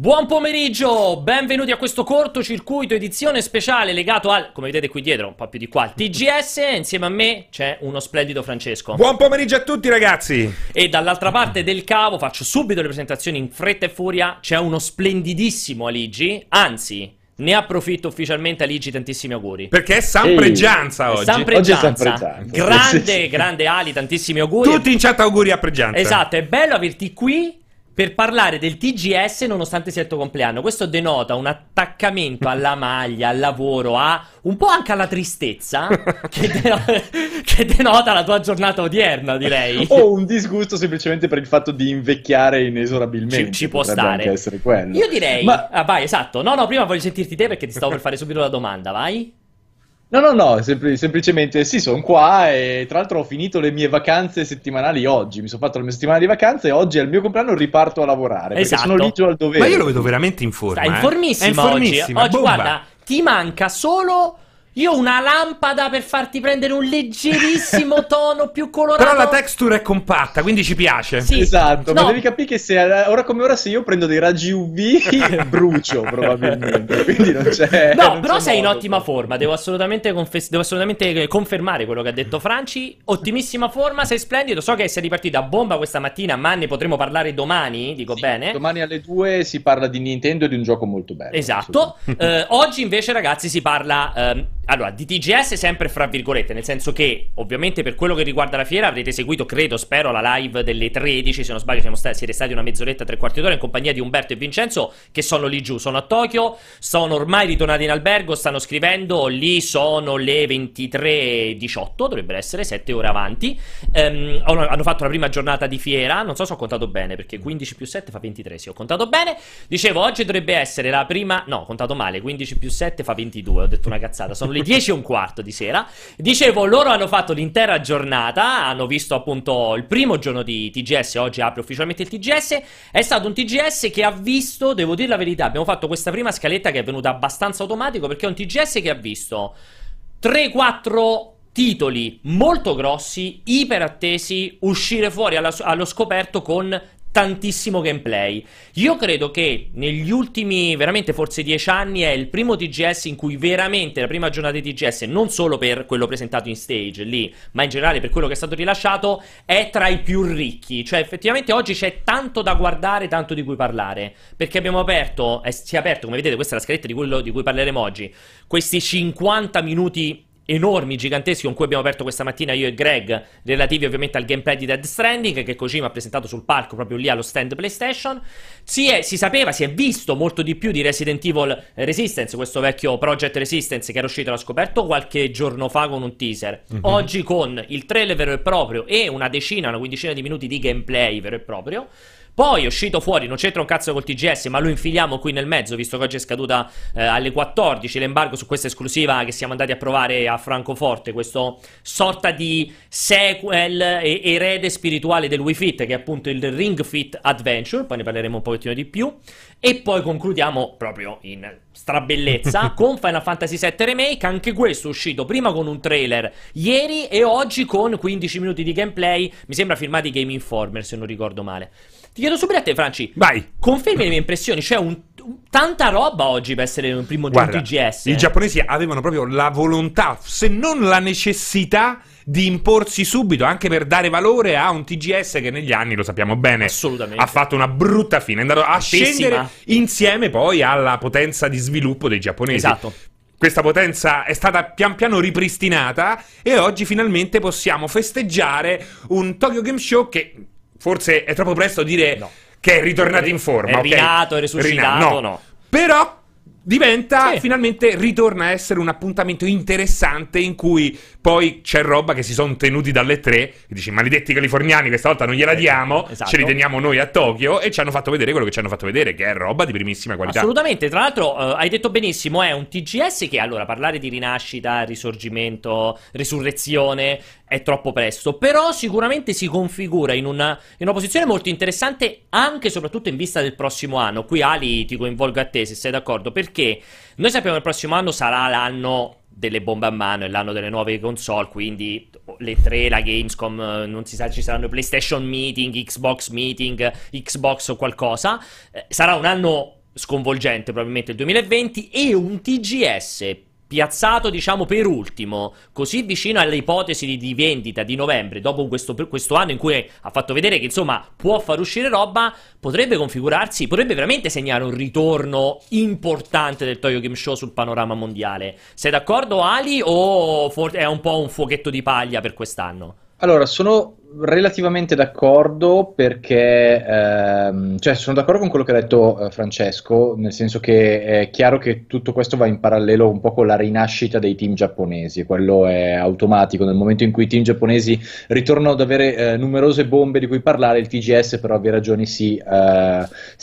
Buon pomeriggio, benvenuti a questo cortocircuito edizione speciale legato al, come vedete qui dietro, un po' più di qua, al TGS. Insieme a me c'è uno splendido Francesco. Buon pomeriggio a tutti ragazzi. E dall'altra parte del cavo, faccio subito le presentazioni in fretta e furia, c'è uno splendidissimo Aligi, anzi... Ne approfitto ufficialmente, Aligi, tantissimi auguri. Perché è San Pregianza oggi. San Pregianza. Oggi è San Pregianza. Grande, grande Ali, tantissimi auguri. Tutti in chat auguri a Pregianza. Esatto, è bello averti qui per parlare del TGS nonostante sia il tuo compleanno. Questo denota un attaccamento alla maglia, al lavoro, a un po' anche alla tristezza che denota la tua giornata odierna, direi. O un disgusto semplicemente per il fatto di invecchiare inesorabilmente. Ci può stare. Anche essere quello. Io direi... Ma... Ah, vai, esatto. No, no, prima voglio sentirti te perché ti stavo per fare subito la domanda, vai. No, no, no, semplicemente sì, sono qua e tra l'altro ho finito le mie vacanze settimanali oggi, mi sono fatto la mia settimana di vacanze e oggi al mio compleanno riparto a lavorare, esatto. Perché sono ligio al dovere. Ma io lo vedo veramente in forma, È informissimo oggi, guarda, ti manca solo... Io ho una lampada per farti prendere un leggerissimo tono più colorato. Però la texture è compatta, quindi ci piace. Sì. Esatto, no. Ma devi capire che se ora come ora se io prendo dei raggi UV brucio probabilmente. Quindi non c'è. No, non però c'è sei modo. In ottima forma, devo assolutamente confermare quello che ha detto Franci. Ottimissima forma, sei splendido. So che sei ripartito a bomba questa mattina, ma ne potremo parlare domani, dico sì, bene? Domani alle 2 si parla di Nintendo e di un gioco molto bello. Esatto. Oggi invece ragazzi si parla... Allora, di TGS sempre fra virgolette, nel senso che ovviamente per quello che riguarda la fiera avrete seguito, credo, spero, la live delle 13, se non sbaglio siete stati una mezz'oretta, tre quarti d'ora in compagnia di Umberto e Vincenzo che sono lì giù, sono a Tokyo, sono ormai ritornati in albergo, stanno scrivendo, lì sono le 23:18, dovrebbero essere 7 ore avanti, hanno fatto la prima giornata di fiera, non so se ho contato bene perché 15 più 7 fa 23, sì, ho contato bene, dicevo oggi dovrebbe essere la prima, no, ho contato male, 15 più 7 fa 22, ho detto una cazzata, sono lì 10:15 di sera. Dicevo, loro hanno fatto l'intera giornata, hanno visto appunto il primo giorno di TGS, oggi apre ufficialmente il TGS, è stato un TGS che ha visto, devo dire la verità, abbiamo fatto questa prima scaletta che è venuta abbastanza automatico perché è un TGS che ha visto 3-4 titoli molto grossi, iper attesi, uscire fuori allo scoperto con tantissimo gameplay. Io credo che negli ultimi veramente forse 10 anni è il primo TGS in cui veramente la prima giornata di TGS, non solo per quello presentato in stage lì, ma in generale per quello che è stato rilasciato, è tra i più ricchi. Cioè effettivamente oggi c'è tanto da guardare, tanto di cui parlare, perché abbiamo aperto, si è aperto, come vedete questa è la scaletta di cui parleremo oggi, questi 50 minuti enormi, giganteschi, con cui abbiamo aperto questa mattina io e Greg, relativi ovviamente al gameplay di Death Stranding, che Kojima ha presentato sul palco proprio lì allo stand PlayStation. Si è visto molto di più di Resident Evil Resistance, questo vecchio Project Resistance che era uscito, l'ho scoperto qualche giorno fa con un teaser, oggi con il trailer vero e proprio e una quindicina di minuti di gameplay vero e proprio. Poi è uscito fuori, non c'entra un cazzo col TGS, ma lo infiliamo qui nel mezzo, visto che oggi è scaduta alle 14 l'embargo su questa esclusiva che siamo andati a provare a Francoforte, questo sorta di sequel e erede spirituale del Wii Fit, che è appunto il Ring Fit Adventure, poi ne parleremo un pochettino di più, e poi concludiamo proprio in strabellezza con Final Fantasy VII Remake, anche questo uscito prima con un trailer ieri e oggi con 15 minuti di gameplay, mi sembra firmati Game Informer se non ricordo male. Ti chiedo subito a te, Franci. Vai. Confermi le mie impressioni. C'è tanta roba oggi per essere un primo TGS. I giapponesi avevano proprio la volontà, se non la necessità, di imporsi subito, anche per dare valore a un TGS che negli anni, lo sappiamo bene, ha fatto una brutta fine. È andato a scendere insieme poi alla potenza di sviluppo dei giapponesi. Esatto. Questa potenza è stata pian piano ripristinata e oggi finalmente possiamo festeggiare un Tokyo Game Show che... Forse è troppo presto dire che è ritornato in forma. È rinato, è resuscitato, no. Però diventa, finalmente, ritorna a essere un appuntamento interessante in cui poi c'è roba che si sono tenuti dalle 3. E dici, maledetti californiani, questa volta non gliela diamo, ce li teniamo noi a Tokyo. E ci hanno fatto vedere quello che ci hanno fatto vedere, che è roba di primissima qualità. Assolutamente, tra l'altro hai detto benissimo, è un TGS che, allora, parlare di rinascita, risorgimento, risurrezione... È troppo presto, però sicuramente si configura in una posizione molto interessante anche e soprattutto in vista del prossimo anno. Qui Ali ti coinvolgo a te se sei d'accordo, perché noi sappiamo che il prossimo anno sarà l'anno delle bombe a mano, è l'anno delle nuove console, quindi le 3, la Gamescom, non si sa, ci saranno PlayStation Meeting, Xbox o qualcosa, sarà un anno sconvolgente probabilmente il 2020, e un TGS piazzato, diciamo, per ultimo, così vicino alle ipotesi di vendita di novembre, dopo questo anno in cui ha fatto vedere che, insomma, può far uscire roba, potrebbe configurarsi, potrebbe veramente segnare un ritorno importante del Tokyo Game Show sul panorama mondiale. Sei d'accordo, Ali, o è un po' un fuochetto di paglia per quest'anno? Allora, sono relativamente d'accordo, perché cioè sono d'accordo con quello che ha detto Francesco, nel senso che è chiaro che tutto questo va in parallelo un po' con la rinascita dei team giapponesi. Quello è automatico: nel momento in cui i team giapponesi ritornano ad avere numerose bombe di cui parlare, il TGS per ovvie ragioni si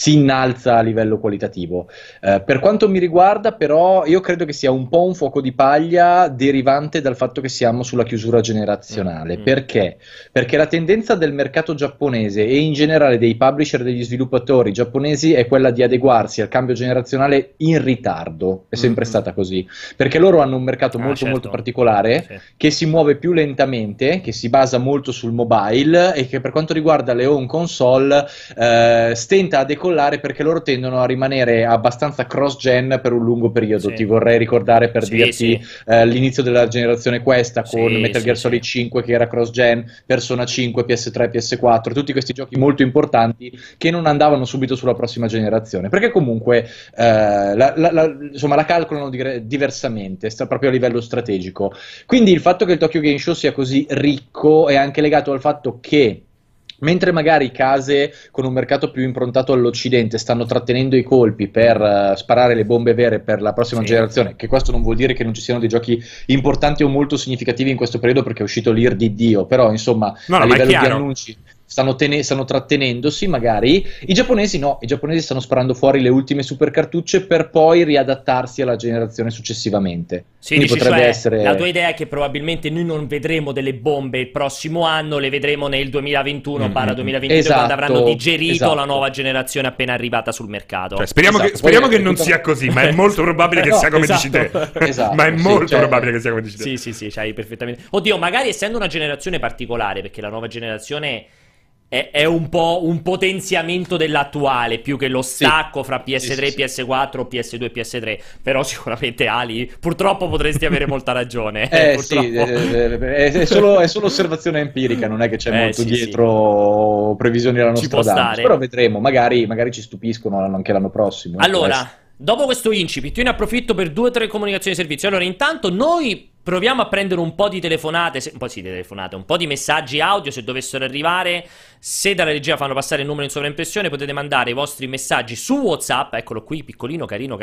innalza a livello qualitativo. Per quanto mi riguarda, però, io credo che sia un po' un fuoco di paglia derivante dal fatto che siamo sulla chiusura generazionale. Mm-hmm. Perché? Perché la tendenza del mercato giapponese e in generale dei publisher, degli sviluppatori giapponesi, è quella di adeguarsi al cambio generazionale in ritardo. È sempre stata così, perché loro hanno un mercato molto molto particolare, che si muove più lentamente, che si basa molto sul mobile e che, per quanto riguarda le home console, stenta a decollare, perché loro tendono a rimanere abbastanza cross-gen per un lungo periodo. Sì. Ti vorrei ricordare, per dirti, l'inizio della generazione questa con Metal Gear Solid 5, che era cross-gen, Persona 5, PS3, PS4, tutti questi giochi molto importanti che non andavano subito sulla prossima generazione, perché comunque insomma, la calcolano diversamente, proprio a livello strategico. Quindi il fatto che il Tokyo Game Show sia così ricco è anche legato al fatto che, mentre magari case con un mercato più improntato all'Occidente stanno trattenendo i colpi per sparare le bombe vere per la prossima generazione, che questo non vuol dire che non ci siano dei giochi importanti o molto significativi in questo periodo, perché è uscito l'Ir di Dio, però insomma, a livello di annunci stanno trattenendosi, magari i giapponesi no, i giapponesi stanno sparando fuori le ultime super cartucce per poi riadattarsi alla generazione successivamente. Quindi potrebbe essere... La tua idea è che probabilmente noi non vedremo delle bombe il prossimo anno, le vedremo nel 2021-2022, quando avranno digerito la nuova generazione appena arrivata sul mercato. Cioè, speriamo che non sia così, ma è molto probabile che sia come dici te. Ma è molto probabile che sia come dici te. Sì, c'hai perfettamente. Oddio, magari essendo una generazione particolare, perché la nuova generazione è un po' un potenziamento dell'attuale, più che lo stacco fra PS3, PS4, PS2, PS3. Però sicuramente, Ali, purtroppo potresti avere molta ragione. È solo osservazione empirica, non è che c'è molto dietro previsioni alla nostra data. Però vedremo, magari ci stupiscono anche l'anno prossimo. Allora, dopo questo incipit, io ne approfitto per 2 o 3 comunicazioni di servizio. Allora, intanto noi proviamo a prendere un po' di telefonate, un po' di messaggi audio, se dovessero arrivare. Se dalla regia fanno passare il numero in sovraimpressione, potete mandare i vostri messaggi su WhatsApp, eccolo qui, piccolino, carino,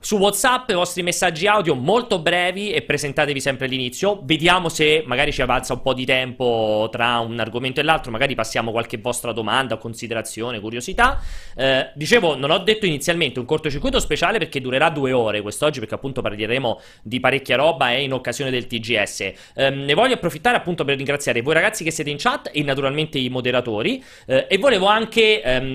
su WhatsApp, i vostri messaggi audio molto brevi, e presentatevi sempre all'inizio. Vediamo se magari ci avanza un po' di tempo tra un argomento e l'altro, magari passiamo qualche vostra domanda, considerazione, curiosità. Dicevo, non ho detto inizialmente, un cortocircuito speciale, perché durerà 2 ore quest'oggi, perché appunto parleremo di parecchia roba e in occasione del TGS. Ne voglio approfittare appunto per ringraziare voi ragazzi che siete in chat e naturalmente i moderatori, e volevo anche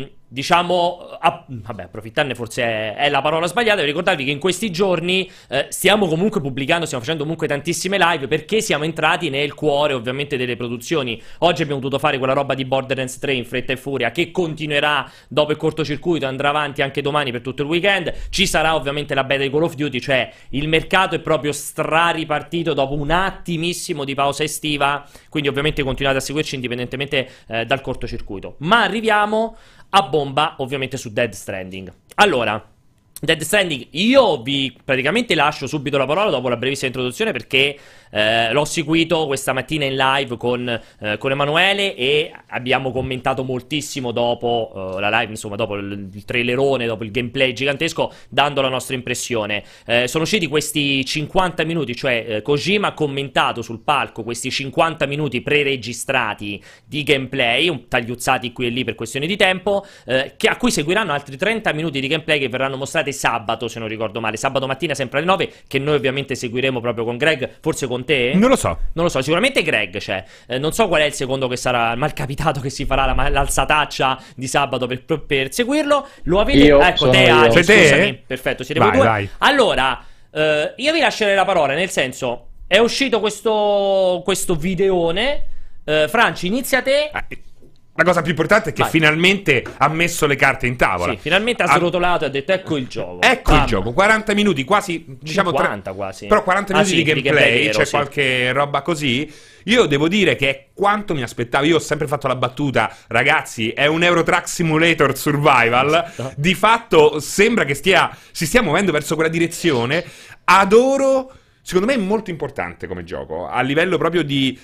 approfittarne, forse è la parola sbagliata, per ricordarvi che in questi giorni stiamo facendo comunque tantissime live, perché siamo entrati nel cuore ovviamente delle produzioni. Oggi abbiamo dovuto fare quella roba di Borderlands 3 in fretta e furia, che continuerà dopo il cortocircuito, andrà avanti anche domani per tutto il weekend. Ci sarà ovviamente la beta di Call of Duty, cioè il mercato è proprio straripartito dopo un attimissimo di pausa estiva, quindi ovviamente continuate a seguirci indipendentemente dal cortocircuito. Ma arriviamo a bomba ovviamente su Death Stranding. Allora, Death Stranding, io vi praticamente lascio subito la parola dopo la brevissima introduzione, perché l'ho seguito questa mattina in live con Emanuele e abbiamo commentato moltissimo dopo la live, insomma dopo il trailerone, dopo il gameplay gigantesco, dando la nostra impressione. Sono usciti questi 50 minuti, cioè Kojima ha commentato sul palco questi 50 minuti preregistrati di gameplay, tagliuzzati qui e lì per questioni di tempo, a cui seguiranno altri 30 minuti di gameplay che verranno mostrati sabato, se non ricordo male, sabato mattina sempre alle 9, che noi ovviamente seguiremo proprio con Greg, forse con te? Non lo so, sicuramente Greg c'è. Non so qual è il secondo che sarà, malcapitato che si farà l'alzataccia di sabato per seguirlo. Lo avete? Io, ecco te, Ali, scusami. Perfetto, siete voi due. Vai. Allora, io vi lascerei la parola, nel senso, è uscito questo videone. Franci, inizia te. La cosa più importante è che finalmente ha messo le carte in tavola. Sì, finalmente ha srotolato e ha detto ecco il gioco. Ecco il gioco, 40 minuti, quasi diciamo 40 quasi. Però 40 minuti sì, di gameplay, c'è qualche roba così. Io devo dire che è quanto mi aspettavo. Io ho sempre fatto la battuta, ragazzi, è un Euro Truck Simulator Survival. Esatto. Di fatto sembra che si stia muovendo verso quella direzione. Adoro. Secondo me è molto importante come gioco, a livello proprio di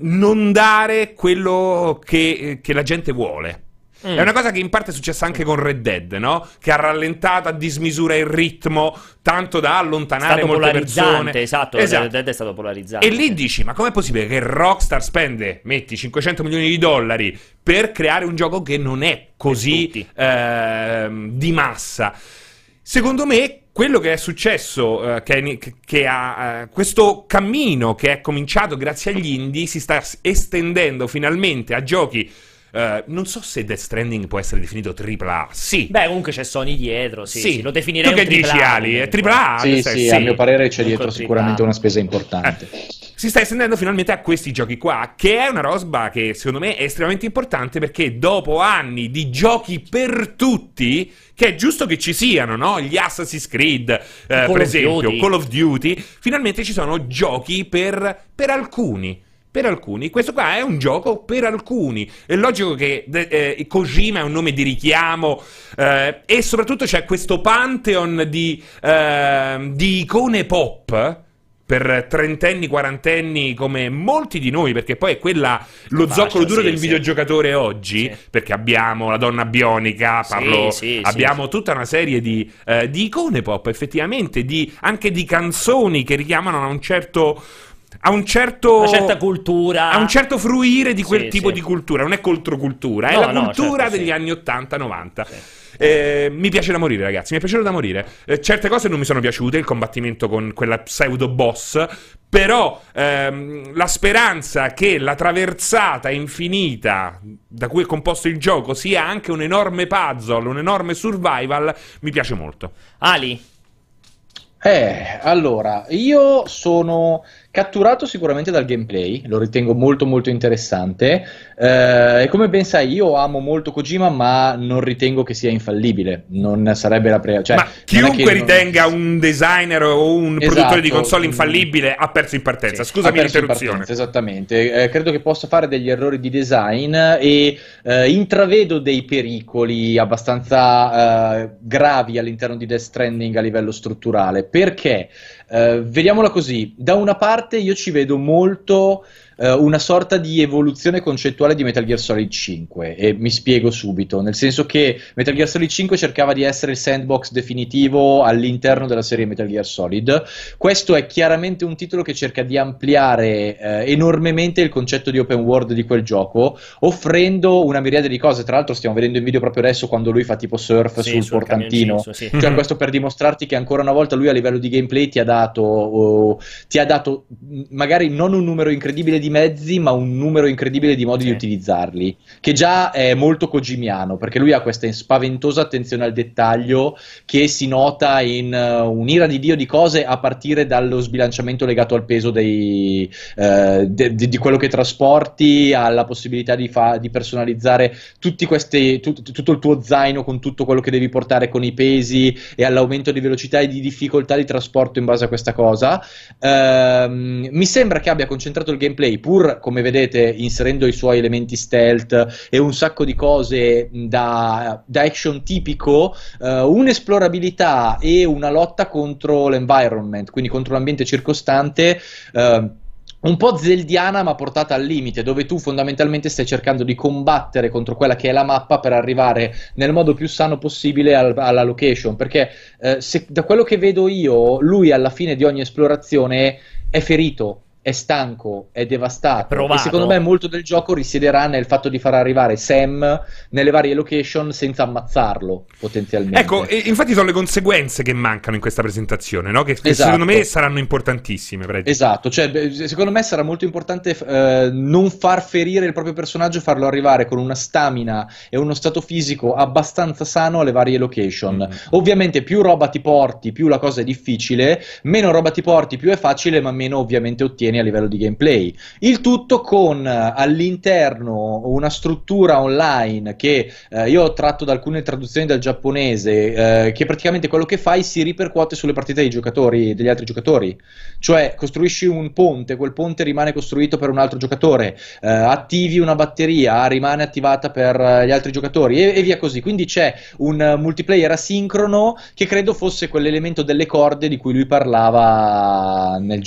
non dare quello che la gente vuole. È una cosa che in parte è successa anche con Red Dead, no? Che ha rallentato a dismisura il ritmo, tanto da allontanare molte persone. Esatto. Red Dead è stato polarizzante. E lì dici, ma com'è possibile che Rockstar spende, metti, 500 milioni di dollari per creare un gioco che non è così di massa? Secondo me quello che è successo, questo cammino che è cominciato grazie agli indie si sta estendendo finalmente a giochi. Non so se Death Stranding può essere definito AAA. Sì. Beh, comunque c'è Sony dietro. Sì, lo definirei. Tu che dici, Ali? È AAA? Sì, a mio parere c'è dietro sicuramente una spesa importante. Si sta estendendo finalmente a questi giochi qua, che è una roba che secondo me è estremamente importante, perché dopo anni di giochi per tutti, che è giusto che ci siano, no? Gli Assassin's Creed, per esempio, Call of Duty, finalmente ci sono giochi per alcuni. Per alcuni, questo qua è un gioco per alcuni. È logico che Kojima è un nome di richiamo, e soprattutto c'è questo pantheon di icone pop per trentenni, quarantenni come molti di noi, perché poi è quella zoccolo duro del videogiocatore oggi, perché abbiamo la donna bionica, abbiamo tutta una serie di icone pop, effettivamente, anche di canzoni che richiamano a un certo... una certa cultura, a un certo fruire di quel tipo di cultura. Non è controcultura, è la cultura degli anni 80-90. Mi piace da morire, ragazzi, mi è piaciuto da morire. Certe cose non mi sono piaciute, il combattimento con quella pseudo boss, però la speranza che la traversata infinita da cui è composto il gioco sia anche un enorme puzzle, un enorme survival, mi piace molto. Ali? Allora, io sono catturato sicuramente dal gameplay, lo ritengo molto molto interessante, e come ben sai io amo molto Kojima, ma non ritengo che sia infallibile, non sarebbe la ma chiunque ritenga un designer o un produttore di console infallibile ha perso in partenza, scusami l'interruzione. Esattamente, credo che possa fare degli errori di design e intravedo dei pericoli abbastanza gravi all'interno di Death Stranding a livello strutturale, perché vediamola così, da una parte io ci vedo molto una sorta di evoluzione concettuale di Metal Gear Solid 5, e mi spiego subito, nel senso che Metal Gear Solid 5 cercava di essere il sandbox definitivo all'interno della serie Metal Gear Solid. Questo è chiaramente un titolo che cerca di ampliare enormemente il concetto di open world di quel gioco, offrendo una miriade di cose. Tra l'altro stiamo vedendo in video proprio adesso quando lui fa tipo surf sul portantino, cioè questo per dimostrarti che ancora una volta lui a livello di gameplay ti ha dato magari non un numero incredibile di mezzi, ma un numero incredibile di modi di utilizzarli, che già è molto kojimiano, perché lui ha questa spaventosa attenzione al dettaglio che si nota in un'ira di Dio di cose, a partire dallo sbilanciamento legato al peso di quello che trasporti, alla possibilità di personalizzare tutto il tuo zaino con tutto quello che devi portare con i pesi, e all'aumento di velocità e di difficoltà di trasporto in base a questa cosa. Mi sembra che abbia concentrato il gameplay, pur, come vedete, inserendo i suoi elementi stealth e un sacco di cose da action tipico, un'esplorabilità e una lotta contro l'environment, quindi contro l'ambiente circostante, un po' zeldiana ma portata al limite, dove tu fondamentalmente stai cercando di combattere contro quella che è la mappa per arrivare nel modo più sano possibile alla location, perché da quello che vedo io, lui alla fine di ogni esplorazione è ferito, è stanco, è devastato, e secondo me molto del gioco risiederà nel fatto di far arrivare Sam nelle varie location senza ammazzarlo potenzialmente. Ecco, infatti sono le conseguenze che mancano in questa presentazione, no? Che secondo me saranno importantissime. Cioè, secondo me sarà molto importante non far ferire il proprio personaggio, farlo arrivare con una stamina e uno stato fisico abbastanza sano alle varie location. Ovviamente più roba ti porti, più la cosa è difficile, meno roba ti porti, più è facile, ma meno ovviamente ottieni tieni a livello di gameplay. Il tutto con all'interno una struttura online che io ho tratto da alcune traduzioni dal giapponese, che praticamente quello che fai si ripercuote sulle partite dei giocatori, degli altri giocatori. Cioè costruisci un ponte, quel ponte rimane costruito per un altro giocatore, attivi una batteria, rimane attivata per gli altri giocatori e via così. Quindi c'è un multiplayer asincrono che credo fosse quell'elemento delle corde di cui lui parlava nel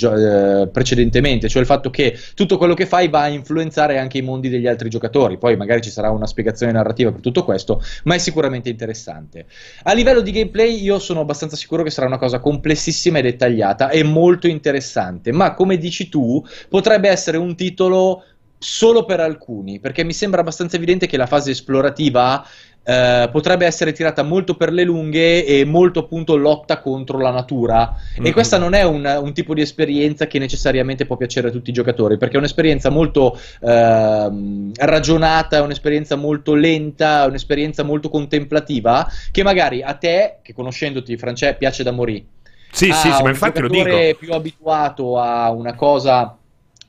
precedentemente, cioè il fatto che tutto quello che fai va a influenzare anche i mondi degli altri giocatori. Poi magari ci sarà una spiegazione narrativa per tutto questo, ma è sicuramente interessante. A livello di gameplay io sono abbastanza sicuro che sarà una cosa complessissima e dettagliata e molto interessante, ma come dici tu potrebbe essere un titolo solo per alcuni, perché mi sembra abbastanza evidente che la fase esplorativa potrebbe essere tirata molto per le lunghe e molto appunto lotta contro la natura, e questa non è un tipo di esperienza che necessariamente può piacere a tutti i giocatori, perché è un'esperienza molto ragionata, è un'esperienza molto lenta, è un'esperienza molto contemplativa, che magari a te, che conoscendoti Francesco, piace da morì. Sì, sì, sì, ma infatti lo dico. Un giocatore più abituato a una cosa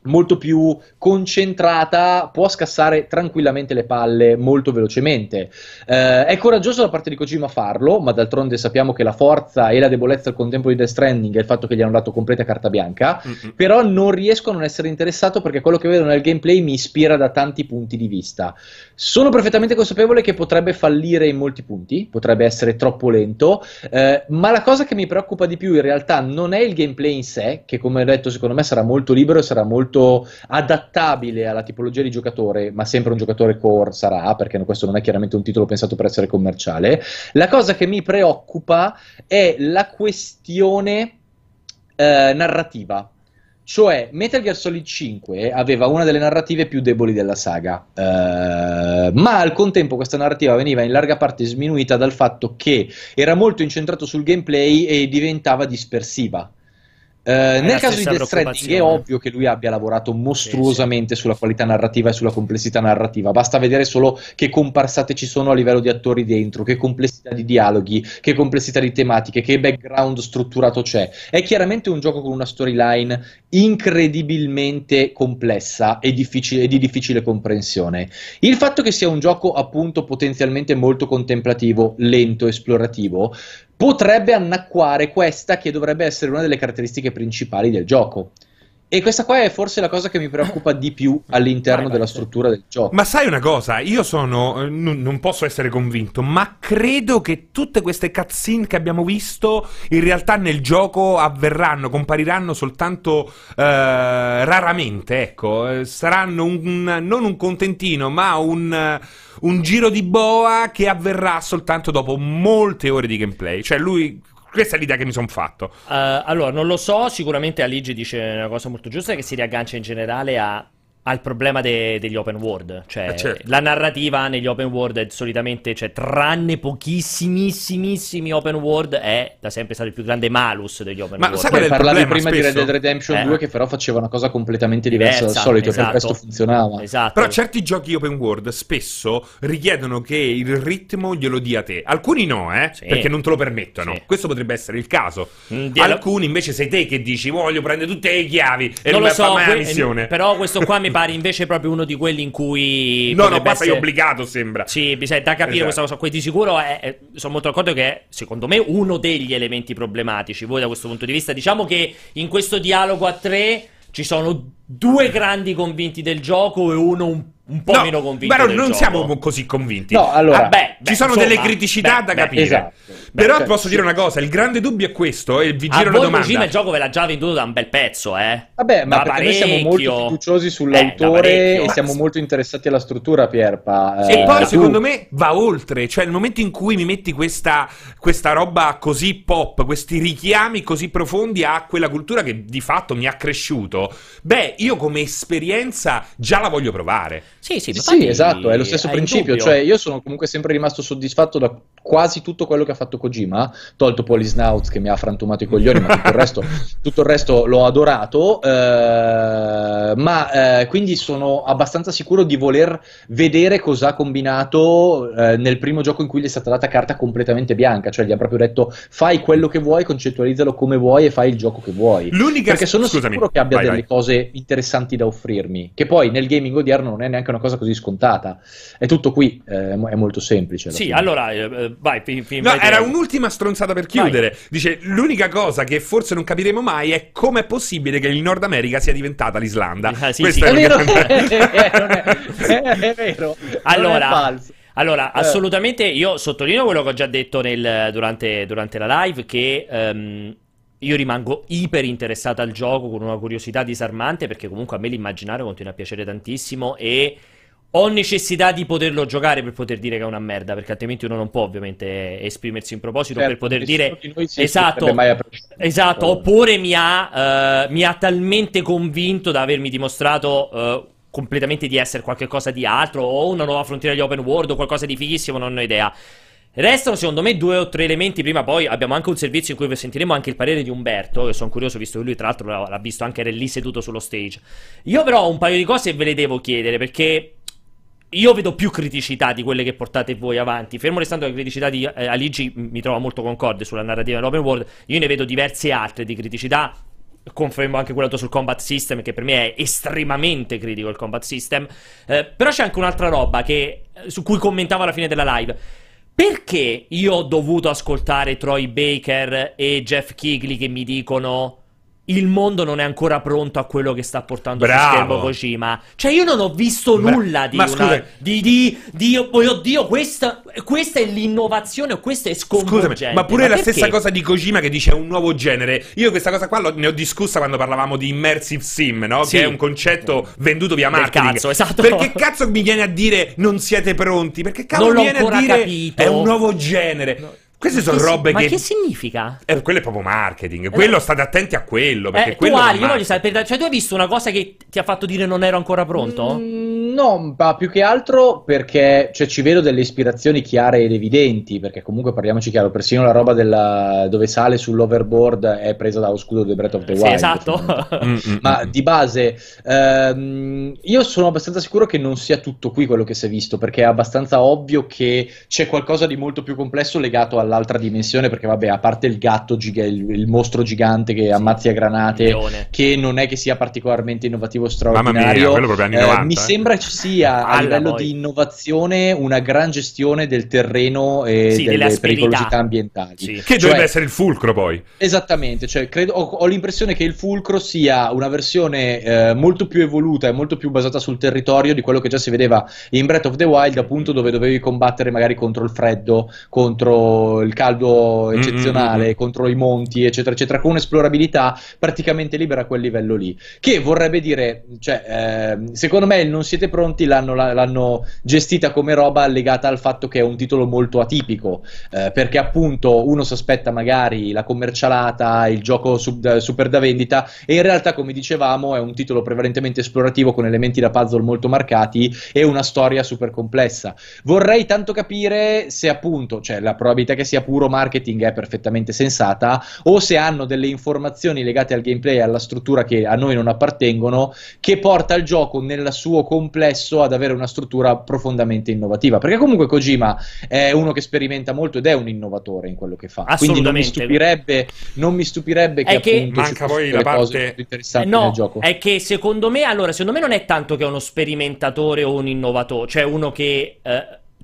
molto più concentrata può scassare tranquillamente le palle molto velocemente. È coraggioso da parte di Kojima farlo, ma d'altronde sappiamo che la forza e la debolezza al contempo di Death Stranding è il fatto che gli hanno dato completa carta bianca. Però non riesco a non essere interessato, perché quello che vedo nel gameplay mi ispira da tanti punti di vista. Sono perfettamente consapevole che potrebbe fallire in molti punti, potrebbe essere troppo lento, ma la cosa che mi preoccupa di più in realtà non è il gameplay in sé, che come ho detto secondo me sarà molto libero e sarà molto adattabile alla tipologia di giocatore, ma sempre un giocatore core sarà, perché questo non è chiaramente un titolo pensato per essere commerciale. La cosa che mi preoccupa è la questione narrativa. Cioè Metal Gear Solid 5 aveva una delle narrative più deboli della saga, ma al contempo questa narrativa veniva in larga parte sminuita dal fatto che era molto incentrato sul gameplay e diventava dispersiva. Nel caso di Death Stranding è ovvio che lui abbia lavorato mostruosamente sulla qualità narrativa e sulla complessità narrativa. Basta vedere solo che comparsate ci sono a livello di attori dentro, che complessità di dialoghi, che complessità di tematiche, che background strutturato c'è. È chiaramente un gioco con una storyline incredibilmente complessa e difficile, e di difficile comprensione. Il fatto che sia un gioco appunto potenzialmente molto contemplativo, lento, esplorativo, potrebbe annacquare questa che dovrebbe essere una delle caratteristiche principali del gioco. E questa qua è forse la cosa che mi preoccupa di più all'interno della struttura del gioco. Ma sai una cosa? Io sono... non posso essere convinto, ma credo che tutte queste cutscene che abbiamo visto in realtà nel gioco avverranno, compariranno soltanto raramente, ecco. Saranno non un contentino, ma un giro di boa che avverrà soltanto dopo molte ore di gameplay. Cioè lui... Questa è l'idea che mi sono fatto. Allora, non lo so, sicuramente Aligi dice una cosa molto giusta, che si riaggancia in generale al problema degli open world. Cioè, certo, la narrativa negli open world è solitamente, cioè, tranne pochissimissimi open world, è da sempre stato il più grande malus degli open world. Ma sai qual è il problema? Prima spesso di Red Dead Redemption 2, che però faceva una cosa completamente diversa dal solito, esatto, e per questo funzionava. Esatto. Però certi giochi open world spesso richiedono che il ritmo glielo dia a te. Alcuni no, sì, perché non te lo permettono. Sì. Questo potrebbe essere il caso. Alcuni invece sei te che dici voglio prendere tutte le chiavi e non lo so, mai la missione. Però questo qua mi pare invece proprio uno di quelli in cui sei obbligato, sembra. Sì, bisogna capire, esatto, questa cosa qui. Di sicuro sono molto d'accordo che è, secondo me, uno degli elementi problematici. Voi da questo punto di vista, diciamo che in questo dialogo a tre ci sono due grandi convinti del gioco e uno un po' meno convinto. Però non siamo così convinti. No, allora, ci sono delle criticità da capire. Esatto. Però posso dire una cosa: il grande dubbio è questo, e vi giro una domanda. Il gioco ve l'ha già venduto da un bel pezzo, Vabbè, ma perché noi siamo molto fiduciosi sull'autore e siamo molto interessati alla struttura, Pierpa. E poi secondo me va oltre, cioè il momento in cui mi metti questa roba così pop, questi richiami così profondi a quella cultura che di fatto mi ha cresciuto, beh, io come esperienza già la voglio provare. Sì, esatto, è lo stesso principio, cioè io sono comunque sempre rimasto soddisfatto da quasi tutto quello che ha fatto Kojima, tolto Polisnauts che mi ha frantumato i coglioni, ma tutto il resto l'ho adorato, ma quindi sono abbastanza sicuro di voler vedere cosa ha combinato nel primo gioco in cui gli è stata data carta completamente bianca, cioè gli ha proprio detto fai quello che vuoi, concettualizzalo come vuoi e fai il gioco che vuoi. Perché sono sicuro che abbia delle cose interessanti da offrirmi, che poi nel gaming odierno non è neanche una cosa così scontata, è tutto qui, è molto semplice. Sì, allora vai, no, era un'ultima stronzata per chiudere. Vai. Dice l'unica cosa che forse non capiremo mai è come è possibile che il Nord America sia diventata l'Islanda. Questo è vero. Allora, assolutamente io sottolineo quello che ho già detto durante la live, che io rimango iper interessato al gioco, con una curiosità disarmante, perché comunque a me l'immaginario continua a piacere tantissimo e ho necessità di poterlo giocare per poter dire che è una merda, perché altrimenti uno non può ovviamente esprimersi in proposito, certo, per poter dire esatto, oppure mi ha talmente convinto da avermi dimostrato completamente di essere qualcosa di altro, o una nuova frontiera di open world o qualcosa di fighissimo, non ho idea. Restano secondo me 2 o 3 elementi prima, poi abbiamo anche un servizio in cui sentiremo anche il parere di Umberto, che sono curioso visto che lui tra l'altro l'ha visto anche lì seduto sullo stage. Io però ho un paio di cose ve le devo chiedere, perché io vedo più criticità di quelle che portate voi avanti, fermo restando le criticità di Aligi, mi trovo molto concorde sulla narrativa dell'open world, io ne vedo diverse altre di criticità, confermo anche quella sul combat system, che per me è estremamente critico il combat system, però c'è anche un'altra roba su cui commentavo alla fine della live. Perché io ho dovuto ascoltare Troy Baker e Jeff Kigley che mi dicono il mondo non è ancora pronto a quello che sta portando sul schermo Kojima? Cioè io non ho visto nulla oddio, questa è l'innovazione, o questa è sconvolgente. Scusami, ma pure la stessa cosa di Kojima che dice un nuovo genere. Io questa cosa qua ne ho discussa quando parlavamo di immersive sim, no? Sì. Che è un concetto venduto via marketing. Cazzo, esatto. Perché cazzo mi viene a dire non siete pronti? Perché cazzo mi viene a dire capito. È un nuovo genere? No. Queste sono robe che... Ma che significa? Quello è proprio marketing. Quello, state attenti a quello, perché quello io voglio sapere. Cioè, tu hai visto una cosa che ti ha fatto dire non ero ancora pronto? No, ma più che altro perché ci vedo delle ispirazioni chiare ed evidenti, perché comunque parliamoci chiaro, persino la roba dove sale sull'overboard è presa dallo scudo di Breath of the Wild. Sì, esatto. Ma di base io sono abbastanza sicuro che non sia tutto qui quello che si è visto, perché è abbastanza ovvio che c'è qualcosa di molto più complesso legato all'altra dimensione, perché vabbè, a parte il gatto il mostro gigante che ammazzi a granate, che non è che sia particolarmente innovativo, straordinario. Mamma mia, quello anni 90, mi sembra ci sia a livello di innovazione una gran gestione del terreno e delle pericolosità ambientali, che dovrebbe essere il fulcro, poi esattamente, ho l'impressione che il fulcro sia una versione molto più evoluta e molto più basata sul territorio di quello che già si vedeva in Breath of the Wild, appunto, dove dovevi combattere magari contro il freddo, contro il caldo eccezionale, contro i monti, eccetera eccetera, con un'esplorabilità praticamente libera a quel livello lì, che vorrebbe dire, secondo me il non siete pronti l'hanno gestita come roba legata al fatto che è un titolo molto atipico, perché appunto uno si aspetta magari la commercialata, il gioco super da vendita, e in realtà, come dicevamo, è un titolo prevalentemente esplorativo con elementi da puzzle molto marcati e una storia super complessa. Vorrei tanto capire se appunto la probabilità che sia puro marketing è perfettamente sensata, o se hanno delle informazioni legate al gameplay e alla struttura che a noi non appartengono, che porta il gioco nel suo complesso ad avere una struttura profondamente innovativa, perché comunque Kojima è uno che sperimenta molto ed è un innovatore in quello che fa, quindi non mi stupirebbe che appunto manca poi la parte interessante nel gioco. È che secondo me, allora, secondo me non è tanto che è uno sperimentatore o un innovatore, cioè uno che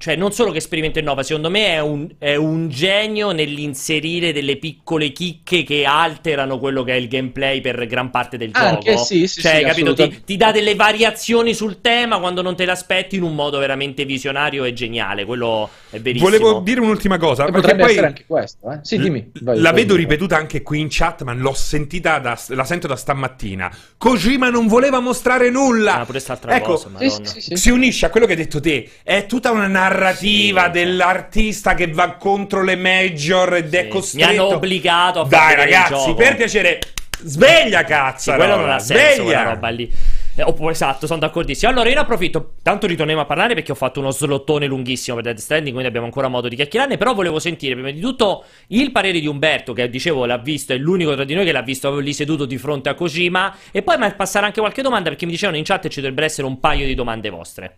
cioè non solo che sperimenta e innova, secondo me è un genio nell'inserire delle piccole chicche che alterano quello che è il gameplay per gran parte del gioco. Sì, capito? Ti dà delle variazioni sul tema quando non te l'aspetti, in un modo veramente visionario e geniale. Quello è verissimo. Volevo dire un'ultima cosa. Potrebbe essere anche questo, eh? Sì, dimmi. Vedo ripetuta anche qui in chat, ma l'ho sentita, la sento da stamattina. Kojima non voleva mostrare nulla. Ah, pure quest'altra cosa, Madonna. Si unisce a quello che hai detto te. È tutta una narrativa dell'artista che va contro le major ed è costretto. Mi hanno obbligato a fare il gioco. Dai ragazzi, per piacere, sveglia, cazzo! Quello non ha senso, quella roba lì. Oppure, esatto, sono d'accordissimo. Allora io ne approfitto, tanto ritorniamo a parlare perché ho fatto uno slottone lunghissimo per Death Stranding, quindi abbiamo ancora modo di chiacchierarne. Però volevo sentire prima di tutto il parere di Umberto, che dicevo l'ha visto, è l'unico tra di noi che l'ha visto lì seduto di fronte a Kojima. E poi passare anche qualche domanda, perché mi dicevano in chat ci dovrebbero essere un paio di domande vostre.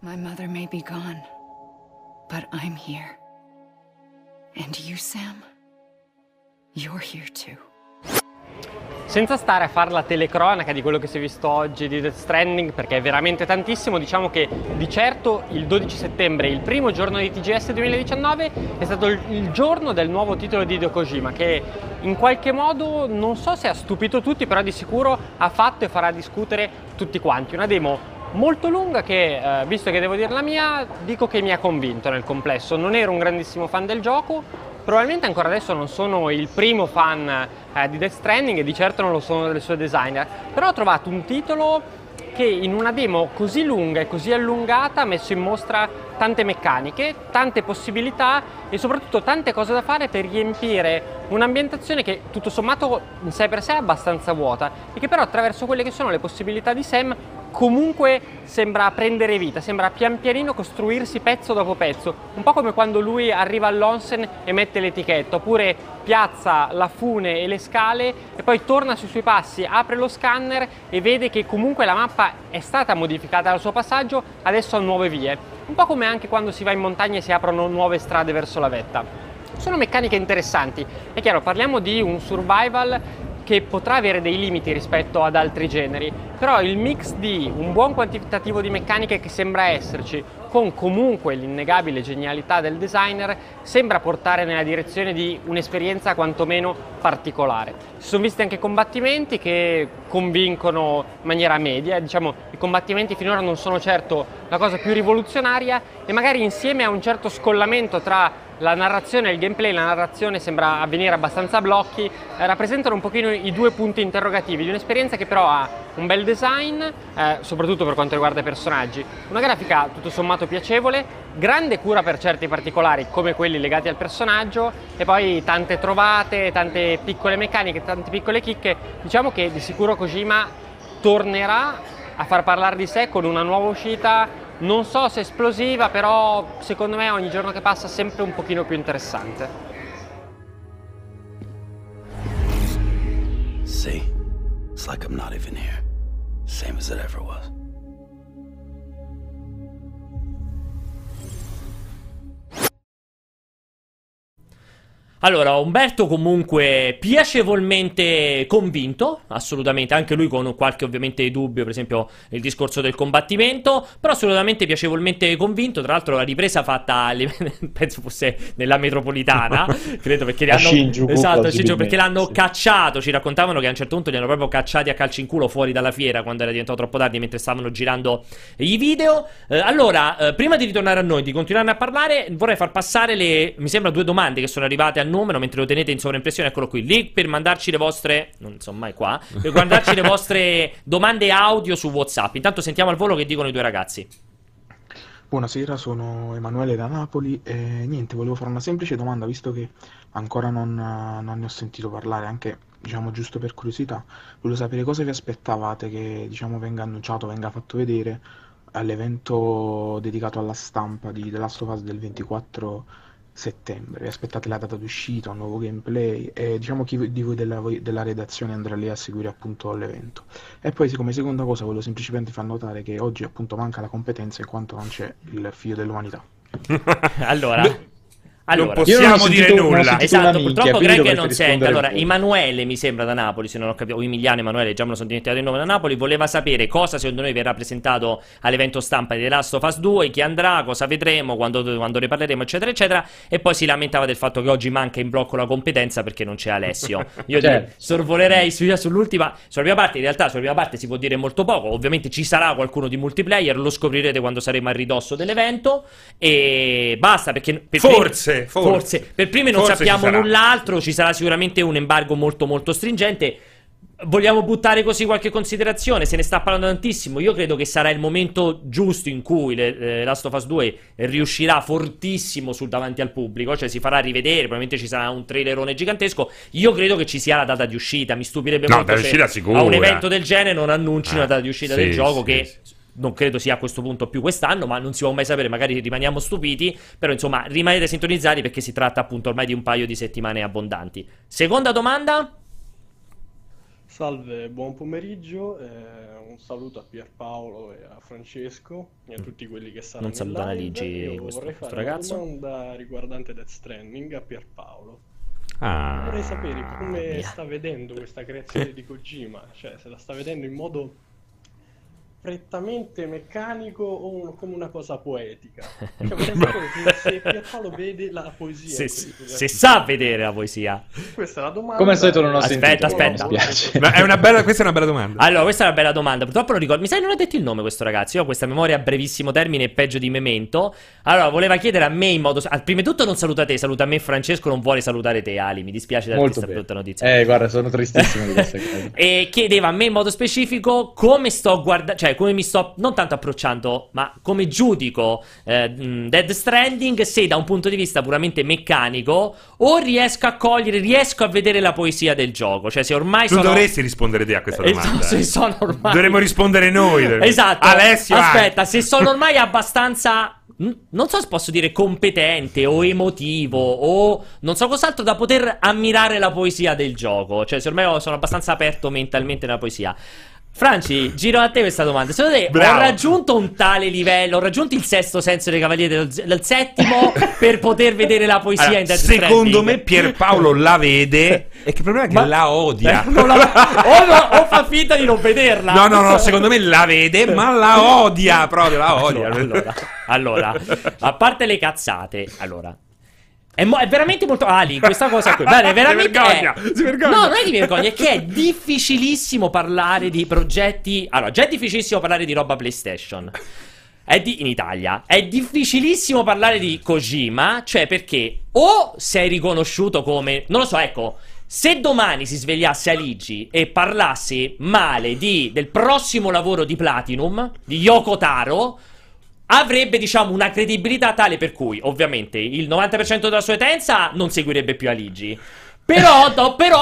My mother may be gone, but I'm here. And you, Sam? You're here too. Senza stare a fare la telecronaca di quello che si è visto oggi di Death Stranding, perché è veramente tantissimo, diciamo che di certo il 12 settembre, il primo giorno di TGS 2019, è stato il giorno del nuovo titolo di Hideo Kojima, che in qualche modo non so se ha stupito tutti, però di sicuro ha fatto e farà discutere tutti quanti. Una demo molto lunga che, visto che devo dire la mia, dico che mi ha convinto nel complesso. Non ero un grandissimo fan del gioco, probabilmente ancora adesso non sono il primo fan di Death Stranding e di certo non lo sono delle sue designer, però ho trovato un titolo che in una demo così lunga e così allungata ha messo in mostra tante meccaniche, tante possibilità e soprattutto tante cose da fare per riempire un'ambientazione che tutto sommato in sé per sé è abbastanza vuota e che però attraverso quelle che sono le possibilità di Sam comunque sembra prendere vita, sembra pian pianino costruirsi pezzo dopo pezzo, un po' come quando lui arriva all'onsen e mette l'etichetta, oppure piazza la fune e le scale e poi torna sui suoi passi, apre lo scanner e vede che comunque la mappa è stata modificata dal suo passaggio, adesso ha nuove vie, un po' come anche quando si va in montagna e si aprono nuove strade verso la vetta. Sono meccaniche interessanti, è chiaro, parliamo di un survival che potrà avere dei limiti rispetto ad altri generi, però il mix di un buon quantitativo di meccaniche che sembra esserci, con comunque l'innegabile genialità del designer, sembra portare nella direzione di un'esperienza quantomeno particolare. Si sono visti anche combattimenti che convincono in maniera media, diciamo i combattimenti finora non sono certo la cosa più rivoluzionaria e magari insieme a un certo scollamento tra la narrazione e il gameplay, la narrazione sembra avvenire abbastanza a blocchi, rappresentano un pochino i due punti interrogativi di un'esperienza che però ha un bel design, soprattutto per quanto riguarda i personaggi, una grafica tutto sommato piacevole, grande cura per certi particolari come quelli legati al personaggio e poi tante trovate, tante piccole meccaniche, tante piccole chicche. Diciamo che di sicuro Kojima tornerà a far parlare di sé con una nuova uscita, non so se esplosiva, però secondo me ogni giorno che passa sempre un pochino più interessante. See, it's like I'm not even here, same as it ever was. Allora, Umberto comunque piacevolmente convinto, assolutamente, anche lui con qualche ovviamente dubbio, per esempio il discorso del combattimento, però assolutamente piacevolmente convinto, tra l'altro la ripresa fatta, penso fosse nella metropolitana, credo perché li hanno, Shinjuku, esatto, Shinjuku, perché l'hanno cacciato, ci raccontavano che a un certo punto li hanno proprio cacciati a calci in culo fuori dalla fiera quando era diventato troppo tardi mentre stavano girando i video. Allora, prima di ritornare a noi, di continuare a parlare, vorrei far passare le, mi sembra, due domande che sono arrivate al numero mentre lo tenete in sovraimpressione, eccolo qui, link per mandarci le vostre, non sono mai qua, per guardarci le vostre domande audio su WhatsApp. Intanto sentiamo al volo che dicono i due ragazzi. Buonasera, sono Emanuele da Napoli e niente, volevo fare una semplice domanda, visto che ancora non ne ho sentito parlare, anche diciamo giusto per curiosità, volevo sapere cosa vi aspettavate che diciamo venga annunciato, venga fatto vedere all'evento dedicato alla stampa di The Last of Us del 24 settembre, vi aspettate la data d'uscita, un nuovo gameplay e diciamo chi di voi della redazione andrà lì a seguire appunto l'evento. E poi come seconda cosa volevo semplicemente far notare che oggi appunto manca la competenza in quanto non c'è il figlio dell'umanità. Allora, non possiamo dire nulla. Esatto, purtroppo Greg non sente. Allora, Emanuele mi sembra da Napoli, se non ho capito, o Emiliano Emanuele, già me lo sono dimenticato il nome, da Napoli, voleva sapere cosa secondo noi verrà presentato all'evento stampa di The Last of Us 2, chi andrà, cosa vedremo, quando ne parleremo, eccetera, eccetera. E poi si lamentava del fatto che oggi manca in blocco la competenza perché non c'è Alessio. Io sorvolerei sulla prima parte, in realtà sulla prima parte si può dire molto poco, ovviamente ci sarà qualcuno di multiplayer, lo scoprirete quando saremo a ridosso dell'evento e basta, perché forse per prime non sappiamo null'altro, ci sarà sicuramente un embargo molto molto stringente. Vogliamo buttare così qualche considerazione? Se ne sta parlando tantissimo. Io credo che sarà il momento giusto in cui Last of Us 2 riuscirà fortissimo sul davanti al pubblico. Cioè si farà rivedere, probabilmente ci sarà un trailerone gigantesco. Io credo che ci sia la data di uscita. Mi stupirebbe molto se a un evento del genere non annunci una data di uscita del gioco che non credo sia a questo punto più quest'anno, ma non si può mai sapere, magari rimaniamo stupiti. Però insomma rimanete sintonizzati perché si tratta appunto ormai di un paio di settimane abbondanti. Seconda domanda. Salve, buon pomeriggio, un saluto a Pierpaolo e a Francesco e a tutti quelli che saranno in live. Io vorrei fare ragazzo. Una domanda riguardante Death Stranding a Pierpaolo. Vorrei sapere come sta vedendo questa creazione di Kojima, cioè se la sta vedendo in modo prettamente meccanico o come una cosa poetica. Cioè, se Pierpaolo vede la poesia, se sa vedere la poesia, questa è la domanda. Come al solito non ho sentito. Aspetta. Ma è una bella, questa è una bella domanda. Allora, questa è una bella domanda. Purtroppo non ricordo. Mi sa che non ha detto il nome questo ragazzo. Io ho questa memoria a brevissimo termine e peggio di Memento. Allora, voleva chiedere a me in modo. Prima di tutto non saluta te, saluta me. Francesco non vuole salutare te, Ali. Mi dispiace darti questa brutta notizia. Guarda, sono tristissimo di questa cosa. E chiedeva a me in modo specifico come sto guardando, cioè come mi sto non tanto approcciando ma come giudico Death Stranding, se da un punto di vista puramente meccanico o riesco a cogliere, riesco a vedere la poesia del gioco, cioè se ormai tu dovresti rispondere te a questa domanda. Se sono ormai dovremmo rispondere noi esatto, Alessio, aspetta, se sono ormai abbastanza non so se posso dire competente o emotivo o non so cos'altro da poter ammirare la poesia del gioco, cioè se ormai sono abbastanza aperto mentalmente nella poesia. Franci, giro a te questa domanda. Secondo te ho raggiunto un tale livello, ho raggiunto il sesto senso dei Cavalieri dal settimo per poter vedere la poesia in Death Stranding? Secondo me Pierpaolo la vede e che problema è che la odia o fa finta di non vederla. No, secondo me la vede ma la odia, proprio la odia. Allora a parte le cazzate, allora è veramente molto Ali questa cosa qui. Bene, veramente si vergogna. No, non è di vergogna, è che è difficilissimo parlare di progetti. Allora, già è difficilissimo parlare di roba PlayStation. In Italia è difficilissimo parlare di Kojima, cioè perché o sei riconosciuto come non lo so, ecco, se domani si svegliasse Aligi e parlasse male del prossimo lavoro di Platinum, di Yoko Taro, avrebbe, diciamo, una credibilità tale per cui, ovviamente, il 90% della sua utenza non seguirebbe più Aligi. Però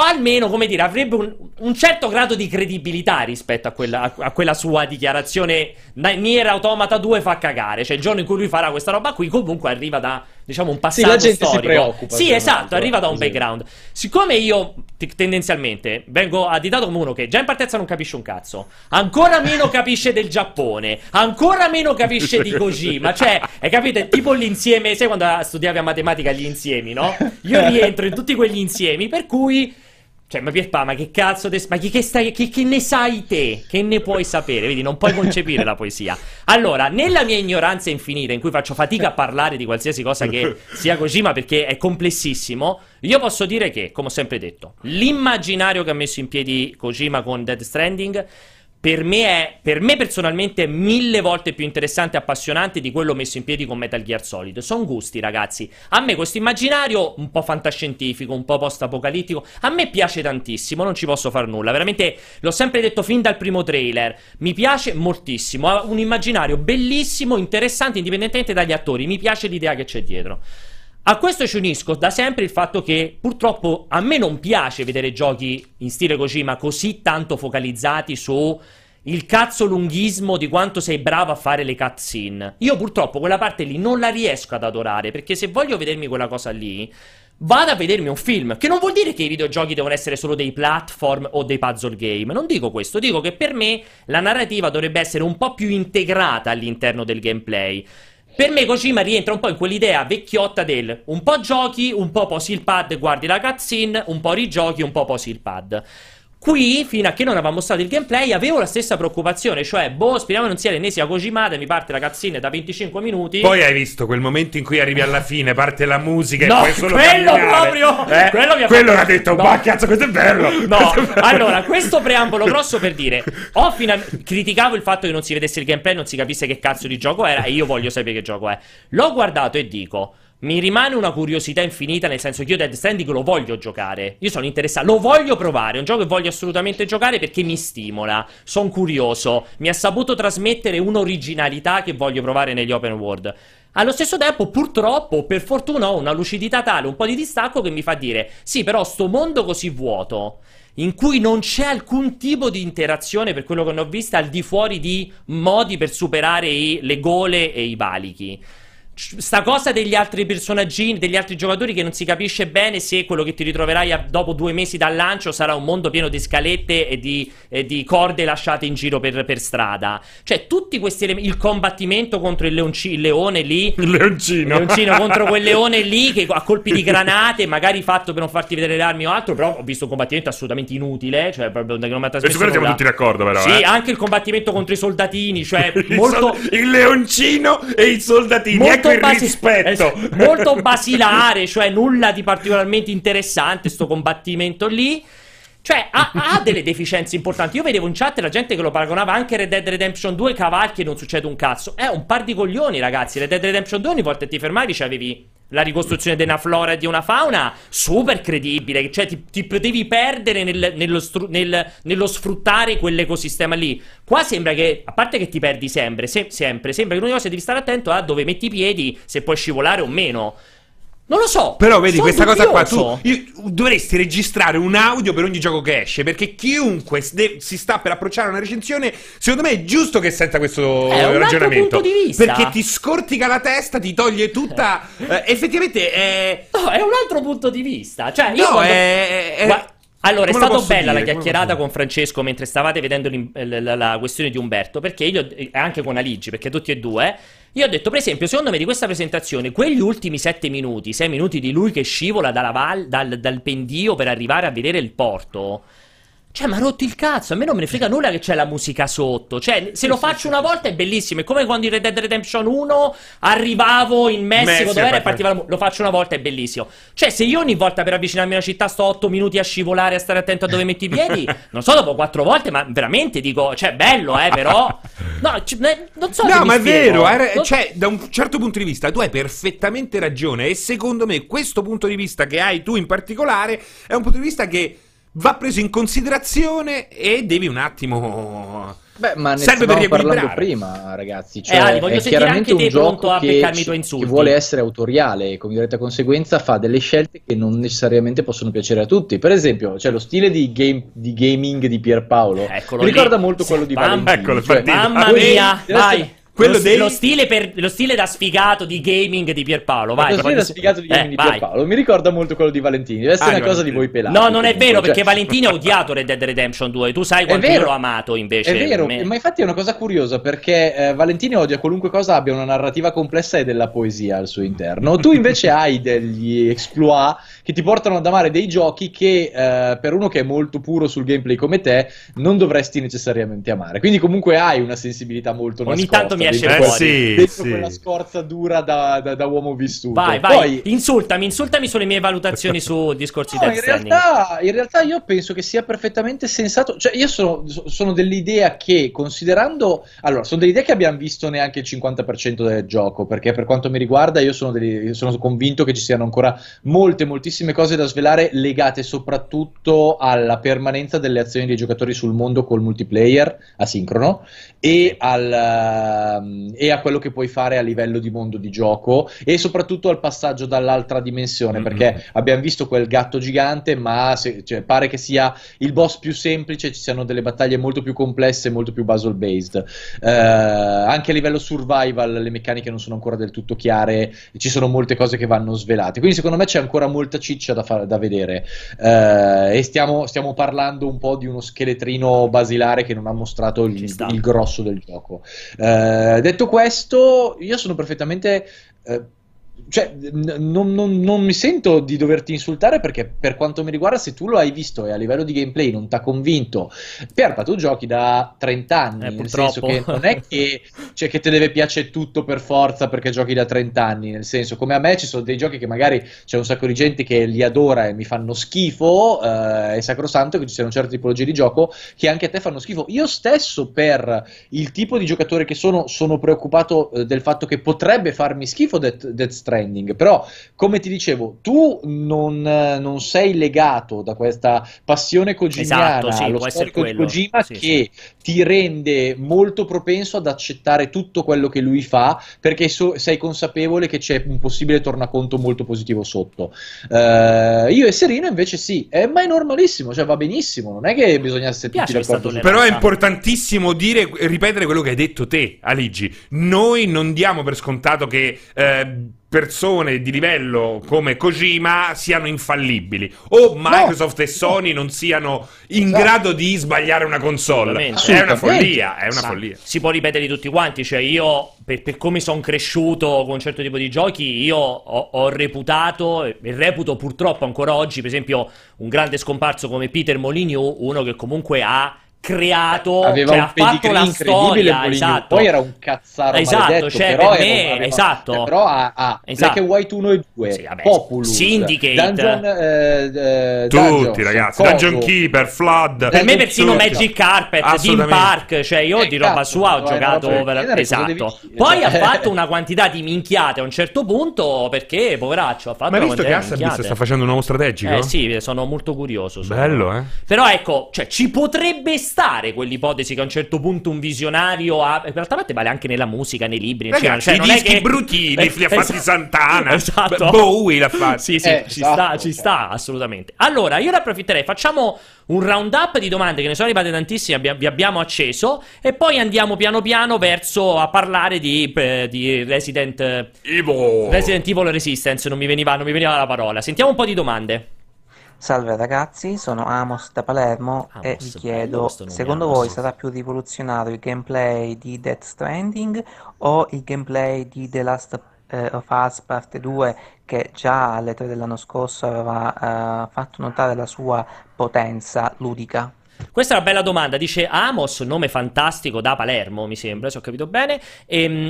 almeno, come dire, avrebbe un certo grado di credibilità rispetto a quella sua dichiarazione Nier Automata 2 fa cagare. Cioè il giorno in cui lui farà questa roba qui comunque arriva da, diciamo, un passato storico. Sì, la gente si preoccupa. Sì, esatto, arriva da un background. Siccome io tendenzialmente vengo additato come uno che già in partenza non capisce un cazzo, ancora meno capisce del Giappone, ancora meno capisce di Kojima. Cioè, hai capito? È tipo l'insieme, sai quando studiavi a matematica gli insiemi, no? Io rientro in tutti quegli insiemi. Per cui, cioè, ma Pierpa, ma che cazzo, che ne sai te? Che ne puoi sapere? Vedi, non puoi concepire la poesia. Allora, nella mia ignoranza infinita, in cui faccio fatica a parlare di qualsiasi cosa che sia Kojima, perché è complessissimo, io posso dire che, come ho sempre detto, l'immaginario che ha messo in piedi Kojima con Death Stranding per me personalmente è 1000 volte più interessante e appassionante di quello messo in piedi con Metal Gear Solid. Sono gusti, ragazzi. A me questo immaginario un po' fantascientifico, un po' post-apocalittico, a me piace tantissimo, non ci posso far nulla. Veramente, l'ho sempre detto fin dal primo trailer, mi piace moltissimo. Ha un immaginario bellissimo, interessante, indipendentemente dagli attori. Mi piace l'idea che c'è dietro. A questo ci unisco da sempre il fatto che purtroppo a me non piace vedere giochi in stile Kojima così tanto focalizzati su il cazzo lunghismo di quanto sei bravo a fare le cutscene. Io purtroppo quella parte lì non la riesco ad adorare, perché se voglio vedermi quella cosa lì vado a vedermi un film, che non vuol dire che i videogiochi devono essere solo dei platform o dei puzzle game, non dico questo, dico che per me la narrativa dovrebbe essere un po' più integrata all'interno del gameplay. Per me Kojima rientra un po' in quell'idea vecchiotta del un po' giochi, un po' posi il pad, guardi la cutscene, un po' rigiochi, un po' posi il pad. Qui, fino a che non aveva mostrato il gameplay, avevo la stessa preoccupazione, cioè, boh, speriamo non sia l'ennesima Kojimada, mi parte la cutscene da 25 minuti. Poi hai visto quel momento in cui arrivi alla fine, parte la musica e poi solo quello camminare. Quello l'ha detto, ma cazzo, questo è bello. Allora, questo preambolo grosso per dire, criticavo il fatto che non si vedesse il gameplay, non si capisse che cazzo di gioco era e io voglio sapere che gioco è. L'ho guardato e dico, Mi rimane una curiosità infinita, nel senso che io Death Stranding lo voglio giocare. Io sono interessato, lo voglio provare, è un gioco che voglio assolutamente giocare perché mi stimola, sono curioso, mi ha saputo trasmettere un'originalità che voglio provare negli open world. Allo stesso tempo, purtroppo, per fortuna ho una lucidità tale, un po' di distacco che mi fa dire sì, però sto mondo così vuoto, in cui non c'è alcun tipo di interazione, per quello che ne ho vista, al di fuori di modi per superare le gole e i valichi. Sta cosa degli altri personaggini, degli altri giocatori, che non si capisce bene se quello che ti ritroverai dopo 2 mesi dal lancio sarà un mondo pieno di scalette e di corde lasciate in giro per strada. Cioè tutti questi elementi, il combattimento contro il leoncino contro quel leone lì che a colpi di granate, magari fatto per non farti vedere le armi o altro, però ho visto un combattimento assolutamente inutile, cioè proprio non mi ha trasmesso nulla. E su quello siamo tutti d'accordo, però. Sì, anche il combattimento contro i soldatini, cioè molto... il leoncino e i soldatini, molto rispetto, molto basilare, cioè nulla di particolarmente interessante sto combattimento lì. Cioè ha delle deficienze importanti. Io vedevo in chat la gente che lo paragonava anche a Red Dead Redemption 2, cavalchi e non succede un cazzo. È un par di coglioni, ragazzi. Red Dead Redemption 2, ogni volta che ti fermavi c'avevi la ricostruzione di una flora e di una fauna super credibile, cioè ti potevi perdere nello sfruttare quell'ecosistema lì. Qua sembra che, a parte che ti perdi sempre, sembra che l'unica cosa devi stare attento a dove metti i piedi, se puoi scivolare o meno. Non lo so. Però vedi, questa dubbioso. Cosa qua tu dovresti registrare un audio per ogni gioco che esce, perché chiunque si sta per approcciare una recensione, secondo me è giusto che senta questo ragionamento, punto di vista. Perché ti scortica la testa, ti toglie tutta effettivamente è... No, è un altro punto di vista. Cioè io no, quando... Allora, come è stata bella la chiacchierata con Francesco mentre stavate vedendo la questione di Umberto, perché io, anche con Aligi, perché tutti e due, io ho detto, per esempio, secondo me di questa presentazione, quegli ultimi 7 minuti, 6 minuti di lui che scivola dal pendio per arrivare a vedere il porto, cioè mi ha rotto il cazzo, a me non me ne frega nulla che c'è la musica sotto, cioè se lo faccio una volta è bellissimo, è come quando in Red Dead Redemption 1 arrivavo in Messico dove era e partiva lo faccio una volta è bellissimo, cioè se io ogni volta per avvicinarmi a una città sto 8 minuti a scivolare, a stare attento a dove metti i piedi, non so, dopo 4 volte, ma veramente dico, cioè bello però, no, non so, no, ma è vero, cioè da un certo punto di vista tu hai perfettamente ragione, e secondo me questo punto di vista che hai tu in particolare è un punto di vista che va preso in considerazione e devi un attimo... Beh, ma ne stavamo parlando prima, ragazzi. Cioè, Ali, voglio sentire anche te pronto a beccarmi i tuoi insulti. Che vuole essere autoriale e con diretta conseguenza fa delle scelte che non necessariamente possono piacere a tutti. Per esempio, c'è lo stile di gaming di Pierpaolo. Mi ricorda molto quello di Valentino. Eccolo, cioè, mamma mia, vai! Lo stile da sfigato di gaming di Pierpaolo, vai. Lo stile da sfigato di gaming di Pierpaolo mi ricorda molto quello di Valentini. Deve essere una cosa di voi pelati. No, non è vero, perché Valentini ha odiato Red Dead Redemption 2. Tu sai quanto io l'ho amato invece. È vero, ma infatti è una cosa curiosa, perché Valentini odia qualunque cosa abbia una narrativa complessa e della poesia al suo interno. Tu invece hai degli exploit che ti portano ad amare dei giochi che per uno che è molto puro sul gameplay come te non dovresti necessariamente amare. Quindi comunque hai una sensibilità molto nascosta. Ogni tanto mi dentro quella scorza dura da uomo vissuto. Vai. Poi, insultami sulle mie valutazioni su discorsi in realtà io penso che sia perfettamente sensato. Cioè io sono dell'idea che, considerando, allora, sono dell'idea che abbiamo visto neanche il 50% del gioco, perché per quanto mi riguarda io sono convinto che ci siano ancora moltissime cose da svelare, legate soprattutto alla permanenza delle azioni dei giocatori sul mondo col multiplayer asincrono e a quello che puoi fare a livello di mondo di gioco, e soprattutto al passaggio dall'altra dimensione, perché abbiamo visto quel gatto gigante, ma cioè, pare che sia il boss più semplice, ci siano delle battaglie molto più complesse, molto più puzzle based, anche a livello survival le meccaniche non sono ancora del tutto chiare, ci sono molte cose che vanno svelate, quindi secondo me c'è ancora molta ciccia da vedere, e stiamo parlando un po' di uno scheletrino basilare che non ha mostrato il grosso del gioco. Detto questo, io sono perfettamente... cioè non mi sento di doverti insultare, perché per quanto mi riguarda, se tu lo hai visto e a livello di gameplay non ti ha convinto, Pierpa, tu giochi da 30 anni, nel senso che non è che, cioè, che te deve piacere tutto per forza perché giochi da 30 anni, nel senso, come a me ci sono dei giochi che magari c'è un sacco di gente che li adora e mi fanno schifo, è sacrosanto che ci siano certe tipologie di gioco che anche a te fanno schifo. Io stesso, per il tipo di giocatore che sono preoccupato del fatto che potrebbe farmi schifo Death Stranding, però come ti dicevo tu non sei legato da questa passione kojimiana, esatto, sì, allo sport di Kojima, sì, che sì, ti rende molto propenso ad accettare tutto quello che lui fa, perché sei consapevole che c'è un possibile tornaconto molto positivo sotto. Io e Serino invece sì, ma è normalissimo, cioè va benissimo, non è che bisogna essere tutti d'accordo. Però è importantissimo dire, ripetere quello che hai detto te, Aligi. Noi non diamo per scontato che persone di livello come Kojima siano infallibili, o Microsoft e Sony non siano in grado di sbagliare una console. È una follia, è una follia. Si può ripetere di tutti quanti, cioè io per come sono cresciuto con un certo tipo di giochi, io ho reputato e reputo purtroppo ancora oggi, per esempio, un grande scomparso come Peter Molyneux, uno che comunque ha creato, aveva, cioè, un fatto la storia, esatto. Poi era un cazzaro, esatto, maledetto, cioè, però per me, era, esatto, però ha esatto. Black and White 1 e 2, sì, vabbè, Populous, Syndicate, Dungeon, tutti ragazzi, Coso, Dungeon Keeper, Flood, per me persino Magic Carpet, Theme Park, cioè io di roba sua ho giocato, esatto, poi ha fatto una quantità di minchiate a un certo punto, perché poveraccio ha fatto. Ma hai visto che Acerbiz sta facendo un nuovo strategico? Sì, sono molto curioso, bello, però ecco, cioè ci potrebbe stare quell'ipotesi che a un certo punto un visionario ha, in realtà vale anche nella musica, nei libri, ragazzi, cioè, i dischi bruttini li ha fatti Santana, esatto, Bowie l'ha fatti, sì sì, ci esatto, sta, ci sta assolutamente. Allora io ne approfitterei, facciamo un round up di domande che ne sono arrivate tantissime, vi abbiamo acceso, e poi andiamo piano piano verso a parlare di Resident Evil Resistance, non mi veniva la parola. Sentiamo un po' di domande. Salve ragazzi, sono Amos da Palermo, e vi chiedo, secondo voi sarà più rivoluzionario il gameplay di Death Stranding o il gameplay di The Last of Us parte 2, che già alle 3 dell'anno scorso aveva fatto notare la sua potenza ludica? Questa è una bella domanda, dice Amos, nome fantastico, da Palermo mi sembra, se ho capito bene,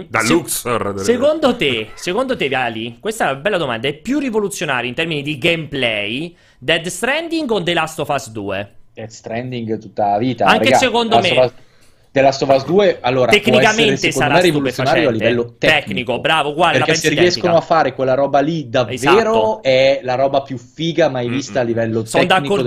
da Luxor. Secondo te Viali, questa è una bella domanda, è più rivoluzionario in termini di gameplay Death Stranding o The Last of Us 2? Death Stranding tutta la vita. Anche ragazzi, secondo me The Last of Us 2, allora, tecnicamente essere, sarà rivoluzionario a livello tecnico, bravo, guarda, perché se riescono a fare quella roba lì davvero, esatto, è la roba più figa mai vista a livello tecnico.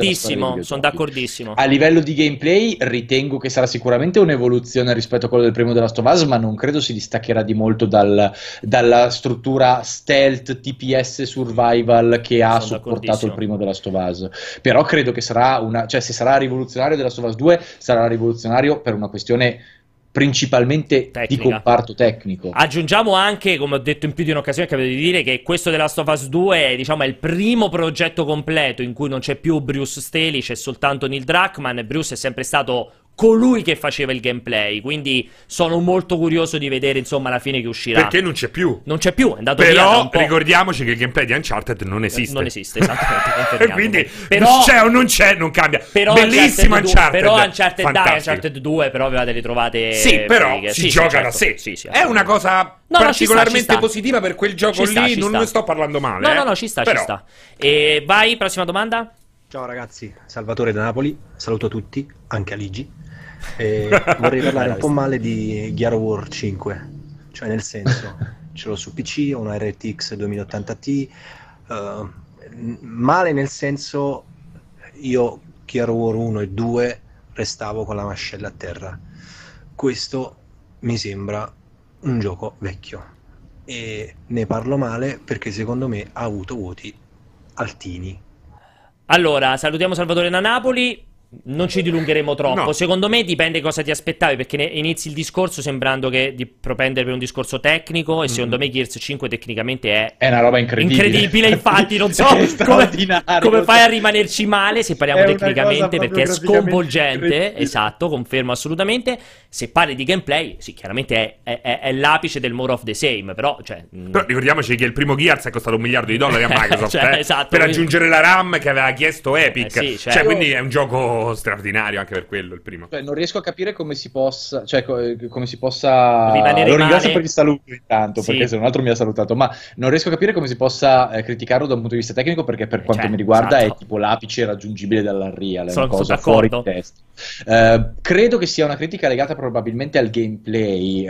Sono d'accordissimo. A livello di gameplay ritengo che sarà sicuramente un'evoluzione rispetto a quello del primo The Last of Us, ma non credo si distaccherà di molto dalla struttura stealth TPS survival che ha supportato il primo The Last of Us. Però credo che sarà se sarà rivoluzionario The Last of Us 2, sarà rivoluzionario per una questione principalmente tecnica, di comparto tecnico. Aggiungiamo anche, come ho detto in più di un'occasione, che avete di dire che questo The Last of Us 2 diciamo è il primo progetto completo in cui non c'è più Bruce Straley, c'è soltanto Neil Druckmann. Bruce è sempre stato colui che faceva il gameplay, quindi sono molto curioso di vedere insomma alla fine che uscirà, perché non c'è più, è andato via da un po'. Ricordiamoci che il gameplay di Uncharted non esiste esattamente. Quindi però, c'è o non c'è, non cambia, però bellissima Uncharted 2, però Uncharted 2 però aveva delle trovate, sì, però si gioca da sé, sì, è una cosa particolarmente positiva per quel gioco lì, non ne sto parlando male, no, ci sta. E vai, prossima domanda. Ciao ragazzi, Salvatore da Napoli, saluto tutti, anche Aligi. Vorrei parlare un po' male di Gears of War 5, cioè nel senso, ce l'ho su PC, ho una RTX 2080 Ti, male nel senso, io Gears of War 1 e 2 restavo con la mascella a terra. Questo mi sembra un gioco vecchio e ne parlo male perché secondo me ha avuto voti altini. Allora, salutiamo Salvatore da Napoli. Non ci dilungheremo troppo, secondo me dipende cosa ti aspettavi, perché inizi il discorso sembrando che di propendere per un discorso tecnico, e secondo me Gears 5 tecnicamente è una roba incredibile, infatti non so come fai a rimanerci male se parliamo tecnicamente, perché è sconvolgente, esatto, confermo assolutamente. Se parli di gameplay, sì, chiaramente è l'apice del more of the same, però ricordiamoci che il primo Gears è costato $1 miliardo a Microsoft per aggiungere la RAM che aveva chiesto Epic, quindi è un gioco straordinario anche per quello, il primo. Non riesco a capire come si possa, rimanere lo ringrazio per il saluto intanto, perché se non altro mi ha salutato, ma non riesco a capire come si possa criticarlo da un punto di vista tecnico, perché per quanto mi riguarda è tipo l'apice raggiungibile dall'Unreal, è una cosa fuori di testa. Credo che sia una critica legata probabilmente al gameplay,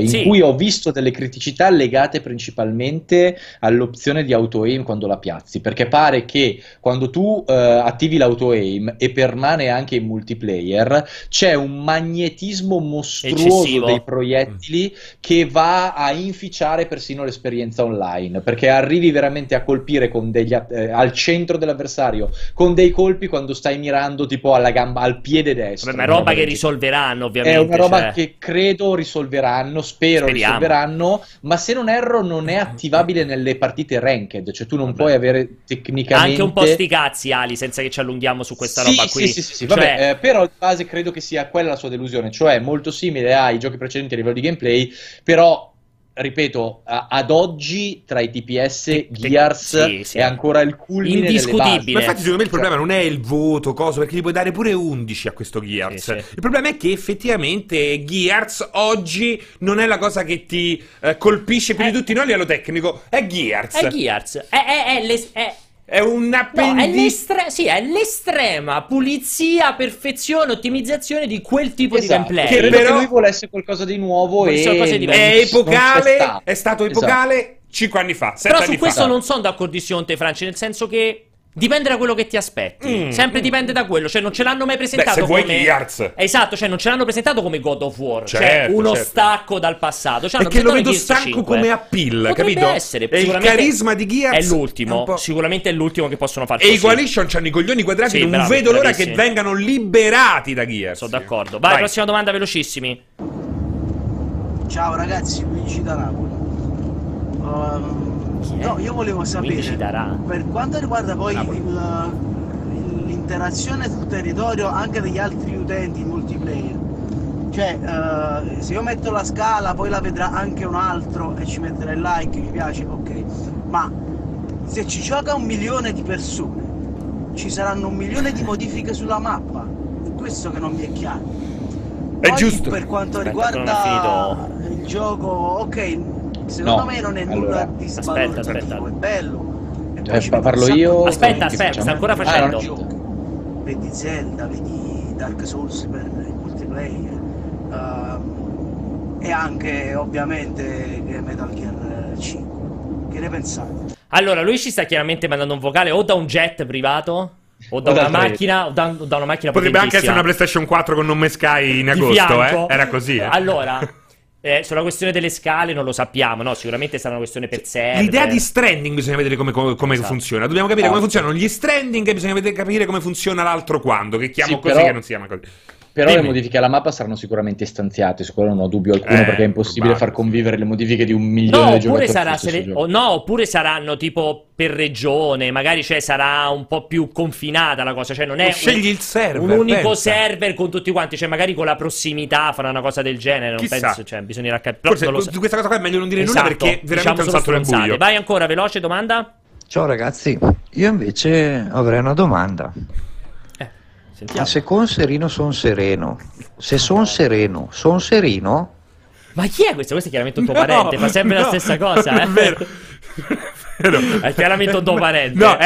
in sì. cui ho visto delle criticità legate principalmente all'opzione di auto-aim quando la piazzi, perché pare che quando tu attivi l'auto-aim e permane anche in multiplayer c'è un magnetismo mostruoso eccessivo dei proiettili che va a inficiare persino l'esperienza online, perché arrivi veramente a colpire con degli al centro dell'avversario con dei colpi quando stai mirando tipo alla gamba, al piede destro. Ma è roba che risolveranno ovviamente. È una roba che credo risolveranno, speriamo risolveranno, ma se non erro non è attivabile nelle partite ranked, cioè tu non puoi avere tecnicamente... Anche un po' sti cazzi Ali, senza che ci allunghiamo su questa roba qui. Sì, cioè... vabbè, però in base credo che sia quella la sua delusione, cioè molto simile ai giochi precedenti a livello di gameplay, però... Ripeto, ad oggi tra i TPS Gears è ancora il culmine delle basi. Ma infatti secondo me il problema non è il voto cosa, perché gli puoi dare pure 11 a questo Gears. Il problema è che effettivamente Gears oggi non è la cosa che ti colpisce più di tutti noi a livello tecnico. È Gears. È un appendice. No, è l'estrema pulizia, perfezione, ottimizzazione di quel tipo di gameplay. Che però lui volesse qualcosa di nuovo e è epocale. È stato epocale 5 anni fa. Però su questo non sono d'accordissimo con te, Franci, nel senso che dipende da quello che ti aspetti. Sempre dipende da quello. Cioè non ce l'hanno mai presentato come Gears. Esatto, cioè non ce l'hanno presentato come God of War. Cioè uno stacco dal passato, cioè, perché lo vedo stanco come appeal. Capito? Essere, e il carisma di Gears è l'ultimo. Sicuramente è l'ultimo che possono fare. E i Coalition c'hanno i coglioni quadrati. Non vedo l'ora che vengano liberati da Gears. Sono d'accordo. Vai, prossima domanda, velocissimi. Ciao ragazzi, Luigi da Napoli. No, io volevo sapere, per quanto riguarda poi l'interazione sul territorio anche degli altri utenti in multiplayer, cioè se io metto la scala poi la vedrà anche un altro e ci metterà il like, mi piace, ok, ma se ci gioca 1 milione di persone ci saranno 1 milione di modifiche sulla mappa, questo che non mi è chiaro. Poi, è giusto. Per quanto riguarda il gioco, ok, secondo me non è nulla di sbagliato. Aspetta, è bello. E parlo io. Aspetta, sta ancora facendo. Vedi Zelda, vedi Dark Souls per il multiplayer. E anche ovviamente Metal Gear 5. Che ne pensate? Allora, lui ci sta chiaramente mandando un vocale o da un jet privato, o da una macchina, o da una macchina potentissima. Potrebbe anche essere una PlayStation 4 con nome Sky in agosto, Era così, Allora. Sulla questione delle scale non lo sappiamo, no? Sicuramente sarà una questione per sé. L'idea di stranding bisogna vedere come funziona. Dobbiamo capire come funzionano gli stranding e bisogna capire come funziona l'altro quando, che chiamo così, però... che non si chiama così. Però le modifiche alla mappa saranno sicuramente istanziate, su quello non ho dubbio alcuno, perché è impossibile far convivere le modifiche di 1 milione di giocatori. Oppure saranno tipo per regione, magari cioè sarà un po' più confinata la cosa, cioè non è scegli il server, un unico server con tutti quanti, cioè magari con la prossimità farà una cosa del genere, non penso, cioè bisognerà capire. Forse di questa cosa qua è meglio non dire nulla, perché veramente è un salto nel buio. Vai ancora, veloce, domanda? Ciao ragazzi, io invece avrei una domanda. Sentiamo. Ma se con Serino son sereno, se son sereno son serino? Ma chi è questo? Questo è chiaramente un tuo parente, fa sempre la stessa cosa, è vero. È chiaramente un tuo parente. No,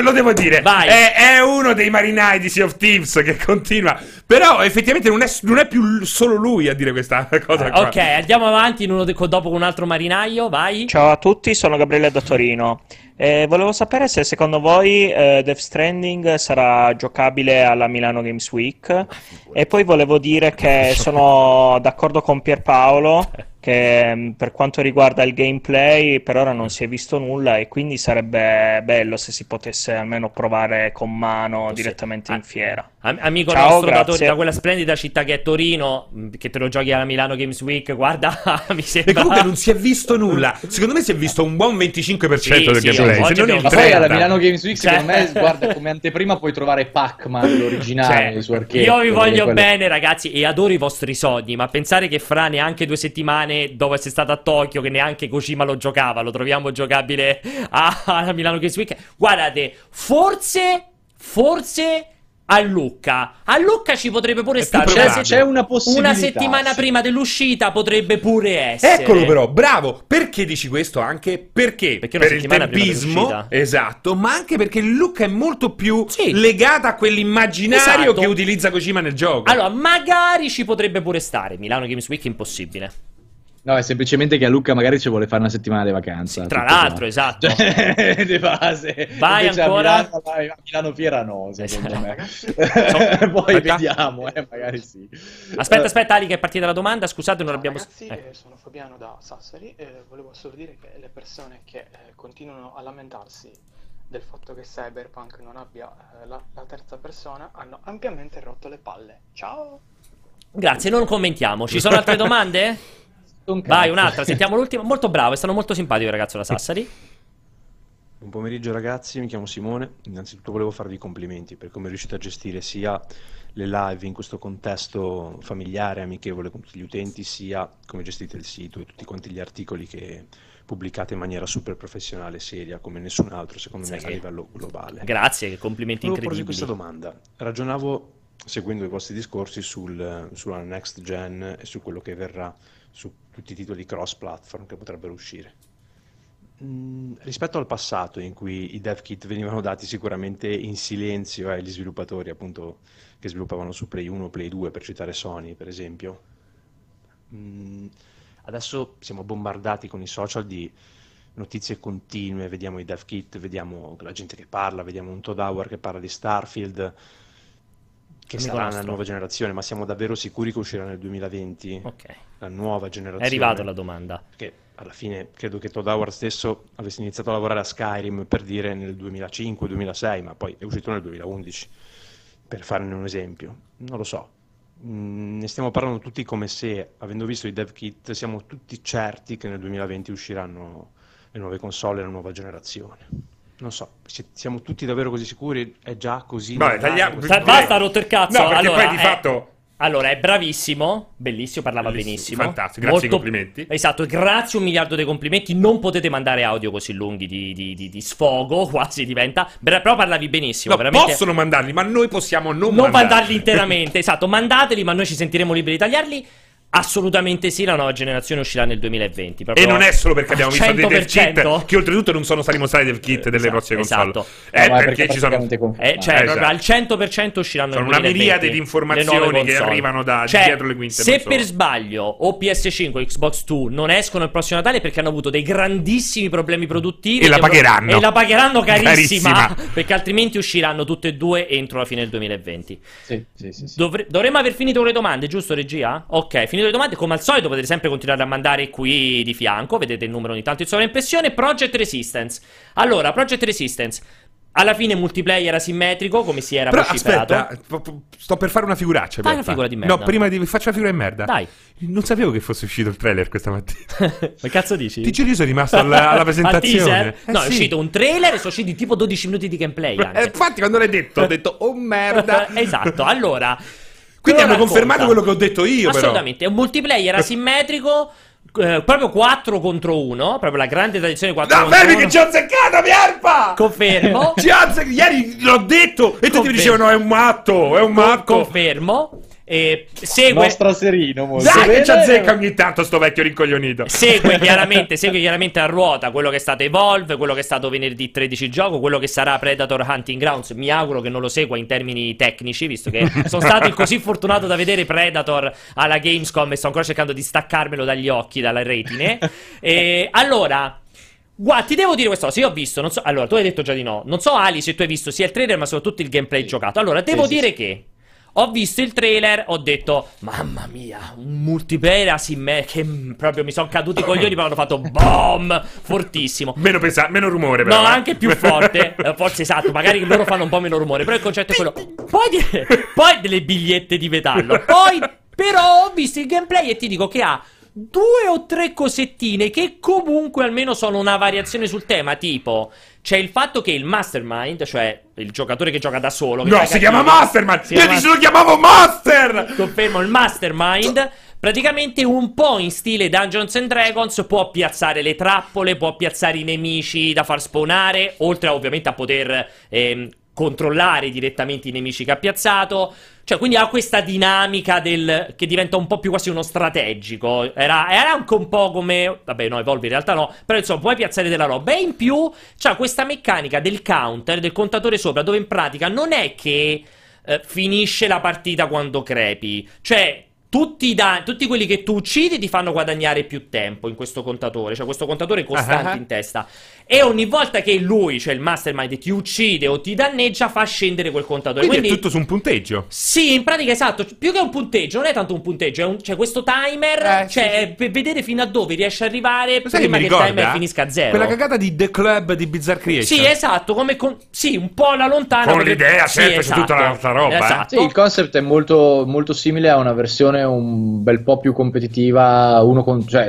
lo devo dire. Vai. È uno dei marinai di Sea of Thieves che continua. Però effettivamente non è più solo lui a dire questa cosa qua. Ok, andiamo avanti dopo con un altro marinaio. Vai. Ciao a tutti, sono Gabriele da Torino. Volevo sapere se secondo voi Death Stranding sarà giocabile alla Milano Games Week. E poi volevo dire che sono d'accordo con Pierpaolo che per quanto riguarda il gameplay per ora non si è visto nulla e quindi sarebbe bello se si potesse almeno provare con mano direttamente in fiera. Amico nostro da quella splendida città che è Torino, che te lo giochi alla Milano Games Week, guarda, mi sembra... E comunque non si è visto nulla. Secondo me si è visto un buon 25% del gameplay, se non il 30. Poi alla Milano Games Week secondo me, guarda, come anteprima puoi trovare Pac-Man l'originale, su arcade. Io vi voglio bene ragazzi e adoro i vostri sogni, ma pensare che fra neanche 2 settimane dopo essere stato a Tokyo, che neanche Kojima lo giocava, lo troviamo giocabile alla Milano Games Week. Guardate, forse a Lucca ci potrebbe pure stare, cioè, se c'è una possibilità, una settimana prima dell'uscita potrebbe pure essere. Eccolo però, bravo. Perché dici questo? Anche perché per il tempismo, esatto, ma anche perché Lucca è molto più legata a quell'immaginario, esatto, che utilizza Kojima nel gioco. Allora magari ci potrebbe pure stare. Milano Games Week impossibile. No, è semplicemente che a Lucca magari ci vuole fare una settimana di vacanza. Sì, tra l'altro, no, esatto. Cioè, di base. Vai ancora? A Milano Fiera no, secondo me. No, poi perché? Vediamo, magari sì. Aspetta, Ali, che è partita la domanda. Scusate, non abbiamo... Ragazzi, sono Fabiano da Sassari. Volevo solo dire che le persone che continuano a lamentarsi del fatto che Cyberpunk non abbia la terza persona hanno ampiamente rotto le palle. Ciao! Grazie, non commentiamo. Ci sono altre domande? Vai, un'altra, sentiamo l'ultima. Molto bravo, è stato molto simpatico il ragazzo da Sassari. Buon pomeriggio ragazzi, mi chiamo Simone. Innanzitutto volevo farvi complimenti per come riuscite a gestire sia le live in questo contesto familiare, amichevole con tutti gli utenti, sia come gestite il sito e tutti quanti gli articoli che pubblicate in maniera super professionale e seria come nessun altro, secondo me, a livello globale. Grazie, complimenti incredibili. Volevo porvi questa domanda. Ragionavo, seguendo i vostri discorsi, sulla next gen e su quello che verrà, su tutti i titoli cross-platform che potrebbero uscire. Rispetto al passato, in cui i dev kit venivano dati sicuramente in silenzio agli sviluppatori, appunto, che sviluppavano su Play 1 o Play 2, per citare Sony, per esempio, adesso siamo bombardati con i social di notizie continue, vediamo i dev kit, vediamo la gente che parla, vediamo un Todd Howard che parla di Starfield, che sarà una nuova generazione, ma siamo davvero sicuri che uscirà nel 2020? Ok. La nuova generazione. È arrivata la domanda. Perché alla fine credo che Todd Howard stesso avesse iniziato a lavorare a Skyrim, per dire, nel 2005-2006, ma poi è uscito nel 2011, per farne un esempio. Non lo so. Ne stiamo parlando tutti come se, avendo visto i dev kit, siamo tutti certi che nel 2020 usciranno le nuove console e la nuova generazione. Non so, siamo tutti davvero così sicuri? È già così? Vabbè, basta, rotto il cazzo. No, perché allora, poi di fatto... Allora, è bravissimo, bellissimo, parlava benissimo. Fantastico, grazie, molto... complimenti. Esatto, grazie, un miliardo dei complimenti. Non potete mandare audio così lunghi di sfogo, quasi diventa. Però parlavi benissimo, no, veramente. Possono mandarli, ma noi possiamo non mandarli interamente. Esatto, mandateli, ma noi ci sentiremo liberi di tagliarli. Assolutamente sì, la nuova generazione uscirà nel 2020. E non è solo perché abbiamo visto dei dev kit, che oltretutto non sono stati mostrati dev kit delle prossime console. Esatto. Perché ci sono... cioè, esatto, al 100% usciranno nel 2020. Sono una miriade di informazioni che arrivano da dietro le quinte. Se per sbaglio o PS5 e Xbox 2 non escono il prossimo Natale perché hanno avuto dei grandissimi problemi produttivi, e la pagheranno. E la pagheranno carissima, perché altrimenti usciranno tutte e due entro la fine del 2020. Sì. Dovremmo aver finito con le domande, giusto, regia? Ok, finito le domande. Come al solito potete sempre continuare a mandare qui di fianco, vedete il numero ogni tanto in sovraimpressione. Project Resistance. Allora, Project Resistance, alla fine multiplayer asimmetrico, come si era precipitato. Aspetta, sto per fare una figuraccia. Fai una figura di merda. No, prima di... faccio una figura di merda. Dai. Non sapevo che fosse uscito il trailer questa mattina. Ma cazzo dici? Ti giuro, io sono rimasto alla presentazione. No, sì, è uscito un trailer e sono usciti tipo 12 minuti di gameplay anche. Infatti quando l'hai detto ho detto oh merda. Esatto, allora... Quindi hanno confermato quello che ho detto io. Assolutamente, però è un multiplayer asimmetrico, proprio 4 contro 1, proprio la grande tradizione 4 contro 1. No, fermi che ci ho azzeccato, mi arpa! Confermo. Ieri l'ho detto e tutti mi dicevano è un matto. Confermo. Segue nostro Serino, dai, che ci azzecca ogni tanto sto vecchio rincoglionito. Segue chiaramente a ruota quello che è stato Evolve, quello che è stato venerdì 13 gioco, quello che sarà Predator Hunting Grounds. Mi auguro che non lo segua in termini tecnici, visto che sono stato così fortunato da vedere Predator alla Gamescom e sto ancora cercando di staccarmelo dagli occhi, dalla retine. Allora, guarda, ti devo dire questo, se io ho visto, non so, allora tu hai detto già di no, non so Ali se tu hai visto sia il trailer ma soprattutto il gameplay giocato. Allora devo dire che ho visto il trailer, ho detto mamma mia, un multiplayer asimmetrico, che proprio mi sono caduti i coglioni, però hanno fatto boom, fortissimo. Meno rumore però. No, anche più forte. Forse esatto, magari loro fanno un po' meno rumore, però il concetto è quello. Poi delle bigliette di metallo. Poi però ho visto il gameplay e ti dico che ha 2 o 3 cosettine che comunque almeno sono una variazione sul tema, tipo c'è il fatto che il mastermind, cioè il giocatore che gioca da solo, che no, si chiama mastermind, io lo chiamavo master, confermo, il mastermind praticamente un po' in stile Dungeons and Dragons può piazzare le trappole, può piazzare i nemici da far spawnare, oltre ovviamente a poter controllare direttamente i nemici che ha piazzato. Cioè, quindi ha questa dinamica del che diventa un po' più quasi uno strategico. Era anche un po' come... Vabbè, no, Evolve in realtà no. Però, insomma, puoi piazzare della roba. E in più c'ha questa meccanica del counter, del contatore sopra, dove in pratica non è che finisce la partita quando crepi. Cioè... Tutti quelli che tu uccidi ti fanno guadagnare più tempo in questo contatore. Cioè questo contatore costante in testa. E ogni volta che lui, cioè il mastermind, ti uccide o ti danneggia, fa scendere quel contatore. Quindi è tutto su un punteggio. Sì, in pratica esatto. Più che un punteggio, non è tanto un punteggio, c'è cioè questo timer, cioè per vedere fino a dove riesce a arrivare prima che il timer finisca a zero. Quella cagata di The Club di Bizarre Creation. Sì, esatto, come con... Sì, un po' alla lontana. Con perché... l'idea, sì, certo, esatto. C'è tutta l'altra roba. Esatto. Sì, il concept è molto, molto simile a una versione un bel po' più competitiva cioè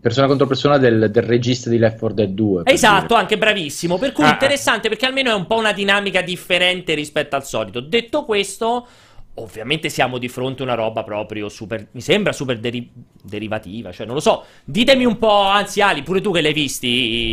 persona contro persona del regista di Left 4 Dead 2. Esatto, dire. Anche bravissimo, per cui interessante perché almeno è un po' una dinamica differente rispetto al solito. Detto questo, ovviamente siamo di fronte a una roba proprio super, mi sembra super derivativa, cioè non lo so, ditemi un po', anzi Ali, pure tu che l'hai visti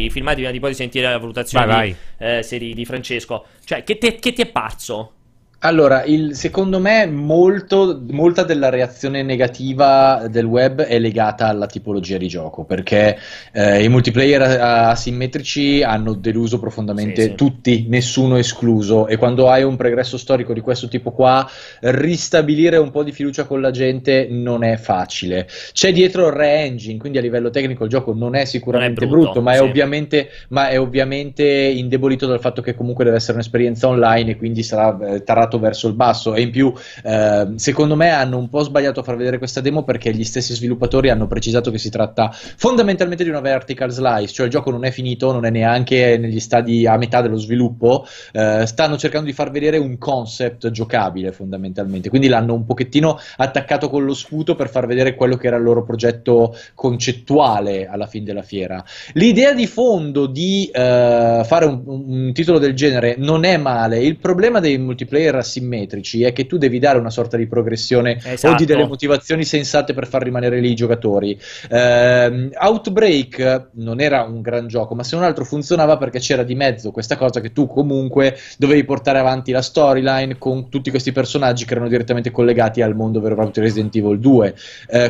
i filmati prima di poi sentire la valutazione serie di Francesco, cioè che ti è parso? Allora, secondo me molta della reazione negativa del web è legata alla tipologia di gioco, perché i multiplayer asimmetrici hanno deluso profondamente tutti, nessuno escluso, e quando hai un pregresso storico di questo tipo qua, ristabilire un po' di fiducia con la gente non è facile. C'è dietro il re-engine, quindi a livello tecnico il gioco non è sicuramente brutto, ma, è ovviamente indebolito dal fatto che comunque deve essere un'esperienza online e quindi sarà tarato verso il basso. E in più secondo me hanno un po' sbagliato a far vedere questa demo, perché gli stessi sviluppatori hanno precisato che si tratta fondamentalmente di una vertical slice, cioè il gioco non è finito, non è neanche negli stadi a metà dello sviluppo, stanno cercando di far vedere un concept giocabile fondamentalmente, quindi l'hanno un pochettino attaccato con lo sputo per far vedere quello che era il loro progetto concettuale alla fine della fiera. L'idea di fondo di fare un titolo del genere non è male, il problema dei multiplayer asimmetrici è che tu devi dare una sorta di progressione o di delle motivazioni sensate per far rimanere lì i giocatori. Outbreak non era un gran gioco, ma se non altro funzionava perché c'era di mezzo questa cosa che tu comunque dovevi portare avanti la storyline con tutti questi personaggi che erano direttamente collegati al mondo vero e proprio di Resident Evil 2.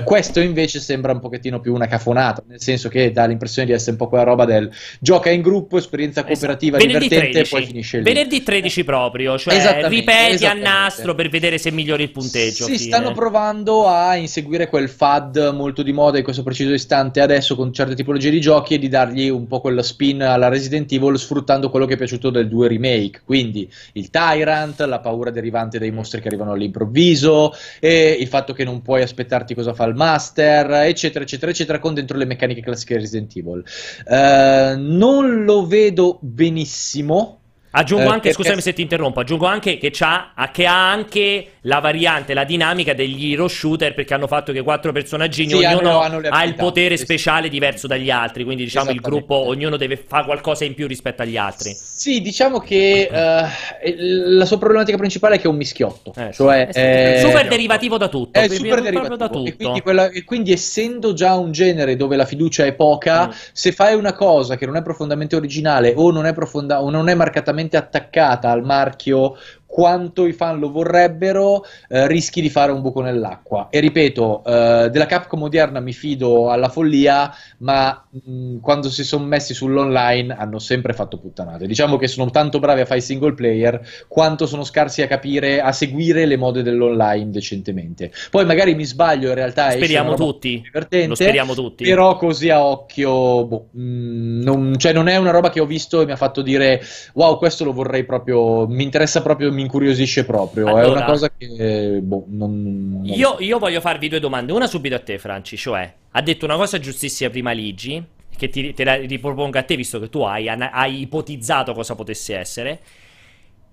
Questo invece sembra un pochettino più una cafonata, nel senso che dà l'impressione di essere un po' quella roba del gioca in gruppo, esperienza cooperativa divertente 13. E poi finisce lì. Venerdì 13 proprio, cioè ripeti a nastro per vedere se migliori il punteggio. Si stanno provando a inseguire quel fad molto di moda in questo preciso istante adesso con certe tipologie di giochi e di dargli un po' quella spin alla Resident Evil, sfruttando quello che è piaciuto del 2 remake, quindi il Tyrant, la paura derivante dai mostri che arrivano all'improvviso e il fatto che non puoi aspettarti cosa fa il master, eccetera eccetera eccetera, con dentro le meccaniche classiche di Resident Evil. Non lo vedo benissimo. Aggiungo anche, scusami se ti interrompo, aggiungo anche che ha anche la variante, la dinamica degli hero shooter, perché hanno fatto che 4 personaggini, ognuno ha il potere speciale diverso dagli altri, quindi diciamo il gruppo, ognuno deve fare qualcosa in più rispetto agli altri. Sì, diciamo che la sua problematica principale è che è un mischiotto, cioè è super derivativo da tutto, è super derivativo da tutto. E quindi essendo già un genere dove la fiducia è poca, se fai una cosa che non è profondamente originale o non è marcatamente attaccata al marchio quanto i fan lo vorrebbero, rischi di fare un buco nell'acqua. E ripeto, della Capcom odierna mi fido alla follia, ma quando si sono messi sull'online hanno sempre fatto puttanate. Diciamo che sono tanto bravi a fare single player quanto sono scarsi a capire, a seguire le mode dell'online decentemente. Poi magari mi sbaglio, in realtà speriamo tutti, divertente, lo speriamo tutti, però così a occhio non è una roba che ho visto e mi ha fatto dire wow, questo lo vorrei proprio, mi interessa proprio, mi incuriosisce proprio. Allora, è una cosa che io voglio farvi due domande, una subito a te Franci, cioè ha detto una cosa giustissima prima Aligi, che te la ripropongo a te visto che tu hai ipotizzato cosa potesse essere.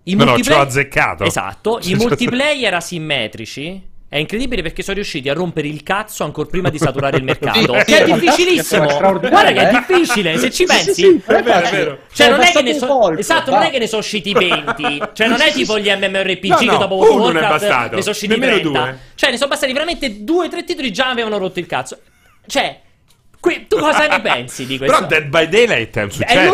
No, ce l'ho azzeccato. Esatto, i multiplayer asimmetrici è incredibile perché sono riusciti a rompere il cazzo ancora prima di saturare il mercato. Che è difficilissimo. Guarda che è difficile, se ci pensi. È vero. Cioè non è che ne sono usciti 20. Cioè non è tipo gli MMORPG che dopo Warcraft ne sono usciti 30. Cioè ne sono bastati veramente 2 o 3 titoli, già avevano rotto il cazzo. Cioè Tu cosa ne pensi di questo? Però Dead by Daylight è un successo. È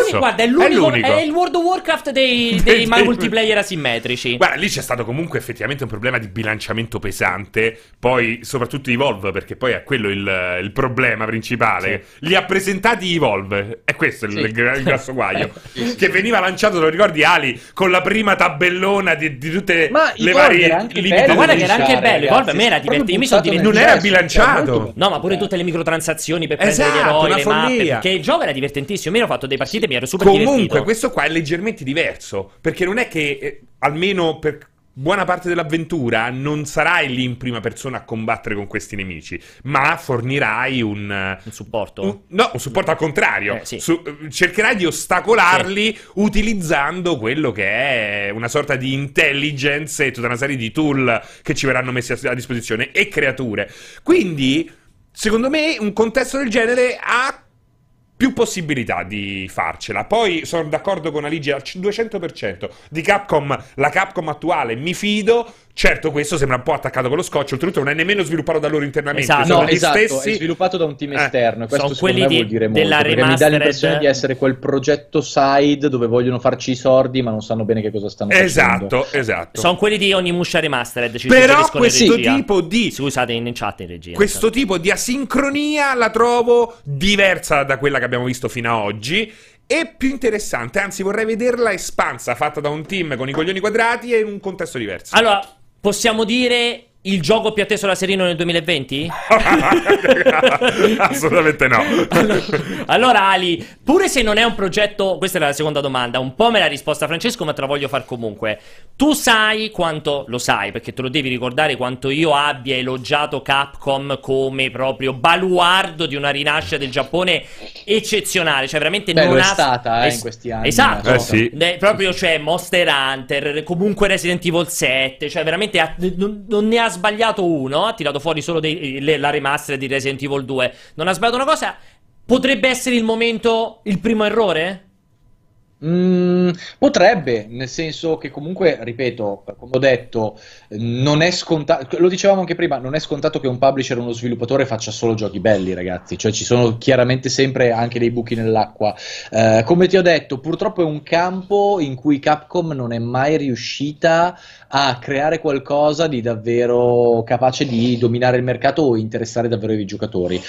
l'unico. È il World of Warcraft dei multiplayer asimmetrici. Guarda, lì c'è stato comunque effettivamente un problema di bilanciamento pesante. Poi, soprattutto Evolve, perché poi è quello il problema principale. Sì. Li ha presentati Evolve. È questo il grosso guaio. Che veniva lanciato, te lo ricordi, Ali, con la prima tabellona di tutte le varie limitazioni. Ma guarda che era anche bello. Evolve a me era divertente. Non era bilanciato. No, ma pure tutte le microtransazioni per prendere gli eroi, le mappe. Perché il gioco era divertentissimo. Io ho fatto dei partite, mi ero super divertito. Comunque, questo qua è leggermente diverso. Perché non è che, almeno per buona parte dell'avventura, non sarai lì in prima persona a combattere con questi nemici, ma fornirai un supporto. Un supporto al contrario. Sì. Cercherai di ostacolarli utilizzando quello che è una sorta di intelligence e tutta una serie di tool che ci verranno messi a disposizione e creature. Quindi, secondo me, un contesto del genere ha più possibilità di farcela. Poi sono d'accordo con Aligi al 200%. Di Capcom, la Capcom attuale, mi fido. Certo, questo sembra un po' attaccato con lo scotch. Oltretutto non è nemmeno sviluppato da loro internamente. Esatto, è sviluppato da un team esterno. E questo secondo me vuol dire molto, perché mi dà l'impressione di essere quel progetto side dove vogliono farci i sordi ma non sanno bene che cosa stanno facendo. Esatto. Sono quelli di Onimusha Remastered. Però questo tipo di scusate, in chat in regia. Questo tipo di asincronia la trovo diversa da quella che abbiamo visto fino ad oggi. È più interessante. Anzi, vorrei vederla espansa, fatta da un team con i coglioni quadrati e in un contesto diverso. Allora, possiamo dire il gioco più atteso da Serino nel 2020? Assolutamente no. Allora, Ali, pure se non è un progetto... Questa era la seconda domanda. Un po' me l'ha risposta Francesco, ma te la voglio far comunque. Tu sai quanto... Lo sai, perché te lo devi ricordare, quanto io abbia elogiato Capcom come proprio baluardo di una rinascita del Giappone eccezionale. Cioè, veramente non è stata in questi anni. Esatto. Proprio, cioè, Monster Hunter, comunque Resident Evil 7. Cioè, veramente... non ne ha sbagliato uno, ha tirato fuori solo la remaster di Resident Evil 2. Non ha sbagliato una cosa. Potrebbe essere il momento, il primo errore? Potrebbe, nel senso che comunque, ripeto, come ho detto, non è scontato, lo dicevamo anche prima, non è scontato che un publisher o uno sviluppatore faccia solo giochi belli, ragazzi, cioè ci sono chiaramente sempre anche dei buchi nell'acqua. Come ti ho detto, purtroppo è un campo in cui Capcom non è mai riuscita a creare qualcosa di davvero capace di dominare il mercato o interessare davvero i giocatori.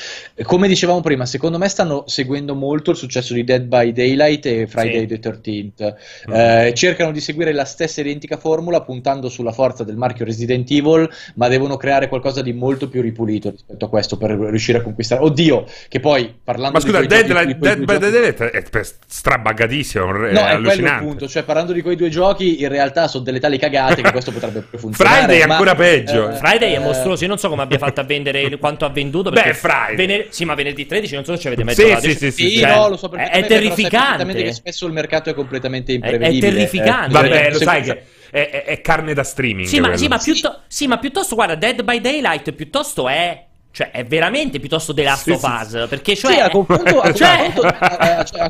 Come dicevamo prima, secondo me stanno seguendo molto il successo di Dead by Daylight e Friday the 13th. Cercano di seguire la stessa identica formula puntando sulla forza del marchio Resident Evil, ma devono creare qualcosa di molto più ripulito rispetto a questo per riuscire a conquistare. Oddio, che poi parlando ma scusa, di Dead by Daylight è strabaggatissimo, no, è allucinante. Punto, cioè parlando di quei due giochi in realtà sono delle tali cagate che questo potrebbe funzionare. Friday è ancora peggio. Friday è mostruoso, io non so come abbia fatto a vendere quanto ha venduto. Beh, Friday sì, ma venerdì 13 non so se ci avete mai trovato. Sì, cioè, no, lo so, è terrificante che spesso il mercato è completamente imprevedibile. È terrificante. Vabbè, lo sai che è carne da streaming. Ma piuttosto, guarda, Dead by Daylight piuttosto è... Cioè, è veramente piuttosto The Last of Us. Perché, cioè, a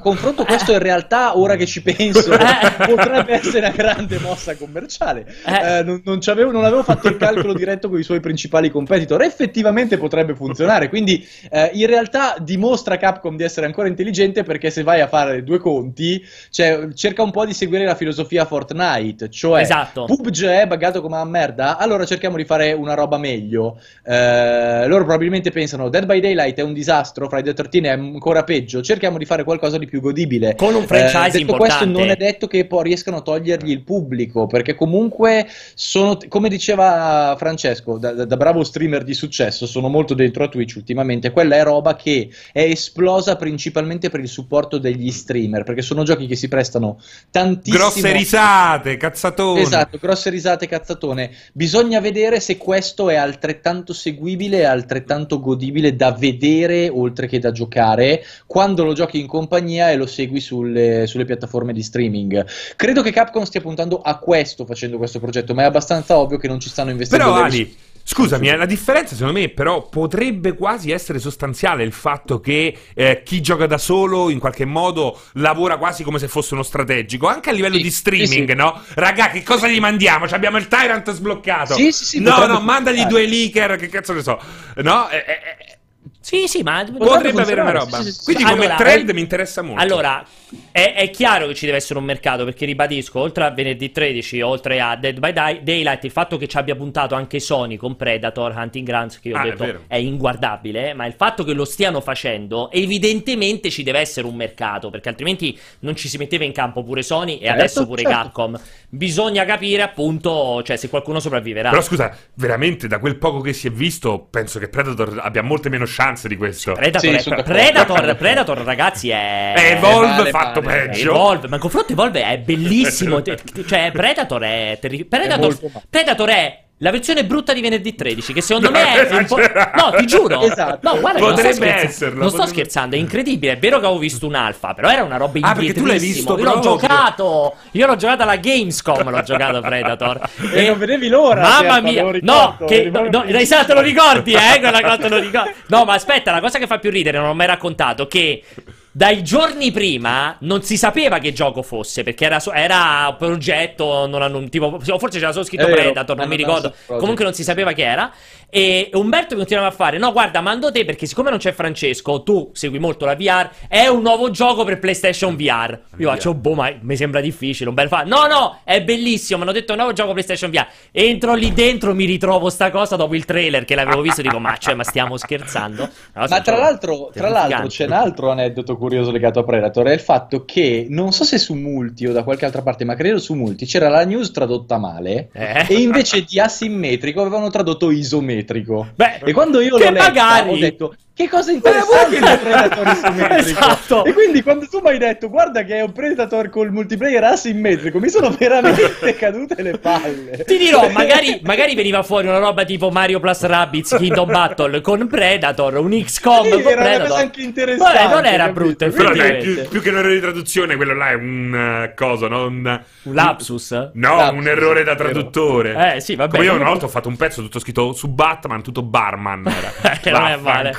confronto, questo in realtà, ora che ci penso, potrebbe essere una grande mossa commerciale. Non avevo fatto il calcolo diretto con i suoi principali competitor. Effettivamente potrebbe funzionare. Quindi, in realtà, dimostra Capcom di essere ancora intelligente. Perché se vai a fare due conti, cioè, cerca un po' di seguire la filosofia Fortnite. Cioè, PUBG è buggato come a merda. Allora, cerchiamo di fare una roba meglio. Loro probabilmente pensano Dead by Daylight è un disastro, Friday the 13th è ancora peggio, cerchiamo di fare qualcosa di più godibile con un franchise importante. Questo non è detto che poi riescano a togliergli il pubblico, perché comunque sono, come diceva Francesco, da bravo streamer di successo, sono molto dentro a Twitch ultimamente. Quella è roba che è esplosa principalmente per il supporto degli streamer, perché sono giochi che si prestano tantissimo, grosse risate, cazzatone. Esatto, grosse risate, cazzatone. Bisogna vedere se questo è altrettanto seguibile e altrettanto godibile da vedere oltre che da giocare quando lo giochi in compagnia e lo segui sulle piattaforme di streaming. Credo che Capcom stia puntando a questo facendo questo progetto, ma è abbastanza ovvio che non ci stanno investendo. Però Ali, scusami, la differenza secondo me però potrebbe quasi essere sostanziale, il fatto che chi gioca da solo in qualche modo lavora quasi come se fosse uno strategico, anche a livello di streaming, no? Raga, che cosa gli mandiamo? Cioè, abbiamo il Tyrant sbloccato. No, mandagli due leaker, che cazzo ne so. No, Sì, sì, ma potrebbe avere una roba. Quindi come trend mi interessa molto. Allora, è chiaro che ci deve essere un mercato, perché ribadisco, oltre a venerdì 13, oltre a Dead by Daylight, il fatto che ci abbia puntato anche Sony con Predator Hunting Grounds, che io ho detto è inguardabile, ma il fatto che lo stiano facendo, evidentemente ci deve essere un mercato, perché altrimenti non ci si metteva in campo pure Sony e adesso pure Capcom. Bisogna capire appunto, cioè, se qualcuno sopravviverà. Però scusa, veramente da quel poco che si è visto, penso che Predator abbia molte meno chance di questo. Predator ragazzi è Evolve fatto peggio. Evolve, ma in confronto Evolve è bellissimo. Cioè Predator è terribile. Predator è la versione brutta di venerdì 13, che secondo me è un po'... No, ti giuro. Esatto. No, guarda, non sto scherzando, è incredibile. È vero che avevo visto un alfa, però era una roba indietrissima. Io l'ho giocato. Io l'ho giocato alla Gamescom, l'ho giocato Predator. E non vedevi l'ora. Mamma mia. No, che esatto, te lo ricordi, quella cosa te lo ricordi. No, ma aspetta, la cosa che fa più ridere, non ho mai raccontato, che dai giorni prima non si sapeva che gioco fosse, perché era un progetto, forse ce la sono scritto Predator, non mi ricordo, comunque non si sapeva che era. E Umberto continuava a fare: no, guarda, mando te, perché siccome non c'è Francesco, tu segui molto la VR, è un nuovo gioco per PlayStation VR. Io faccio, boh, ma mi sembra difficile. Umberto fa: no, no, è bellissimo, mi hanno detto un nuovo gioco PlayStation VR. Entro lì dentro, mi ritrovo sta cosa dopo il trailer che l'avevo visto, dico, ma stiamo scherzando. Ma tra l'altro c'è un altro aneddoto curioso legato a Predator, è il fatto che, non so se su Multi o da qualche altra parte, ma credo su Multi, c'era la news tradotta male, e invece di asimmetrico avevano tradotto isometrico. Beh, e quando io l'ho letto ho detto: che cosa interessante il Predator asimmetrico. Esatto. E quindi quando tu mi hai detto guarda che è un Predator col multiplayer asimmetrico, mi sono veramente cadute le palle. Ti dirò, magari veniva fuori una roba tipo Mario Plus Rabbids Kingdom Battle con Predator, un XCOM con Predator, anche interessante. Vabbè, non era brutto, effettivamente. Però, dai, più che un errore di traduzione, quello là è un lapsus? No, lapsus, un errore da traduttore. Sì, vabbè. Come io una volta ho fatto un pezzo tutto scritto su Batman, tutto barman era. Che non è male.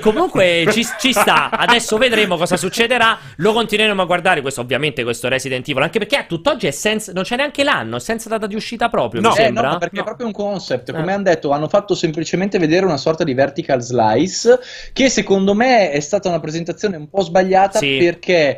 Comunque ci sta. Adesso vedremo cosa succederà. Lo continueremo a guardare, questo ovviamente, questo Resident Evil, anche perché a tutt'oggi è senza, non c'è neanche l'anno, è senza data di uscita proprio. No, mi sembra. No, perché è proprio un concept. Come hanno detto, hanno fatto semplicemente vedere una sorta di vertical slice, che secondo me è stata una presentazione un po' sbagliata, perché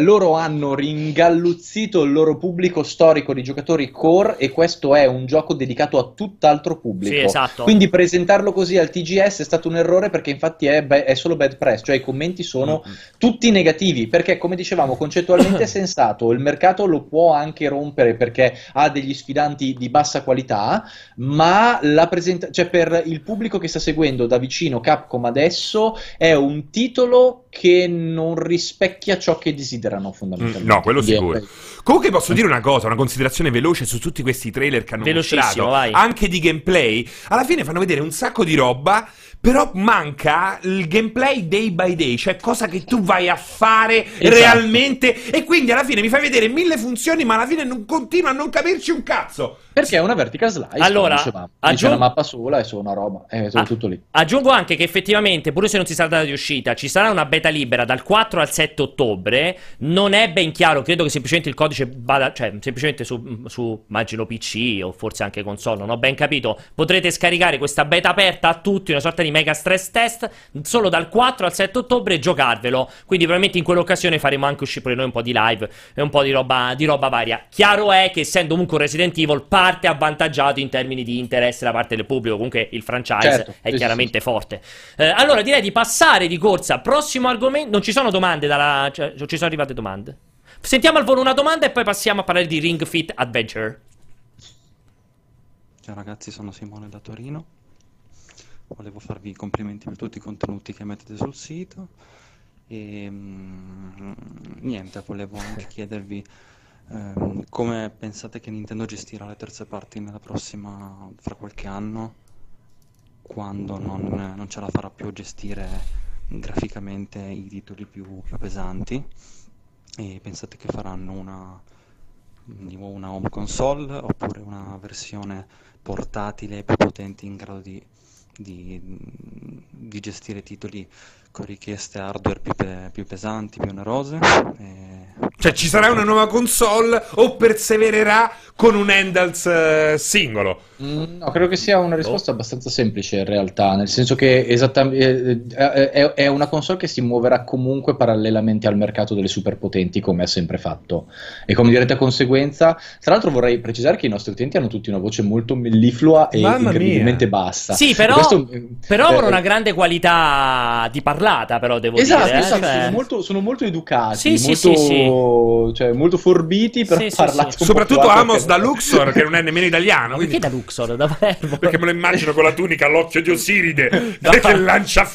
loro hanno ringalluzzito il loro pubblico storico di giocatori core, e questo è un gioco dedicato a tutt'altro pubblico. Sì, esatto. Quindi presentarlo così al TGS è stato un errore, perché infatti è solo bad press, cioè i commenti sono tutti negativi, perché come dicevamo concettualmente è sensato, il mercato lo può anche rompere perché ha degli sfidanti di bassa qualità, ma la cioè per il pubblico che sta seguendo da vicino Capcom adesso è un titolo che non rispecchia ciò che desiderano fondamentalmente. No, quello sicuro. Comunque posso dire una cosa, una considerazione veloce su tutti questi trailer che hanno mostrato, anche di gameplay. Alla fine fanno vedere un sacco di roba, però manca il gameplay day by day, cioè cosa che tu vai a fare realmente, e quindi alla fine mi fai vedere mille funzioni, ma alla fine non continua a non capirci un cazzo. Perché è una vertical slice, allora, c'è una mappa sola e solo una roba, è tutto lì. Aggiungo anche che effettivamente, pure se non si sarà data di uscita, ci sarà una beta libera dal 4 al 7 ottobre, non è ben chiaro, credo che semplicemente il codice vada, cioè semplicemente su immagino PC o forse anche console, non ho ben capito, potrete scaricare questa beta aperta a tutti, una sorta di mega stress test, solo dal 4 al 7 ottobre e giocarvelo, quindi probabilmente in quell'occasione faremo anche uscire pure noi un po' di live e un po' di roba varia. Chiaro è che essendo comunque un Resident Evil, parte avvantaggiato in termini di interesse da parte del pubblico, comunque il franchise è chiaramente forte. Allora direi di passare di corsa, prossimo argomento. Non ci sono domande cioè, ci sono arrivate domande, sentiamo al volo una domanda e poi passiamo a parlare di Ring Fit Adventure. Ciao ragazzi, sono Simone da Torino, volevo farvi i complimenti per tutti i contenuti che mettete sul sito e niente, volevo anche chiedervi come pensate che Nintendo gestirà le terze parti nella prossima, fra qualche anno, quando non ce la farà più a gestire graficamente i titoli più pesanti, e pensate che faranno una home console oppure una versione portatile più potente in grado di gestire titoli con richieste hardware più pesanti, più onerose, Cioè ci sarà una nuova console o persevererà con un handles singolo? No, credo che sia una risposta abbastanza semplice in realtà, nel senso che è una console che si muoverà comunque parallelamente al mercato delle superpotenti, come è sempre fatto, e come diretta conseguenza. Tra l'altro vorrei precisare che i nostri utenti hanno tutti una voce molto melliflua e incredibilmente bassa. Sì, però con una grande qualità di parlata, però devo dire. Esatto, sono molto educati, cioè, molto forbiti per parlare. Soprattutto Amos da Luxor, che non è nemmeno italiano. Perché da Luxor? Da Palermo? Perché me lo immagino con la tunica all'occhio di Osiride che lancia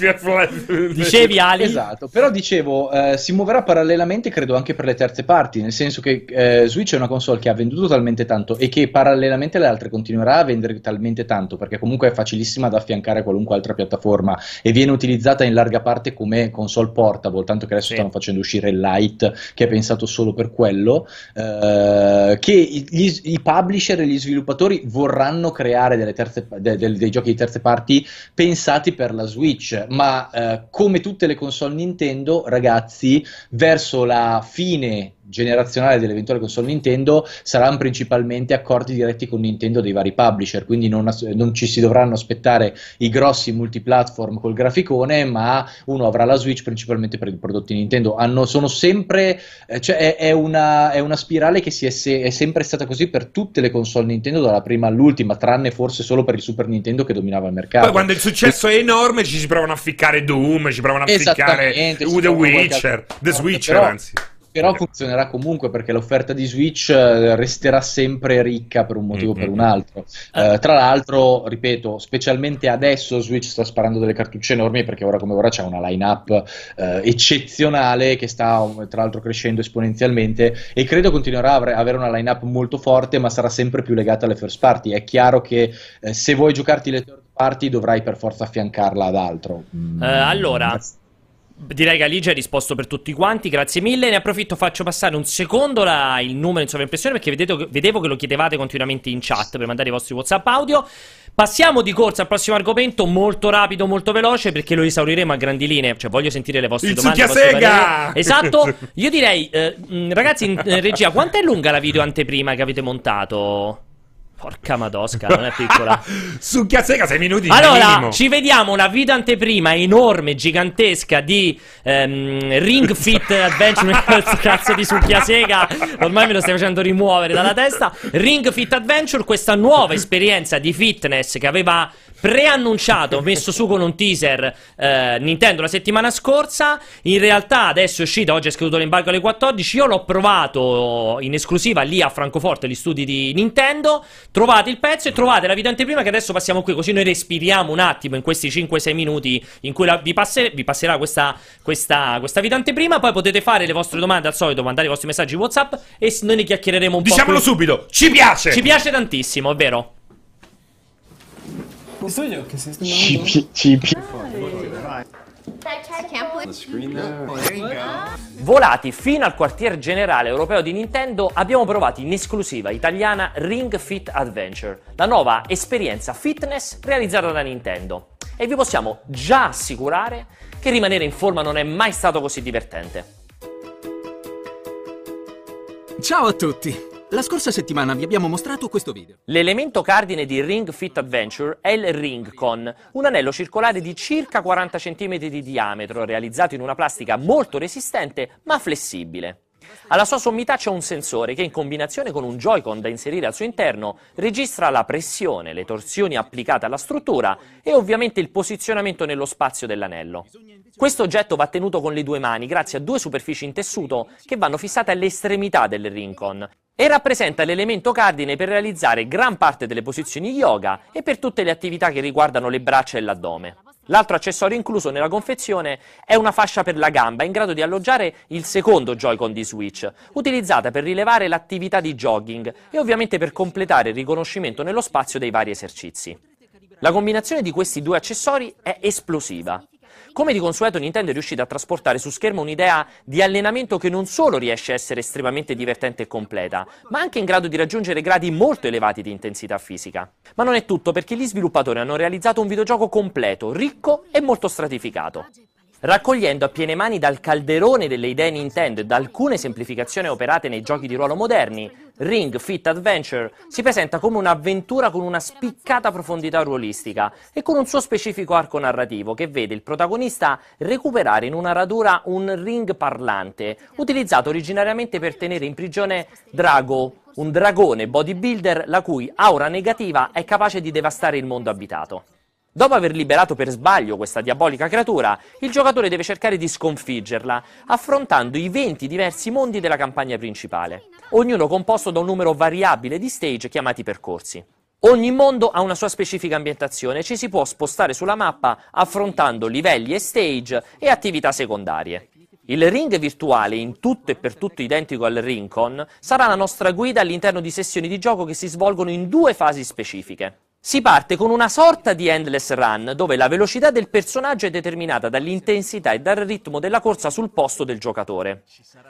Dicevi Ali? Esatto, però dicevo, si muoverà parallelamente credo anche per le terze parti, nel senso che Switch è una console che ha venduto talmente tanto e che parallelamente alle altre continuerà a vendere talmente tanto, perché comunque è facilissima da affiancare a qualunque altra piattaforma e viene utilizzata in larga parte come console portable, tanto che adesso stanno facendo uscire il Lite, che è pensato solo per quello, che i publisher e gli sviluppatori vorranno creare dei giochi di terze parti pensati per la Switch, ma come tutte le console Nintendo, ragazzi, verso la fine generazionale dell'eventuale console Nintendo saranno principalmente accordi diretti con Nintendo dei vari publisher, quindi non ci si dovranno aspettare i grossi multiplatform col graficone, ma uno avrà la Switch principalmente per i prodotti Nintendo. Sono sempre, cioè è una spirale che è sempre stata così per tutte le console Nintendo, dalla prima all'ultima, tranne forse solo per il Super Nintendo che dominava il mercato. Poi quando il successo è enorme ci si provano a ficcare Doom, ci provano a ficcare The Witcher, anzi. Però funzionerà comunque, perché l'offerta di Switch resterà sempre ricca per un motivo o per un altro. Tra l'altro, ripeto, specialmente adesso Switch sta sparando delle cartucce enormi, perché ora come ora c'è una line-up eccezionale che sta tra l'altro crescendo esponenzialmente, e credo continuerà a avere una line-up molto forte, ma sarà sempre più legata alle first party. È chiaro che se vuoi giocarti le third party dovrai per forza affiancarla ad altro. Allora... direi che Aligi ha risposto per tutti quanti, grazie mille. Ne approfitto, faccio passare un secondo il numero in sovraimpressione, perché vedevo che lo chiedevate continuamente in chat per mandare i vostri WhatsApp audio. Passiamo di corsa al prossimo argomento, molto rapido, molto veloce, perché lo esauriremo a grandi linee. Cioè, voglio sentire le vostre domande. Esatto. Io direi, ragazzi in regia, quanto è lunga la video anteprima che avete montato? Porca madosca, non è piccola. Succhia sega, 6 minuti. Allora, minimo. Ci vediamo una video anteprima enorme, gigantesca di Ring Fit Adventure. Cazzo di succhia sega, ormai me lo stai facendo rimuovere dalla testa. Ring Fit Adventure, questa nuova esperienza di fitness che aveva preannunciato, messo su con un teaser Nintendo la settimana scorsa. In realtà adesso è uscita, oggi è scaduto l'embargo alle 14. Io l'ho provato in esclusiva lì a Francoforte, gli studi di Nintendo. Trovate il pezzo e trovate la video anteprima che adesso passiamo qui, così noi respiriamo un attimo in questi 5-6 minuti in cui vi passerà questa video anteprima. Poi potete fare le vostre domande al solito, mandare i vostri messaggi WhatsApp e noi ne chiacchiereremo un po'. Diciamolo subito, ci piace! Ci piace tantissimo, è vero? Volati fino al quartier generale europeo di Nintendo, abbiamo provato in esclusiva italiana Ring Fit Adventure, la nuova esperienza fitness realizzata da Nintendo, e vi possiamo già assicurare che rimanere in forma non è mai stato così divertente. Ciao a tutti! La scorsa settimana vi abbiamo mostrato questo video. L'elemento cardine di Ring Fit Adventure è il Ringcon, un anello circolare di circa 40 cm di diametro, realizzato in una plastica molto resistente ma flessibile. Alla sua sommità c'è un sensore che, in combinazione con un Joy-Con da inserire al suo interno, registra la pressione, le torsioni applicate alla struttura e ovviamente il posizionamento nello spazio dell'anello. Questo oggetto va tenuto con le due mani grazie a due superfici in tessuto che vanno fissate alle estremità del Ringcon, e rappresenta l'elemento cardine per realizzare gran parte delle posizioni yoga e per tutte le attività che riguardano le braccia e l'addome. L'altro accessorio incluso nella confezione è una fascia per la gamba in grado di alloggiare il secondo Joy-Con di Switch, utilizzata per rilevare l'attività di jogging e ovviamente per completare il riconoscimento nello spazio dei vari esercizi. La combinazione di questi due accessori è esplosiva. Come di consueto, Nintendo è riuscita a trasportare su schermo un'idea di allenamento che non solo riesce a essere estremamente divertente e completa, ma anche in grado di raggiungere gradi molto elevati di intensità fisica. Ma non è tutto, perché gli sviluppatori hanno realizzato un videogioco completo, ricco e molto stratificato. Raccogliendo a piene mani dal calderone delle idee Nintendo e da alcune semplificazioni operate nei giochi di ruolo moderni, Ring Fit Adventure si presenta come un'avventura con una spiccata profondità ruolistica e con un suo specifico arco narrativo che vede il protagonista recuperare in una radura un ring parlante, utilizzato originariamente per tenere in prigione Drago, un dragone bodybuilder la cui aura negativa è capace di devastare il mondo abitato. Dopo aver liberato per sbaglio questa diabolica creatura, il giocatore deve cercare di sconfiggerla, affrontando i 20 diversi mondi della campagna principale, ognuno composto da un numero variabile di stage chiamati percorsi. Ogni mondo ha una sua specifica ambientazione e ci si può spostare sulla mappa affrontando livelli e stage e attività secondarie. Il ring virtuale, in tutto e per tutto identico al Ringcon, sarà la nostra guida all'interno di sessioni di gioco che si svolgono in due fasi specifiche. Si parte con una sorta di endless run, dove la velocità del personaggio è determinata dall'intensità e dal ritmo della corsa sul posto del giocatore.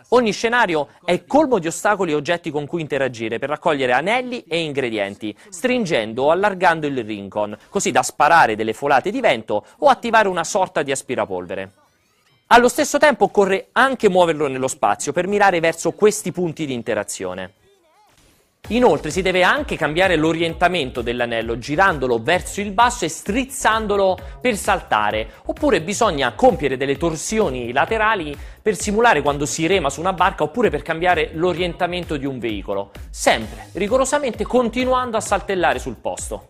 Ogni scenario è colmo di ostacoli e oggetti con cui interagire per raccogliere anelli e ingredienti, stringendo o allargando il rincon, così da sparare delle folate di vento o attivare una sorta di aspirapolvere. Allo stesso tempo occorre anche muoverlo nello spazio per mirare verso questi punti di interazione. Inoltre si deve anche cambiare l'orientamento dell'anello, girandolo verso il basso e strizzandolo per saltare, oppure bisogna compiere delle torsioni laterali per simulare quando si rema su una barca, oppure per cambiare l'orientamento di un veicolo, sempre rigorosamente continuando a saltellare sul posto.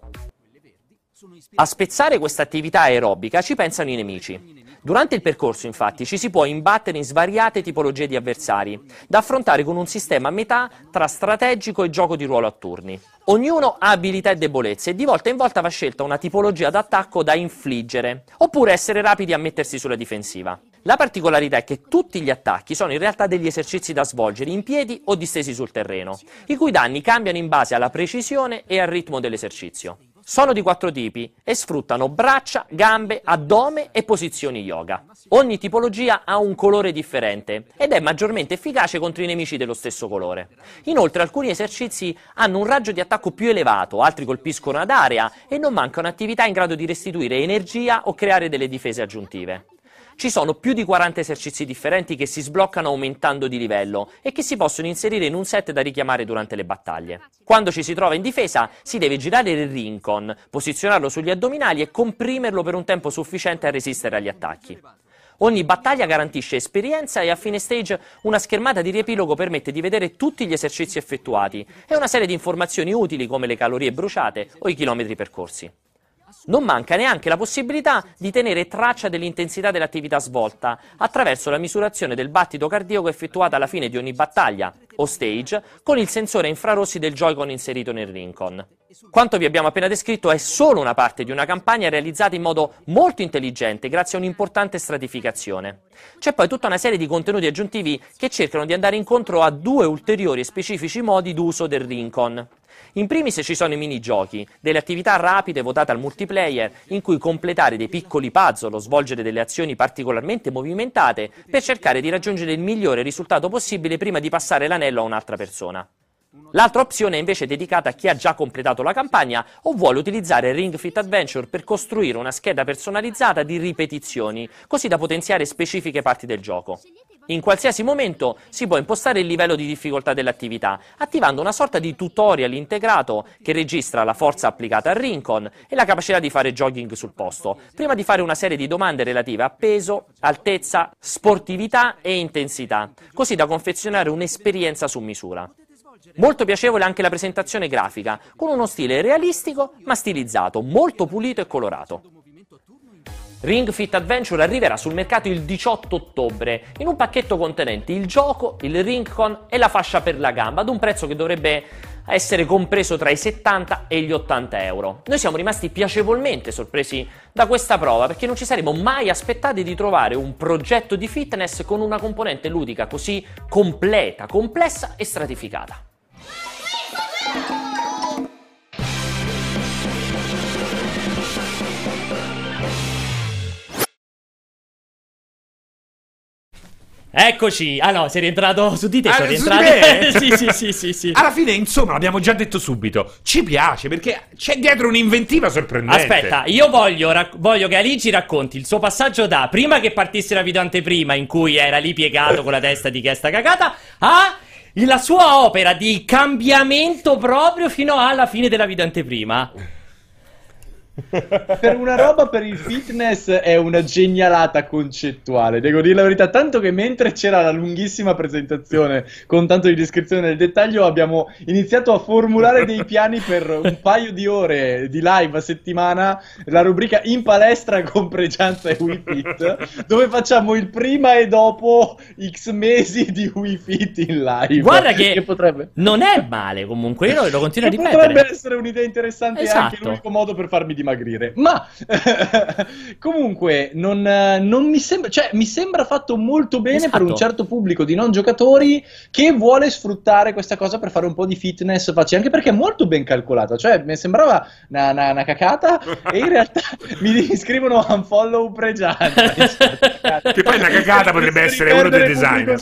A spezzare questa attività aerobica ci pensano i nemici. Durante il percorso, infatti, ci si può imbattere in svariate tipologie di avversari, da affrontare con un sistema a metà tra strategico e gioco di ruolo a turni. Ognuno ha abilità e debolezze e di volta in volta va scelta una tipologia d'attacco da infliggere, oppure essere rapidi a mettersi sulla difensiva. La particolarità è che tutti gli attacchi sono in realtà degli esercizi da svolgere in piedi o distesi sul terreno, i cui danni cambiano in base alla precisione e al ritmo dell'esercizio. Sono di 4 tipi e sfruttano braccia, gambe, addome e posizioni yoga. Ogni tipologia ha un colore differente ed è maggiormente efficace contro i nemici dello stesso colore. Inoltre alcuni esercizi hanno un raggio di attacco più elevato, altri colpiscono ad area e non mancano attività in grado di restituire energia o creare delle difese aggiuntive. Ci sono più di 40 esercizi differenti che si sbloccano aumentando di livello e che si possono inserire in un set da richiamare durante le battaglie. Quando ci si trova in difesa, si deve girare il rincon, posizionarlo sugli addominali e comprimerlo per un tempo sufficiente a resistere agli attacchi. Ogni battaglia garantisce esperienza e a fine stage una schermata di riepilogo permette di vedere tutti gli esercizi effettuati e una serie di informazioni utili come le calorie bruciate o i chilometri percorsi. Non manca neanche la possibilità di tenere traccia dell'intensità dell'attività svolta attraverso la misurazione del battito cardiaco effettuata alla fine di ogni battaglia o stage con il sensore infrarossi del Joy-Con inserito nel Rincon. Quanto vi abbiamo appena descritto è solo una parte di una campagna realizzata in modo molto intelligente grazie a un'importante stratificazione. C'è poi tutta una serie di contenuti aggiuntivi che cercano di andare incontro a due ulteriori e specifici modi d'uso del Rincon. In primis ci sono i minigiochi, delle attività rapide votate al multiplayer in cui completare dei piccoli puzzle o svolgere delle azioni particolarmente movimentate per cercare di raggiungere il migliore risultato possibile prima di passare l'anello a un'altra persona. L'altra opzione è invece dedicata a chi ha già completato la campagna o vuole utilizzare Ring Fit Adventure per costruire una scheda personalizzata di ripetizioni, così da potenziare specifiche parti del gioco. In qualsiasi momento si può impostare il livello di difficoltà dell'attività, attivando una sorta di tutorial integrato che registra la forza applicata al Rincon e la capacità di fare jogging sul posto, prima di fare una serie di domande relative a peso, altezza, sportività e intensità, così da confezionare un'esperienza su misura. Molto piacevole anche la presentazione grafica, con uno stile realistico ma stilizzato, molto pulito e colorato. Ring Fit Adventure arriverà sul mercato il 18 ottobre in un pacchetto contenente il gioco, il Ringcon e la fascia per la gamba ad un prezzo che dovrebbe essere compreso tra i 70 e gli 80 euro. Noi siamo rimasti piacevolmente sorpresi da questa prova perché non ci saremmo mai aspettati di trovare un progetto di fitness con una componente ludica così completa, complessa e stratificata. Eccoci. Ah no, sei rientrato su di te. Sono rientrato su di me? sì. Alla fine, insomma, l'abbiamo già detto subito. Ci piace perché c'è dietro un'inventiva sorprendente. Aspetta, io voglio che Aligi racconti il suo passaggio da prima che partisse la videoanteprima, in cui era lì piegato con la testa di che è sta cagata, a la sua opera di cambiamento proprio fino alla fine della videoanteprima. Per una roba per il fitness è una genialata concettuale, devo dire la verità, tanto che mentre c'era la lunghissima presentazione con tanto di descrizione nel dettaglio abbiamo iniziato a formulare dei piani per un paio di ore di live a settimana, la rubrica in palestra con Pregianza e Wii Fit, dove facciamo il prima e dopo X mesi di Wii Fit in live. Guarda che potrebbe... non è male comunque, io lo continuo a ripetere, potrebbe essere un'idea interessante, esatto. È anche l'unico modo per farmi dimagrire, ma comunque non mi sembra, cioè mi sembra fatto molto bene, esatto, per un certo pubblico di non giocatori che vuole sfruttare questa cosa per fare un po' di fitness facile, anche perché è molto ben calcolata, cioè mi sembrava una cacata e in realtà mi scrivono unfollow Pregianza che poi la cacata potrebbe essere uno dei designer.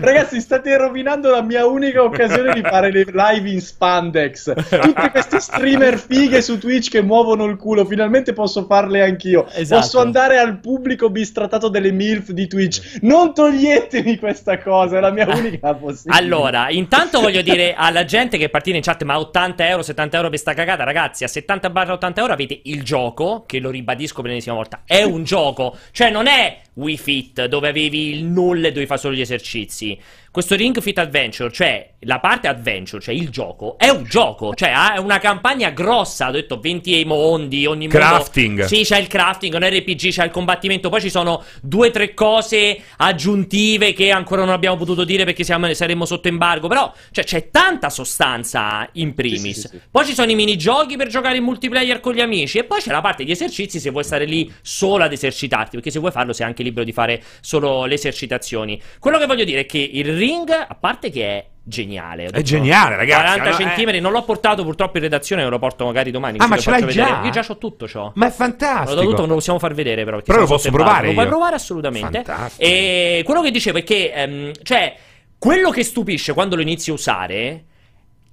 Ragazzi, state rovinando la mia unica occasione di fare le live in spandex, tutti questi streamer fighe su Twitch che muovono il culo, finalmente posso farle anch'io, esatto. Posso andare al pubblico bistrattato delle MILF di Twitch, non toglietemi questa cosa, è la mia unica possibilità. Allora, intanto voglio dire alla gente che partire in chat, ma 80 euro, 70 euro per sta cagata, ragazzi, a 70/80 euro avete il gioco, che lo ribadisco per l'ennesima volta, è un gioco, cioè non è Wii Fit dove avevi il nulla e dovevi fare solo gli esercizi. Questo Ring Fit Adventure, cioè la parte adventure, cioè il gioco, è un gioco, cioè ha una campagna grossa, ho detto 20 mondi, ogni mondo. Crafting. Sì, c'è il crafting, un RPG, c'è il combattimento, poi ci sono 2 o 3 cose aggiuntive che ancora non abbiamo potuto dire perché saremmo sotto embargo, però cioè c'è tanta sostanza in primis. Sì. Poi ci sono i minigiochi per giocare in multiplayer con gli amici e poi c'è la parte di esercizi se vuoi stare lì solo ad esercitarti, perché se vuoi farlo sei anche libero di fare solo le esercitazioni. Quello che voglio dire è che il Ring, a parte che è geniale, è geniale, ragazzi, 40 centimetri, non l'ho portato purtroppo in redazione, me lo porto magari domani. Ah, ma ce l'hai già? Io già c'ho tutto ciò. Ma è fantastico. L'ho tutto, non lo possiamo far vedere però. Però lo posso provare. Lo puoi provare assolutamente. Fantastico. E quello che dicevo è che cioè quello che stupisce quando lo inizi a usare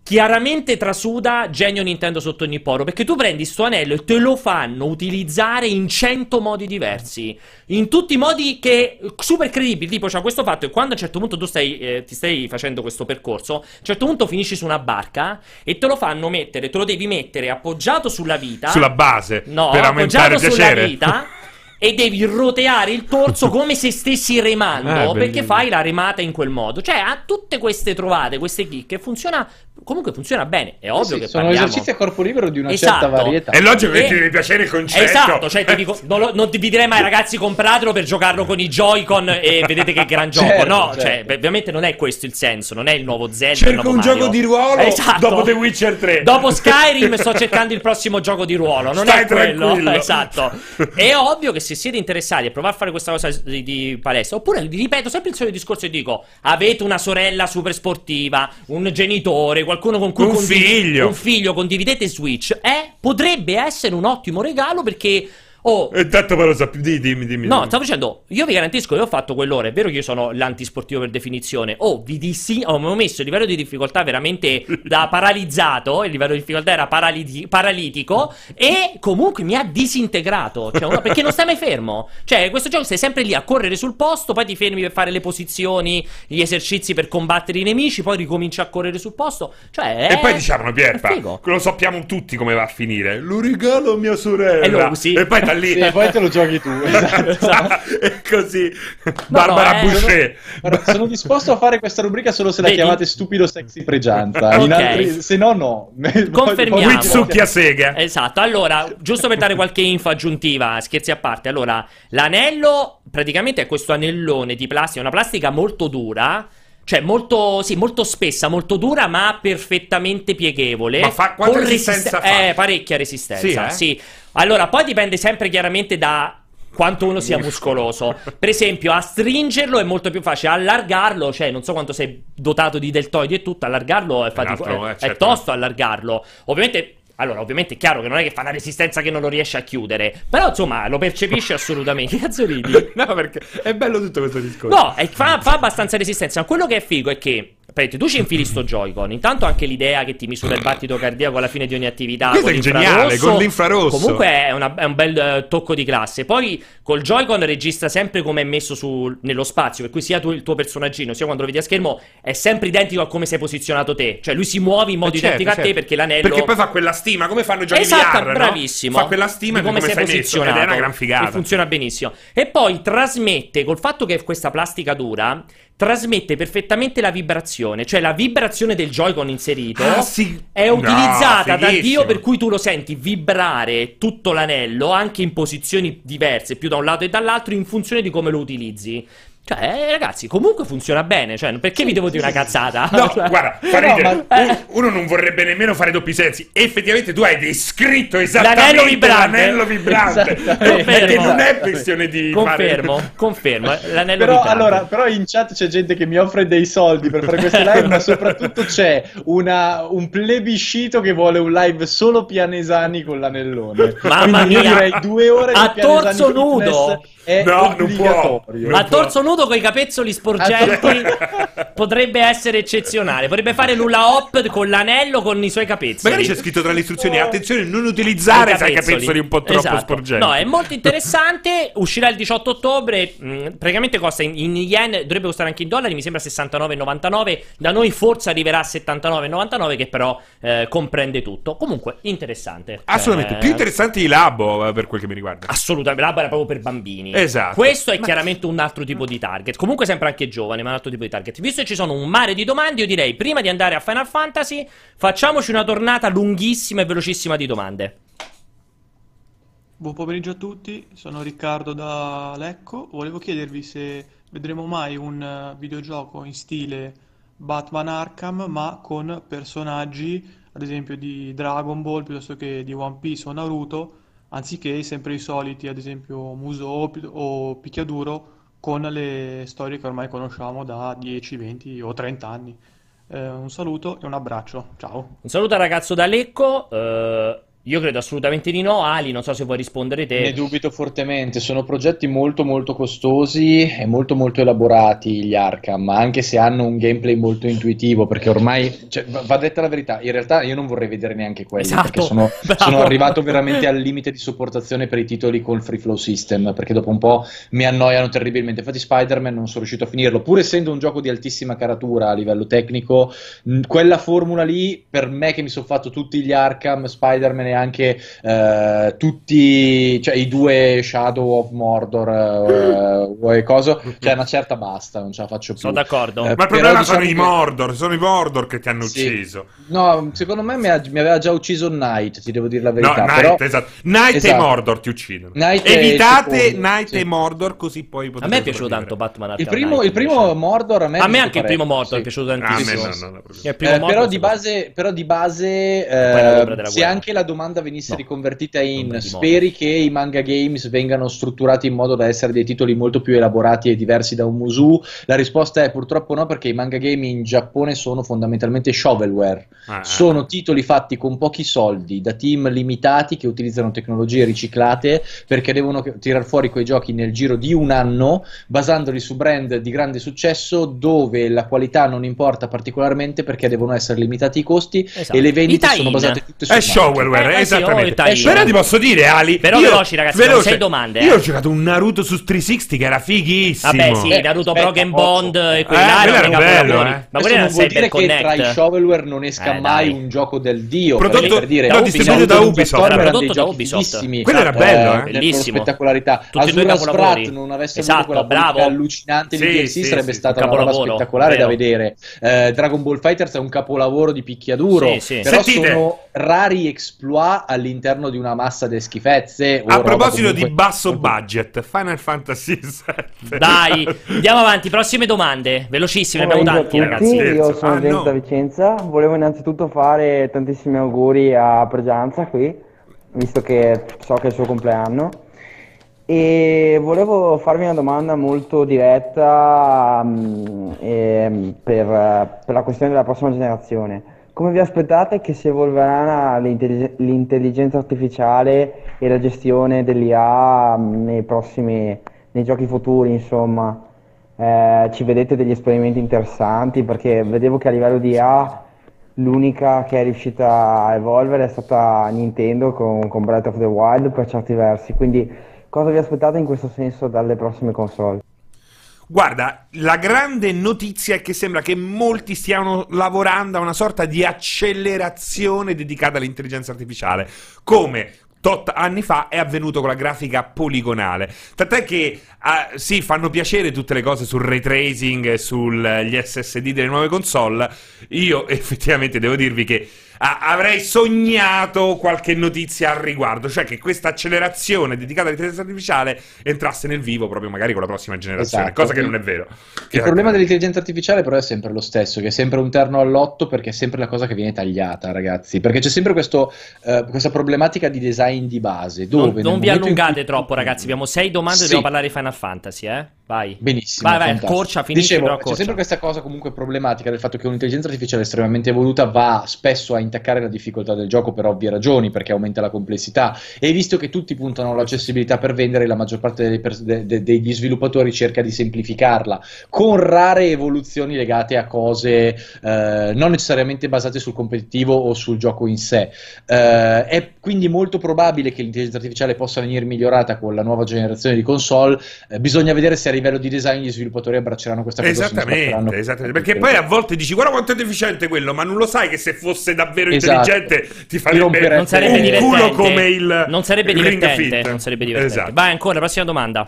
chiaramente trasuda genio Nintendo sotto ogni poro, perché tu prendi sto anello e te lo fanno utilizzare in 100 modi diversi, in tutti i modi che super credibili, tipo c'è questo fatto che quando a un certo punto tu stai, ti stai facendo questo percorso, a un certo punto finisci su una barca e te lo fanno mettere, te lo devi mettere appoggiato sulla vita, sulla base, no, per aumentare il piacere, vita, e devi roteare il torso come se stessi remando, perché fai la remata in quel modo. Cioè ha tutte queste trovate, queste chicche, funziona, comunque funziona bene. È ovvio, sì, che sono esercizi a corpo libero di una, esatto, certa varietà. È logico che ti deve piacere il concetto. Esatto, cioè ti dico, non vi direi mai ragazzi compratelo per giocarlo con i Joy-Con e vedete che gran gioco. Certo, no, certo. Cioè ovviamente non è questo il senso, non è il nuovo Zelda. Cerco un gioco di ruolo, esatto, dopo The Witcher 3. Dopo Skyrim sto cercando il prossimo gioco di ruolo, non stai è quello, tranquillo. Esatto. È ovvio che se siete interessati a provare a fare questa cosa di palestra, oppure ripeto sempre il solito discorso e dico, avete una sorella super sportiva, un genitore, qualcuno con cui un figlio, condividete Switch, potrebbe essere un ottimo regalo perché... Oh, e tanto però dimmi. No, stavo dicendo, io vi garantisco che ho fatto quell'ora, è vero che io sono l'antisportivo per definizione, ho messo il livello di difficoltà veramente da paralizzato, il livello di difficoltà era paralitico e comunque mi ha disintegrato, cioè, perché non stai mai fermo, cioè questo gioco stai sempre lì a correre sul posto, poi ti fermi per fare le posizioni, gli esercizi per combattere i nemici, poi ricominci a correre sul posto, cioè è... E poi diciamo, Pierpa, lo sappiamo tutti come va a finire, lo regalo a mia sorella e poi lì. Sì, poi te lo giochi tu, esatto. E così no, Barbara Boucher. Sono disposto a fare questa rubrica solo se la chiamate stupido sexy Pregianza, okay. Se no confermiamo Mitsuki a sega, esatto. Allora, giusto per dare qualche info aggiuntiva, scherzi a parte, allora l'anello praticamente è questo anellone di plastica, una plastica molto dura, cioè molto, sì, molto spessa, molto dura, ma perfettamente pieghevole. Ma fa quanta resistenza? Parecchia resistenza, sì. Allora, poi dipende sempre chiaramente da quanto uno sia muscoloso. Per esempio, a stringerlo è molto più facile, allargarlo, cioè non so quanto sei dotato di deltoidi e tutto, allargarlo è faticoso, è tosto allargarlo. Ovviamente Allora, ovviamente è chiaro che non è che fa una resistenza che non lo riesce a chiudere, però insomma lo percepisce assolutamente. Cazzolini. No, perché è bello tutto questo discorso. No, fa abbastanza resistenza. Ma quello che è figo è che tu ci infili sto Joy-Con. Intanto anche l'idea che ti misura il battito cardiaco alla fine di ogni attività, questo con è geniale, con l'infrarosso. Comunque è un bel tocco di classe. Poi col Joy-Con registra sempre come è messo nello spazio, per cui sia il tuo personaggino sia quando lo vedi a schermo è sempre identico a come sei posizionato te. Cioè lui si muove in modo identico a te, perché l'anello, perché poi fa quella stima, come fanno i giochi VR, no? Bravissimo. Fa quella stima di come sei posizionato, ed è una gran figata. E funziona benissimo. E poi trasmette, col fatto che questa plastica dura, trasmette perfettamente la vibrazione, cioè la vibrazione del Joy-Con inserito è utilizzata da Dio, per cui tu lo senti vibrare tutto l'anello anche in posizioni diverse, più da un lato e dall'altro, in funzione di come lo utilizzi. Cioè, ragazzi, comunque funziona bene. Cioè, perché vi devo dire una cazzata? No, guarda, uno non vorrebbe nemmeno fare doppi sensi. Effettivamente tu hai descritto esattamente l'anello vibrante. Perché non è questione di Confermo l'anello vibrante. Allora, però in chat c'è gente che mi offre dei soldi per fare queste live, ma soprattutto c'è un plebiscito che vuole un live solo pianesani con l'anellone. Mamma mia, direi 2 ore a di torso nudo. No, non può. A torso nudo con i capezzoli sporgenti potrebbe essere eccezionale. Potrebbe fare l'ula hop con l'anello, con i suoi capezzoli. Magari c'è scritto tra le istruzioni: attenzione, non utilizzare i capezzoli un po' troppo sporgenti. No, è molto interessante. Uscirà il 18 ottobre. Praticamente costa in yen, dovrebbe costare anche in dollari. Mi sembra 69,99. Da noi forse arriverà a 79,99, che però comprende tutto. Comunque, interessante. Assolutamente. Più interessante di Labo, per quel che mi riguarda. Assolutamente. Labo era proprio per bambini. Esatto. Questo è chiaramente un altro tipo di target. Comunque sempre anche giovane, ma un altro tipo di target. Visto che ci sono un mare di domande, io direi, prima di andare a Final Fantasy, facciamoci una tornata lunghissima e velocissima di domande. Buon pomeriggio a tutti, sono Riccardo da Lecco. Volevo chiedervi se vedremo mai un videogioco in stile Batman Arkham, ma con personaggi ad esempio di Dragon Ball, piuttosto che di One Piece o Naruto, anziché sempre i soliti, ad esempio Muso o Picchiaduro, con le storie che ormai conosciamo da 10, 20 o 30 anni. Un saluto e un abbraccio, ciao. Un saluto al ragazzo da Lecco. Io credo assolutamente di no. Ali, non so se vuoi rispondere te. Ne dubito fortemente, sono progetti molto molto costosi e molto molto elaborati gli Arkham, anche se hanno un gameplay molto intuitivo, perché ormai, cioè, va detta la verità, in realtà io non vorrei vedere neanche quelli, perché sono arrivato veramente al limite di sopportazione per i titoli col free flow system, perché dopo un po' mi annoiano terribilmente. Infatti Spider-Man non sono riuscito a finirlo, pur essendo un gioco di altissima caratura a livello tecnico. Quella formula lì, per me che mi sono fatto tutti gli Arkham, Spider-Man anche tutti, cioè i 2 Shadow of Mordor o cosa, cioè una certa basta, non ce la faccio più. Sono d'accordo, ma il problema sono i Mordor, sono i Mordor che ti hanno ucciso. No, secondo me mi aveva già ucciso Knight, ti devo dire la verità. No, però... Knight, esatto. Knight e Mordor ti uccidono. Knight, evitate Knight e Mordor, così poi potete. A me è piaciuto tanto Batman Arkham. Il primo Mordor a me anche il primo Mordor è piaciuto tantissimo. Però di base se anche la domanda venisse riconvertita in speri che i manga games vengano strutturati in modo da essere dei titoli molto più elaborati e diversi da un Musou, la risposta è purtroppo no, perché i manga game in Giappone sono fondamentalmente shovelware, sono titoli fatti con pochi soldi da team limitati che utilizzano tecnologie riciclate, perché devono tirar fuori quei giochi nel giro di un anno, basandoli su brand di grande successo dove la qualità non importa particolarmente, perché devono essere limitati i costi e le vendite sono basate tutte su shovelware. Esattamente. Però ti posso dire, Ali, però veloci, ragazzi, veloce. 6 domande. Io ho giocato un Naruto su 360 che era fighissimo. Vabbè, sì, Naruto Broken Bond e quell'altro era bello, ma quello non vuol dire che tra i shovelware non esca mai un gioco del dio prodotto, per dire, no, distribuito da Ubisoft, era prodotto da Ubisoft, quello era bello, bellissimo, spettacolarità. Azura Sprat non avesse avuto quella politica allucinante di DLC, sarebbe stata una roba spettacolare da vedere. Dragon Ball Fighters è un capolavoro di picchiaduro, però sono rari exploit all'interno di una massa di schifezze. A proposito comunque... di basso budget, Final Fantasy VII. Dai, andiamo avanti, prossime domande velocissime, abbiamo tanti, ragazzi. Io sono Denzo da Vicenza, volevo innanzitutto fare tantissimi auguri a Pregianza qui, visto che so che è il suo compleanno, e volevo farvi una domanda molto diretta per la questione della prossima generazione. Come vi aspettate che si evolverà l'intelligenza artificiale e la gestione dell'IA nei giochi futuri, insomma? Ci vedete degli esperimenti interessanti? Perché vedevo che a livello di IA l'unica che è riuscita a evolvere è stata Nintendo con Breath of the Wild per certi versi. Quindi cosa vi aspettate in questo senso dalle prossime console? Guarda, la grande notizia è che sembra che molti stiano lavorando a una sorta di accelerazione dedicata all'intelligenza artificiale, come tot anni fa è avvenuto con la grafica poligonale. Tant'è che sì, fanno piacere tutte le cose sul ray tracing, sugli SSD delle nuove console. Io effettivamente devo dirvi che avrei sognato qualche notizia al riguardo, cioè che questa accelerazione dedicata all'intelligenza artificiale entrasse nel vivo proprio magari con la prossima generazione, esatto, cosa che non è vero. Il problema dell'intelligenza artificiale però è sempre lo stesso, che è sempre un terno all'otto, perché è sempre la cosa che viene tagliata, ragazzi, perché c'è sempre questo, questa problematica di design di base, dove non vi allungate troppo, ragazzi, abbiamo 6 domande e dobbiamo parlare di Final Fantasy, Vai. Benissimo. Vai, corcia, finisci. Dicevo, c'è sempre questa cosa comunque problematica del fatto che un'intelligenza artificiale estremamente evoluta va spesso a intaccare la difficoltà del gioco per ovvie ragioni, perché aumenta la complessità, e visto che tutti puntano all'accessibilità per vendere, la maggior parte degli sviluppatori cerca di semplificarla, con rare evoluzioni legate a cose non necessariamente basate sul competitivo o sul gioco in sé. È quindi molto probabile che l'intelligenza artificiale possa venire migliorata con la nuova generazione di console. Bisogna vedere se a livello di design gli sviluppatori abbracceranno questa cosa. Esattamente, perché poi a volte dici guarda quanto è deficiente quello, ma non lo sai che se fosse davvero intelligente ti farebbe un culo come il non sarebbe divertente. Esatto. Vai ancora, prossima domanda.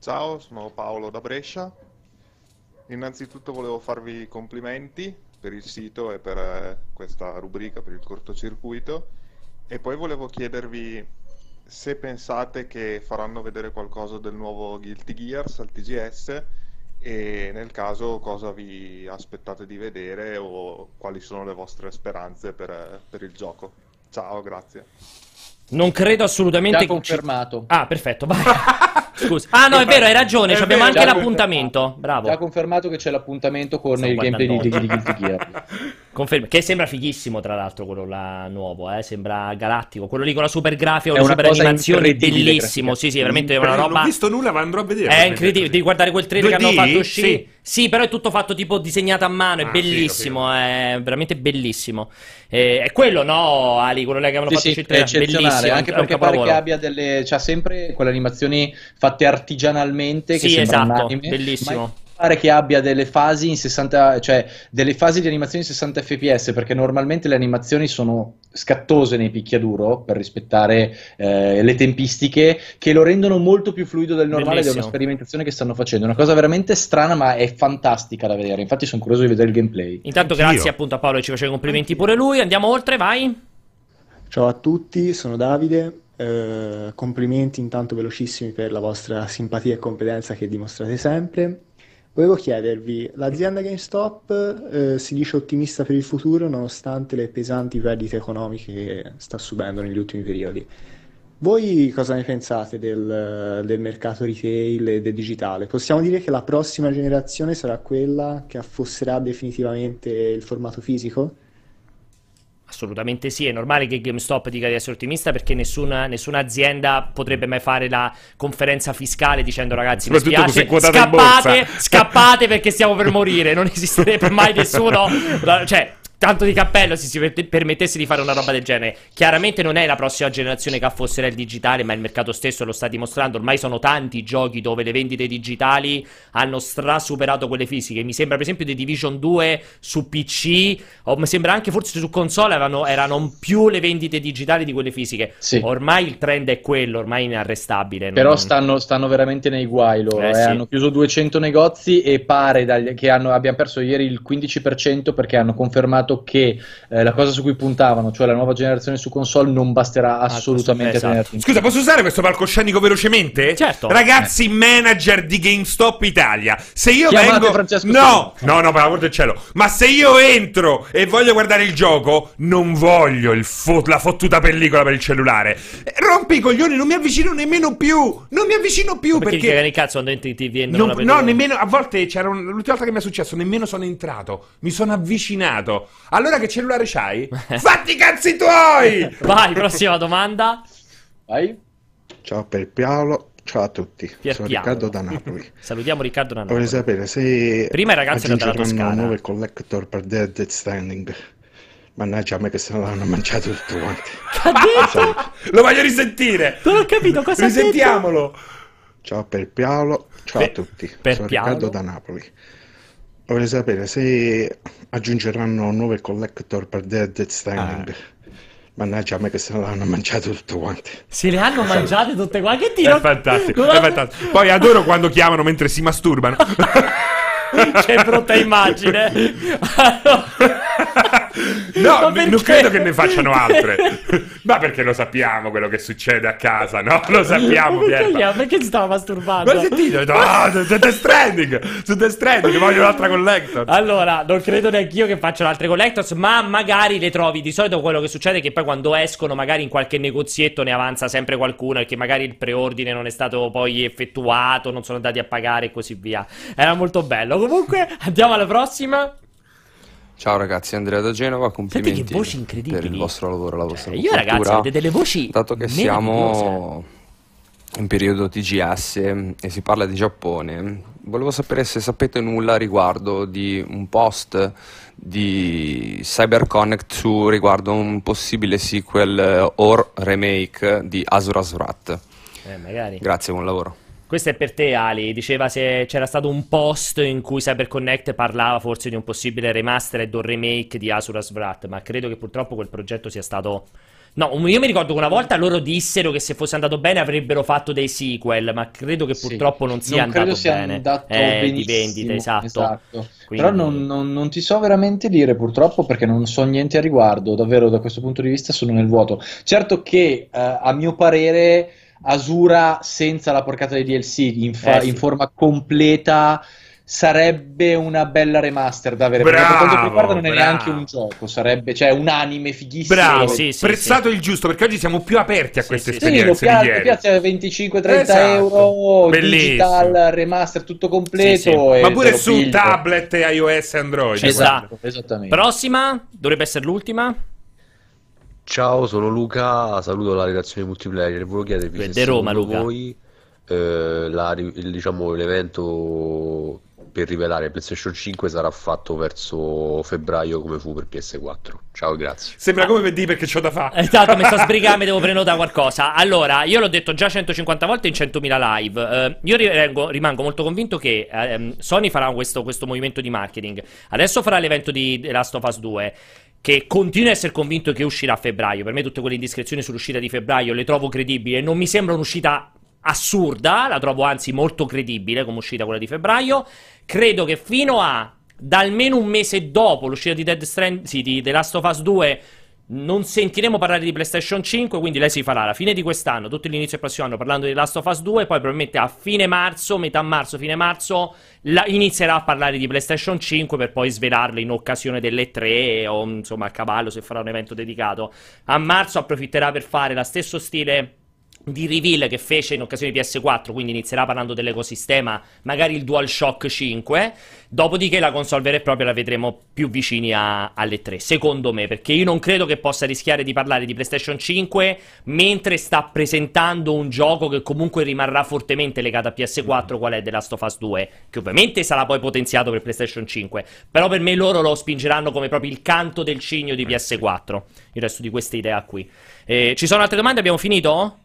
Ciao, sono Paolo da Brescia. Innanzitutto volevo farvi complimenti per il sito e per questa rubrica, per il cortocircuito, e poi volevo chiedervi se pensate che faranno vedere qualcosa del nuovo Guilty Gears al TGS, e nel caso cosa vi aspettate di vedere o quali sono le vostre speranze per il gioco. Ciao, grazie. Non credo assolutamente. Già confermato. Ah, perfetto, vai. Scusa. Ah no, è vero, hai ragione, abbiamo anche l'appuntamento. Bravo. Già confermato che c'è l'appuntamento con il gameplay di Guilty Gear. Conferma. Che sembra fighissimo, tra l'altro, quello là nuovo, sembra galattico. Quello lì con la super grafica, la super animazione, bellissimo. Sì, veramente è una roba. Non ho visto nulla, ma andrò a vedere. È incredibile, devi guardare quel trailer 2D? Che hanno fatto uscire. Sì, però è tutto fatto tipo disegnato a mano, è bellissimo, è veramente bellissimo. È quello, no, Ali, quello che avevano fatto uscire, è eccezionale, anche perché pare che abbia c'ha sempre quelle animazioni fatte artigianalmente, che sembrano anime, bellissimo. Pare che abbia delle fasi in 60, cioè delle fasi di animazione in 60 fps, perché normalmente le animazioni sono scattose nei picchiaduro per rispettare le tempistiche, che lo rendono molto più fluido del normale. Ed è una sperimentazione che stanno facendo, una cosa veramente strana ma è fantastica da vedere, infatti sono curioso di vedere il gameplay. Intanto grazie appunto a Paolo che ci faceva i complimenti pure lui. Andiamo oltre, vai. Ciao a tutti, sono Davide. Complimenti intanto velocissimi per la vostra simpatia e competenza che dimostrate sempre. Volevo chiedervi, l'azienda GameStop si dice ottimista per il futuro nonostante le pesanti perdite economiche che sta subendo negli ultimi periodi. Voi cosa ne pensate del mercato retail e del digitale? Possiamo dire che la prossima generazione sarà quella che affosserà definitivamente il formato fisico? Assolutamente sì, è normale che GameStop dica di essere ottimista, perché nessuna azienda potrebbe mai fare la conferenza fiscale dicendo ragazzi mi spiace, scappate perché stiamo per morire, non esisterebbe mai nessuno, cioè tanto di cappello se si permettesse di fare una roba del genere. Chiaramente non è la prossima generazione che affosserà il digitale, ma il mercato stesso lo sta dimostrando. Ormai sono tanti i giochi dove le vendite digitali hanno strasuperato quelle fisiche. Mi sembra per esempio The Division 2 su PC, o mi sembra anche forse su console erano più le vendite digitali di quelle fisiche. Sì. Ormai il trend è quello, ormai è inarrestabile. Però stanno veramente nei guai loro. Hanno chiuso 200 negozi e pare che abbiamo perso ieri il 15%, perché hanno confermato che la cosa su cui puntavano, cioè la nuova generazione su console, non basterà assolutamente. Scusa, posso usare questo palcoscenico velocemente? Certo. Ragazzi, manager di GameStop Italia, se io vengo... Francesco, no, per l'amor del cielo, ma se io entro e voglio guardare il gioco, non voglio la fottuta pellicola per il cellulare. Rompi i coglioni, non mi avvicino nemmeno più, perché nel cazzo andando in TV nemmeno a volte l'ultima volta che mi è successo nemmeno sono entrato, mi sono avvicinato. Allora che cellulare c'hai? Fatti i cazzi tuoi! Vai, prossima domanda. Vai. Ciao per Piaolo. Ciao a tutti, sono Riccardo da Napoli. Salutiamo Riccardo da Napoli. Vorrei sapere se prima i ragazzi erano dalla Toscana un nuovo collector per Death Stranding. Mannaggia a me che se l'hanno mangiato tutti quanti. Lo voglio risentire. Non ho capito cosa risentiamolo. Detto? Ciao per Piaolo. Ciao a tutti, sono Piaolo. Riccardo da Napoli. Vorrei sapere se aggiungeranno un nuovo collector per Death Stranding. Mannaggia a me che se le hanno mangiate tutte quante. Se le hanno mangiate tutte quante? Che tiro? È fantastico, è fantastico. Poi adoro quando chiamano mentre si masturbano. Che brutta immagine. No, non credo che ne facciano altre. Ma perché lo sappiamo quello che succede a casa, no? Lo sappiamo. Perché si stava masturbando? Ma sentito, su Death Stranding, su Death Stranding voglio un'altra collector. Allora, non credo neanche io che facciano altre collectors, ma magari le trovi. Di solito quello che succede è che poi quando escono magari in qualche negozietto ne avanza sempre qualcuno, perché magari il preordine non è stato poi effettuato, non sono andati a pagare e così via. Era molto bello. Comunque andiamo alla prossima. Ciao ragazzi, Andrea da Genova, complimenti che voci incredibili per il vostro lavoro, la vostra cultura. Io ragazzi avete delle voci, dato che siamo in periodo TGS e si parla di Giappone, volevo sapere se sapete nulla riguardo di un post di CyberConnect 2 riguardo un possibile sequel or remake di Asura's Wrath. Magari. Grazie, buon lavoro. Questo è per te Ali, diceva se c'era stato un post in cui CyberConnect parlava forse di un possibile remastered o remake di Asura's Wrath, ma credo che purtroppo quel progetto sia stato... No, io mi ricordo che una volta loro dissero che se fosse andato bene avrebbero fatto dei sequel, ma credo che purtroppo non sia andato bene. Andato di vendita, esatto. Quindi... Però non ti so veramente dire purtroppo perché non so niente a riguardo, davvero da questo punto di vista sono nel vuoto. Certo che a mio parere... Asura senza la porcata dei DLC in forma completa sarebbe una bella remaster da avere. Bravo, per quanto riguarda non è neanche un gioco, sarebbe cioè un anime fighissimo. Bravo, sì, prezzato il giusto perché oggi siamo più aperti a queste esperienze. Sì, lo piace 25-30 euro. Bellissimo. Digital remaster tutto completo. Sì. Ma pure su tablet, iOS e Android. Esatto, esattamente. Prossima dovrebbe essere l'ultima. Ciao, sono Luca, saluto la redazione multiplayer. Volevo chiedervi se secondo voi diciamo, l'evento per rivelare PlayStation 5 sarà fatto verso febbraio come fu per PS4. Ciao, grazie. Sembra come PD perché c'ho da fare. Esatto, mi sto sbrigando, mi devo prenotare qualcosa. Allora, io l'ho detto già 150 volte in 100.000 live. Io rimango molto convinto che Sony farà questo movimento di marketing. Adesso farà l'evento di The Last of Us 2. Che continuo a essere convinto che uscirà a febbraio. Per me tutte quelle indiscrezioni sull'uscita di febbraio le trovo credibili e non mi sembra un'uscita assurda, la trovo anzi molto credibile come uscita quella di febbraio. Credo che fino da almeno un mese dopo l'uscita di The Last of Us 2 non sentiremo parlare di PlayStation 5, quindi lei si farà alla fine di quest'anno, tutto l'inizio del prossimo anno parlando di The Last of Us 2, poi probabilmente a fine marzo, metà marzo, fine marzo inizierà a parlare di PlayStation 5 per poi svelarla in occasione delle 3 o insomma a cavallo se farà un evento dedicato. A marzo approfitterà per fare lo stesso stile di reveal che fece in occasione di PS4, quindi inizierà parlando dell'ecosistema, magari il DualShock 5, dopodiché la console vera e propria la vedremo più vicini alle 3, secondo me, perché io non credo che possa rischiare di parlare di PlayStation 5 mentre sta presentando un gioco che comunque rimarrà fortemente legato a PS4, qual è The Last of Us 2, che ovviamente sarà poi potenziato per PlayStation 5, però per me loro lo spingeranno come proprio il canto del cigno di PS4, il resto di questa idea qui. Ci sono altre domande? Abbiamo finito?